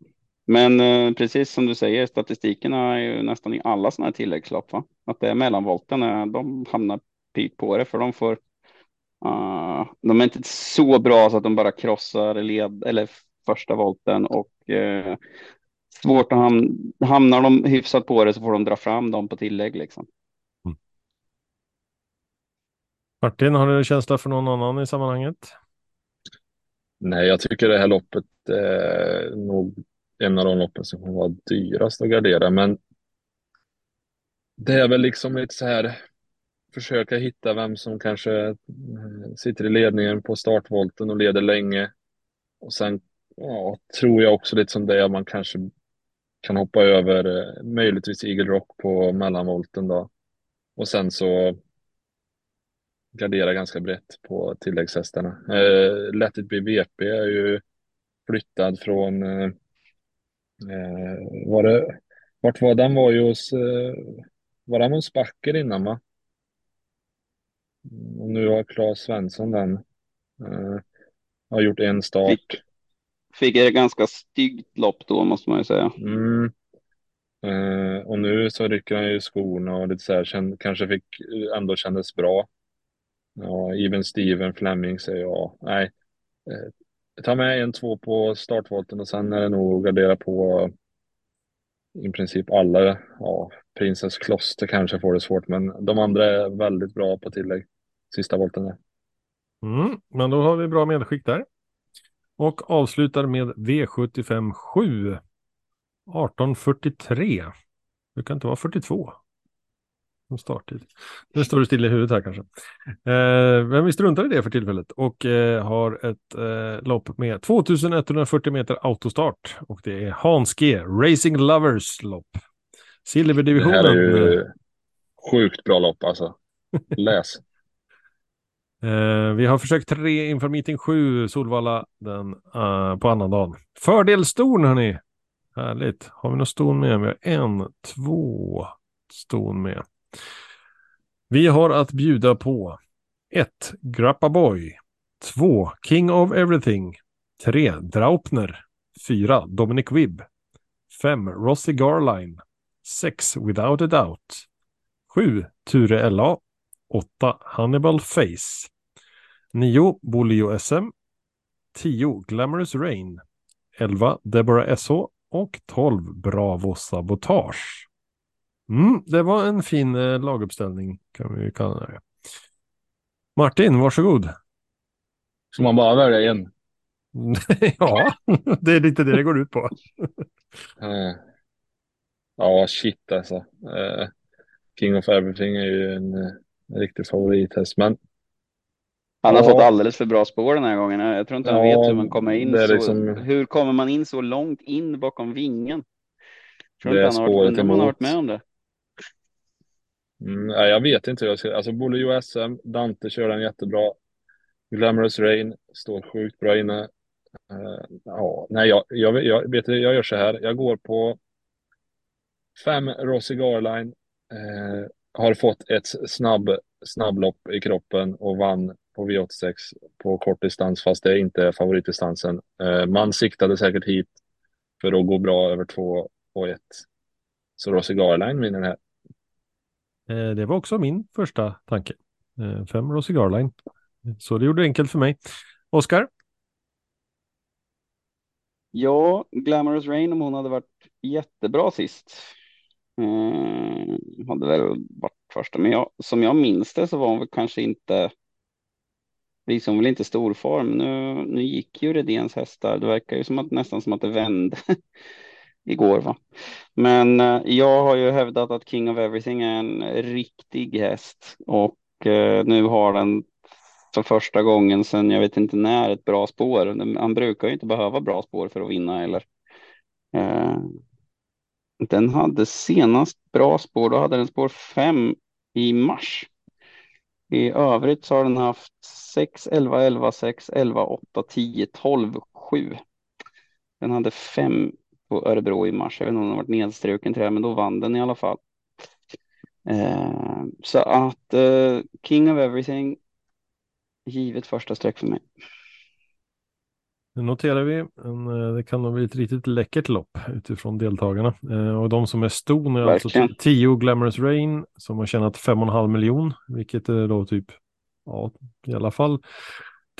men precis som du säger, statistikerna är ju nästan i alla sådana här tilläggslopp, va? Att det är mellanvolterna, de hamnar pyrt på det, för de får de är inte så bra så att de bara krossar led eller första volten, och svårt att hamnar de hyfsat på det så får de dra fram dem på tillägg liksom. Martin, har du känsla för någon annan i sammanhanget? Nej, jag tycker det här loppet är nog en av de loppen som kommer vara dyrast att gardera, men det är väl liksom lite så här, försöka hitta vem som kanske sitter i ledningen på startvolten och leder länge, och sen tror jag också lite som det, man kanske kan hoppa över möjligtvis Eagle Rock på mellanvolten då, och sen så gradera ganska brett på tilläggshästarna. Let It Be VP är ju flyttad från vart var den? Var ju hos var han hos Backer innan, va? Och nu har Claes Svensson den har gjort en start. Fick ett ganska styggt lopp då, måste man ju säga. Och nu så rycker han ju skorna och lite så här, kanske fick ändå kändes bra. Ja, Even Steven Fleming säger jag. Nej, ta med 1-2 på startvolten och sen är det nog gardera på i princip alla. Ja, Prinsess Kloster kanske får det svårt, men de andra är väldigt bra på tillägg. Sista volten är. Men då har vi bra medskick där. Och avslutar med V75 7. 18:43. Det kan inte vara 42. Starttid. Nu står det still i huvudet här kanske. Men vi struntar i det för tillfället och har ett lopp med 2140 meter autostart, och det är Hans G. Racing Lovers lopp. Silverdivisionen. Det här är ju sjukt bra lopp alltså. Läs. Vi har försökt 3 inför meeting 7 Solvalla på annan dagen. Fördel ston hörni. Härligt. Har vi någon ston med? Vi har 1, 2 ston med. Vi har att bjuda på 1. Grappa Boy, 2. King of Everything, 3. Draupner, 4. Dominic Wibb, 5. Rossi Garline, 6 Without a Doubt, 7 Ture LA, 8 Hannibal Face, 9 Bolio SM, 10 Glamorous Rain, 11 Deborah SH och 12 Bravo Sabotage. Det var en fin laguppställning kan vi kalla det. Martin, varsågod. Ska man bara välja igen? Ja, det är lite det det går ut på. Ja, shit alltså. King of Everything är ju en riktig favorithäst, men han har fått alldeles för bra spår den här gången. Jag tror inte han vet hur man kommer in. Så, liksom... Hur kommer man in så långt in bakom vingen? Jag tror inte han har varit med om det. Nej, jag vet inte hur jag ska... Alltså, Bolio SM, Dante kör den jättebra. Glamorous Rain står sjukt bra inne. Nej, jag gör så här. Jag går på 5 Rossi Garline. Har fått ett snabblopp i kroppen och vann på V86 på kort distans, fast det är inte favoritdistansen. Man siktade säkert hit för att gå bra över 2 och 1. Så Rossi Garline vinner här. Det var också min första tanke. 5 Rossi Garline. Så det gjorde det enkelt för mig. Oskar? Ja, Glamorous Rain, om hon hade varit jättebra sist. Hade väl varit första. Men som jag minns det så var hon väl kanske inte... Visade hon väl inte stor form. Nu gick ju Redéns hästar. Det verkar ju nästan som att det vände igår, va. Men jag har ju hävdat att King of Everything är en riktig häst. Och nu har den... för första gången sen jag vet inte när ett bra spår. Han brukar ju inte behöva bra spår för att vinna eller. Den hade senast bra spår, då hade den spår 5 i mars. I övrigt så har den haft 6, 11, 11, 6, 11, 8, 10, 12, 7. Den hade 5 på Örebro i mars. Jag vet inte om den har varit nedstruken till det, men då vann den i alla fall. Så att King of Everything, givet första streck för mig. Nu noterar vi. Det kan ha blivit ett riktigt läckert lopp utifrån deltagarna. Och de som är ston är verkligen. Alltså 10 Glamorous Rain som har tjänat 5,5 miljon. Vilket är då typ, i alla fall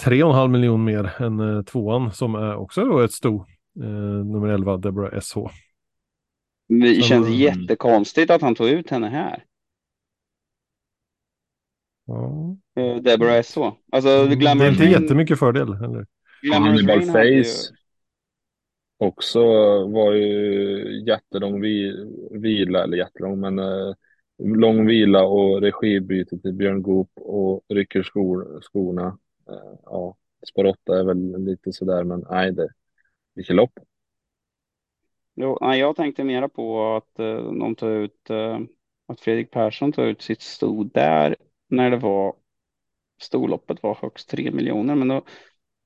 3,5 miljon mer än 2:an som är också då ett sto. Nummer 11 Deborah SH. Det känns jättekonstigt att han tog ut henne här. Ja. Deborah SH. Alltså, det är inte jättemycket fördel heller. Hannibal Face också var ju jättelång vila, eller jättelång, men lång vila och regibyte till Björn Goop och rycker skorna. Spår 8 är väl lite sådär, men nej, det gick lopp. Jo, nej, jag tänkte mera på att de tog ut att Fredrik Persson tog ut sitt stod där när det var storloppet var högst 3 miljoner, men då,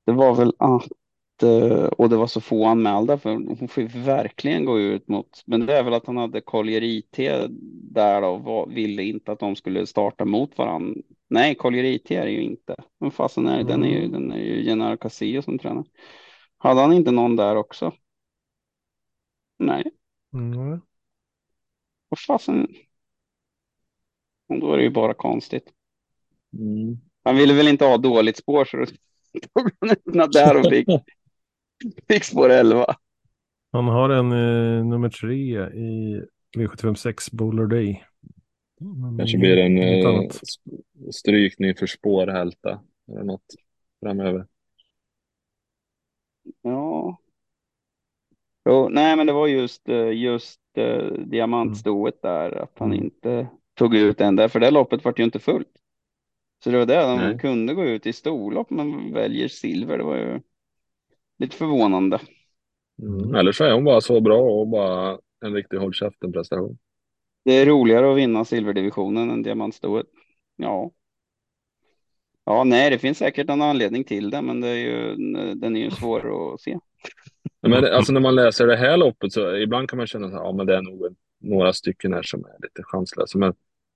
det var väl att och det var så få anmälda, för hon får verkligen gå ut mot, men det är väl att han hade Collier IT där och ville inte att de skulle starta mot varandra. Nej, Collier IT är ju inte, men fasen är den är ju Gennaro Casillo som tränar. Hade han inte någon där också? Nej. Och fasen, och då är det ju bara konstigt. Han ville väl inte ha dåligt spår, så tog han ut där och fick spår 11. Han har en nummer 3 i V75 6, Bowler Day. Kanske blir det en strykning för spårhälta eller något framöver. Ja. Jo, nej, men det var just diamantstoet där, att han inte tog ut den där, för det loppet var ju inte fullt. Så det var det, de kunde gå ut i storlopp, men väljer silver. Det var ju lite förvånande. Eller så är hon bara så bra och bara en riktig hållkäften-prestation. Det är roligare att vinna silverdivisionen än diamantstoet. Ja, nej, det finns säkert en anledning till det, men den är ju svår att se. Men alltså, när man läser det här loppet så ibland kan man känna att det är nog några stycken här som är lite chanslösa, men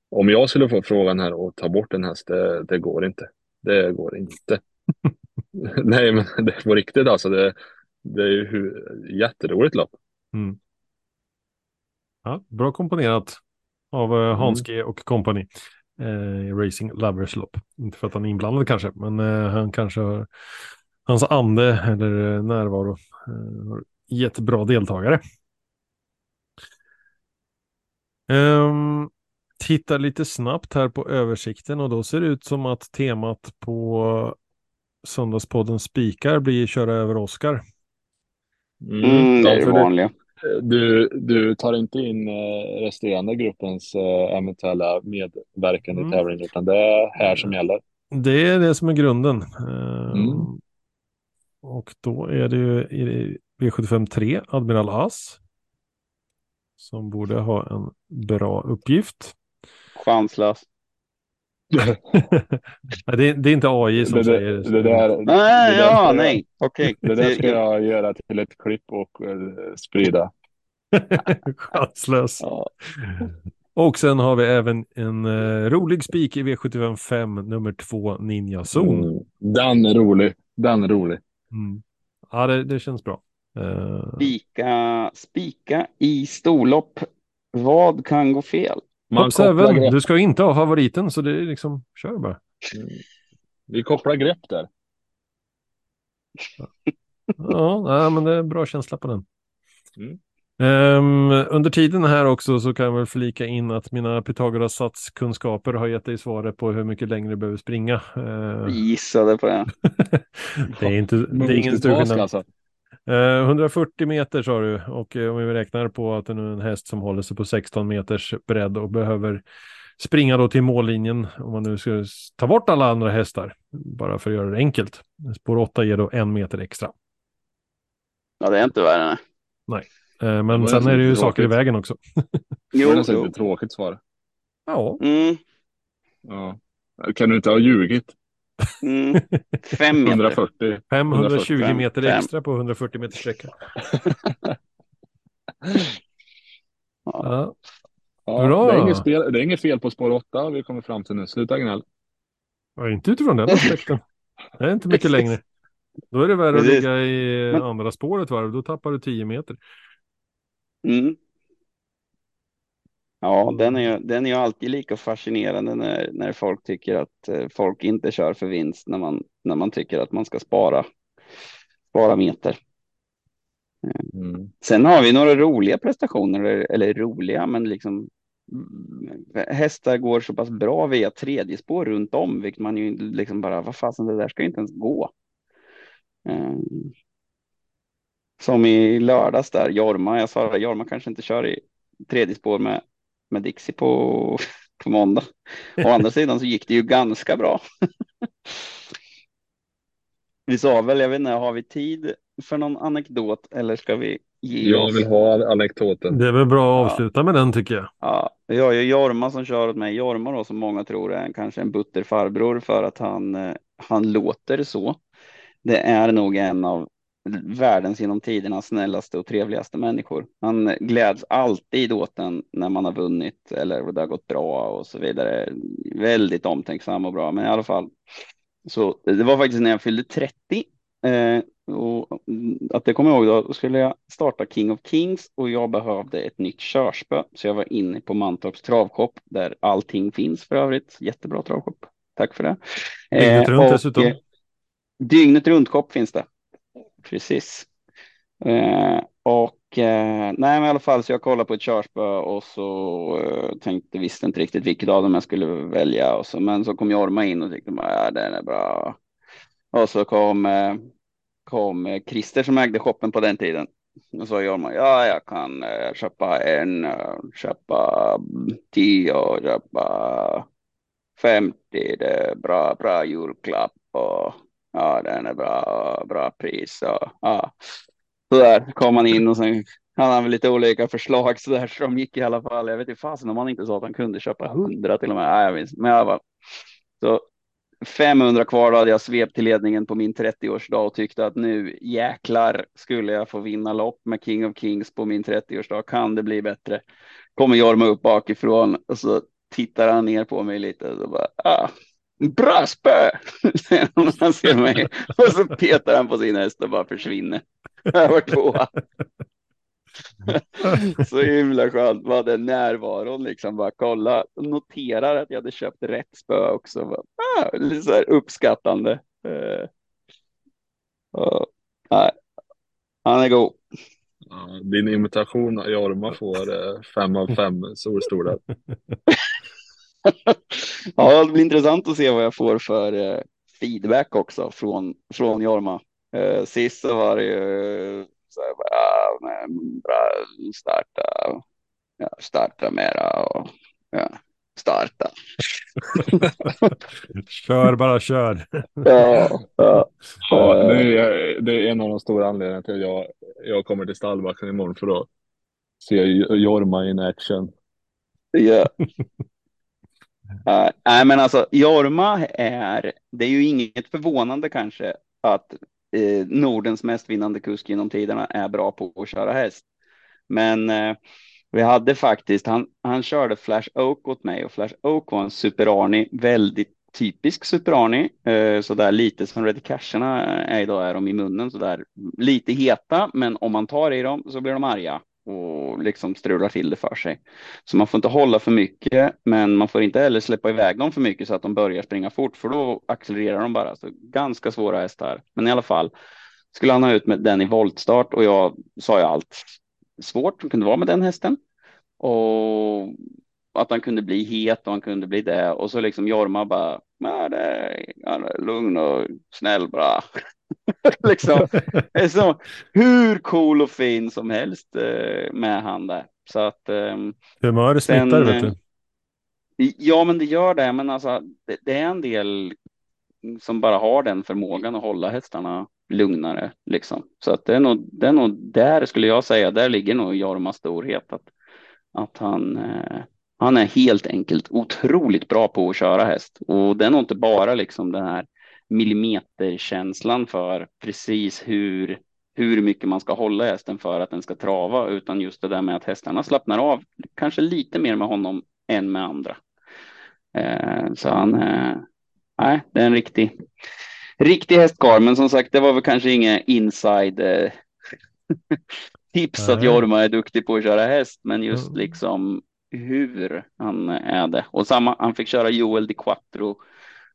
om jag skulle få frågan här och ta bort den här, det går inte. Det går inte. Nej, men det var riktigt alltså. Det är ju jätteroligt lopp. Ja, bra komponerat av Hans G och company. Racing Lovers lopp. Inte för att han är inblandad kanske, men han kanske har, hans ande eller närvaro har gett bra deltagare. Titta lite snabbt här på översikten, och då ser det ut som att temat på söndagspodden spikar blir köra över Oskar. Det är ju vanligt. Du tar inte in resterande gruppens eventuella medverkan i tävlingen, utan det är här som gäller. Det är det som är grunden. Och då är det ju V75 3, Admiral As, som borde ha en bra uppgift. Chanslös. Det är inte AI som säger det. Nej. Okej. Det där ska jag göra till ett klipp och sprida. Chanslös. Ja. Och sen har vi även en rolig spik i V75 nummer 2, Ninja Zone. Den är rolig. Ja, det känns bra. Spika i storlopp. Vad kan gå fel? Max även, du ska inte ha favoriten, så det är liksom, kör bara. Vi kopplar grepp där. Ja, men det är en bra känsla på den. Under tiden här också så kan jag väl flika in att mina Pythagoras satskunskaper har gett dig svaret på hur mycket längre du behöver springa. Gissade på det. Det är inte, det är ingen stor skillnad. 140 meter sa du, och om vi räknar på att det nu är en häst som håller sig på 16 meters bredd och behöver springa då till mållinjen, om man nu ska ta bort alla andra hästar bara för att göra det enkelt. Spår 8 ger då 1 meter extra. Ja, det är inte värre. Nej, men sen är det ju saker i vägen också. Jo, det är ett tråkigt svar. Ja. Kan du inte ha ljugit? 540. 520 meter extra på 140 meter sträcka. Ja, bra. Det är inget fel på spår 8. Vi kommer fram till nu. Sluta gnäll. Ja, inte utifrån den aspekten. Det är inte mycket längre. Då är det värre att ligga i andra spåret varv. Då tappar du 10 meter. Ja, den är ju alltid lika fascinerande när folk tycker att folk inte kör för vinst, när man tycker att man ska spara meter. Sen har vi några roliga prestationer, eller roliga, men liksom hästar går så pass bra via tredje spår runt om, vilket man ju liksom bara, vad fasen, det där ska inte ens gå. Som i lördags där, Jorma, jag sa Jorma kanske inte kör i tredje spår med Dixie på måndag. Å andra sidan så gick det ju ganska bra. Vi sa väl, jag vet inte, har vi tid för någon anekdot eller ska vi ge Jag oss? Vill ha anekdoten. Det är väl bra att avsluta med den, tycker jag. Ja, jag är ju Jorma som kör åt mig. Jorma då, som många tror är kanske en butterfarbror för att han låter så. Det är nog en av världens genom tiderna snällaste och trevligaste människor. Han gläds alltid åt den när man har vunnit eller det har gått bra och så vidare. Väldigt omtänksam och bra, men i alla fall. Så det var faktiskt när jag fyllde 30. Och att det kommer jag ihåg, då skulle jag starta King of Kings och jag behövde ett nytt körspö. Så jag var inne på Mantorps travkopp där allting finns för övrigt. Jättebra travkopp. Tack för det. Dygnet runt kopp finns det. Precis. Nej, men i alla fall, så jag kollade på ett körspö och så tänkte, visste inte riktigt vilket av dem jag skulle välja. Och så, men så kom Jorma in och tyckte, ja, den är bra. Och så kom Christer som ägde shoppen på den tiden. Och så Jorma, ja, jag kan köpa 10 och köpa 50. Det är bra julklapp och... Ja, den är bra pris. Ja. Så där kom han in och sen hade han väl lite olika förslag så där som gick i alla fall. Jag vet inte fasen om han inte sa att han kunde köpa 100 till och med. Nej, jag minns. Men jag var så 500 kvar, då hade jag svept till ledningen på min 30-årsdag och tyckte att nu jäklar skulle jag få vinna lopp med King of Kings på min 30-årsdag. Kan det bli bättre? Kommer Jorma upp bakifrån och så tittar han ner på mig lite och så bara... Bra spö! Han ser mig. Och så petar han på sin häst och bara försvinner. Jag var tvåa. Så himla skönt var den närvaron, liksom bara kolla, noterar att jag hade köpt rätt spö också, bara, lite så här uppskattande. Han är god. Ja, din imitation av Jorma får 5 av 5 solstolar. Ja, det blir intressant att se vad jag får för feedback också från Jorma. Sist så var det ju så här bara, bra, starta mera och starta. Kör. Ja, det är en av de stora anledningarna till att jag kommer till stallbacken imorgon för att se Jorma in action. Ja. Nej, men alltså Jorma det är ju inget förvånande kanske att Nordens mest vinnande kusk genom tiderna är bra på att köra häst. Men vi hade faktiskt, han körde Flash Oak åt mig, och Flash Oak var en superarni, väldigt typisk superarni, så där lite som Red Casherna är idag, är de i munnen så där lite heta, men om man tar i dem så blir de arga och liksom strular till det för sig. Så man får inte hålla för mycket, men man får inte heller släppa iväg dem för mycket så att de börjar springa fort, för då accelererar de bara. Så ganska svåra hästar. Men i alla fall skulle han ha ut med den i voltstart, och jag sa ju allt svårt som kunde vara med den hästen. Och att han kunde bli het och han kunde bli det. Och så liksom Jorma bara, han är lugn och snäll bara. Liksom, så, hur cool och fin som helst med han där. Så att humör smittar, vet du. Ja, men det gör det. Men alltså, det är en del som bara har den förmågan att hålla hästarna lugnare, liksom. Så att det är nog där, skulle jag säga, där ligger nog Jormas storhet, att han är helt enkelt otroligt bra på att köra häst. Och det är nog inte bara liksom den här millimeterkänslan för precis hur mycket man ska hålla hästen för att den ska trava, utan just det där med att hästarna slappnar av kanske lite mer med honom än med andra. Så han det är en riktig hästkar. Men som sagt, det var väl kanske inga inside tips att Jorma är duktig på att köra häst, men just liksom hur han är det. Och samma, han fick köra Joel Di Quattro,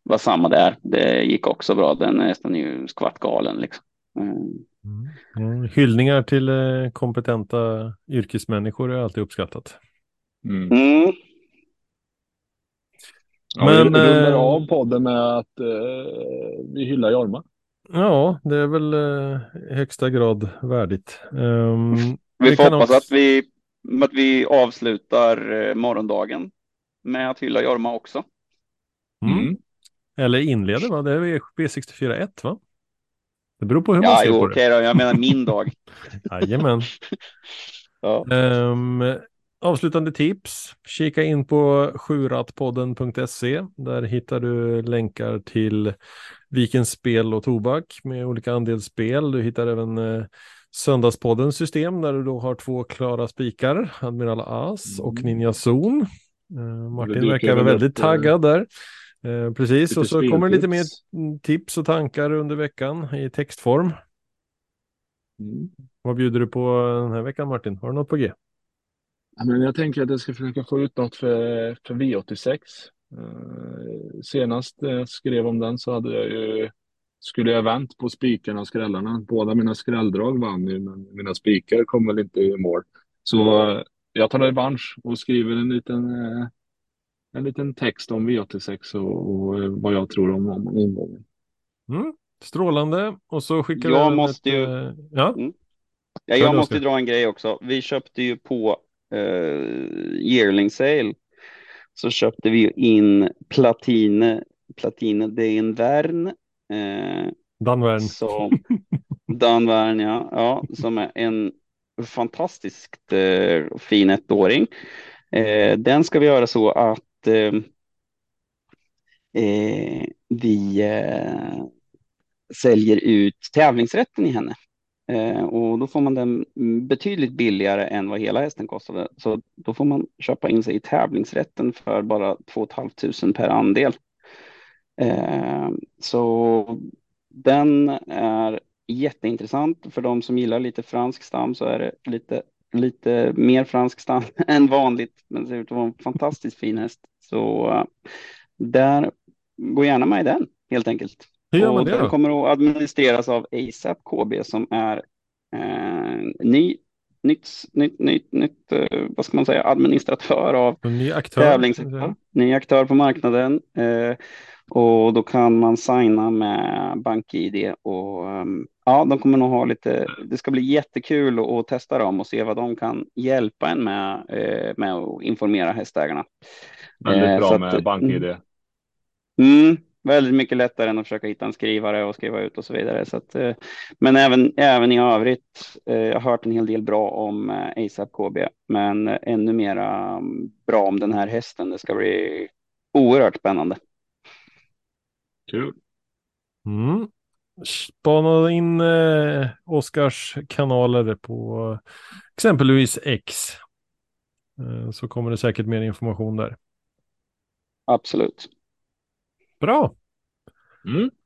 var samma där. Det gick också bra. Den är nästan ju skvattgalen liksom. Hyllningar till kompetenta yrkesmänniskor är alltid uppskattat. Ja, men vi rundar av podden med att vi hyllar Jorma. Ja, det är väl högsta grad värdigt. Vi får hoppas att vi avslutar morgondagen med att hylla Jorma också. Eller inleder, va? Det är V64-1, va? Det beror på hur man ser på det. Okej då, jag menar min dag. Jajamän. Avslutande tips. Kika in på sjurattpodden.se. Där hittar du länkar till Vikens spel och tobak med olika andelsspel. Du hittar även söndagspoddens system där du då har 2 klara spikar. Admiral As och Ninja Zon. Martin verkar vara väldigt taggad där. Precis, och så kommer lite mer tips och tankar under veckan i textform. Vad bjuder du på den här veckan, Martin? Har du något på G? Ja, men jag tänker att jag ska försöka få ut något för V86. Senast jag skrev om den så hade jag ju, skulle jag vänt på spikarna och skrällarna. Båda mina skrälldrag vann ju, men mina spikar kom väl inte i mål. Så jag tar revansch och skriver en liten text om V86 och vad jag tror om omgången. Strålande. Och så skickar jag måste ju... jag måste dra en grej också. Vi köpte ju på yearling sale, så köpte vi in Platine Danvern. Danvern. Som Danvern, som är en fantastiskt fin ettåring. Den ska vi göra så att vi säljer ut tävlingsrätten i henne, och då får man den betydligt billigare än vad hela hästen kostade, så då får man köpa in sig i tävlingsrätten för bara 2 500 per andel. Så den är jätteintressant för de som gillar lite fransk stam, så är det lite lite mer fransk stam än vanligt, men ser ut att vara en fantastiskt fin häst. Så där, gå gärna med i den helt enkelt. Hur gör man det då? Den kommer att administreras av ASAP KB som är ny administratör av tävlingsaktör. Ja. Ny aktör på marknaden. Och då kan man signa med BankID och ja, de kommer nog ha lite, det ska bli jättekul att testa dem och se vad de kan hjälpa en med att informera hästägarna. Väldigt bra med BankID. Väldigt mycket lättare än att försöka hitta en skrivare och skriva ut och så vidare. Så att, men även i övrigt, jag har hört en hel del bra om ASAP KB, men ännu mera bra om den här hästen. Det ska bli oerhört spännande. Kul. Spana in Oskars kanaler på exempelvis X. Så kommer det säkert mer information där. Absolut. Bra.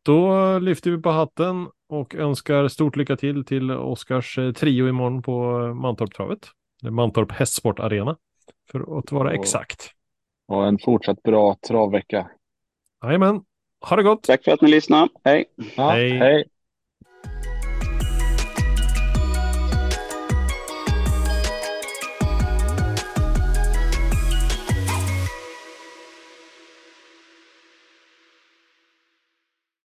Då lyfter vi på hatten och önskar stort lycka till Oskars trio imorgon på Mantorp-travet. Mantorp hästsportarena för att vara exakt. Och en fortsatt bra travvecka. Jajamän. Ha det gott. Tack för att ni lyssnade. Hej. Ja, hej. Hej.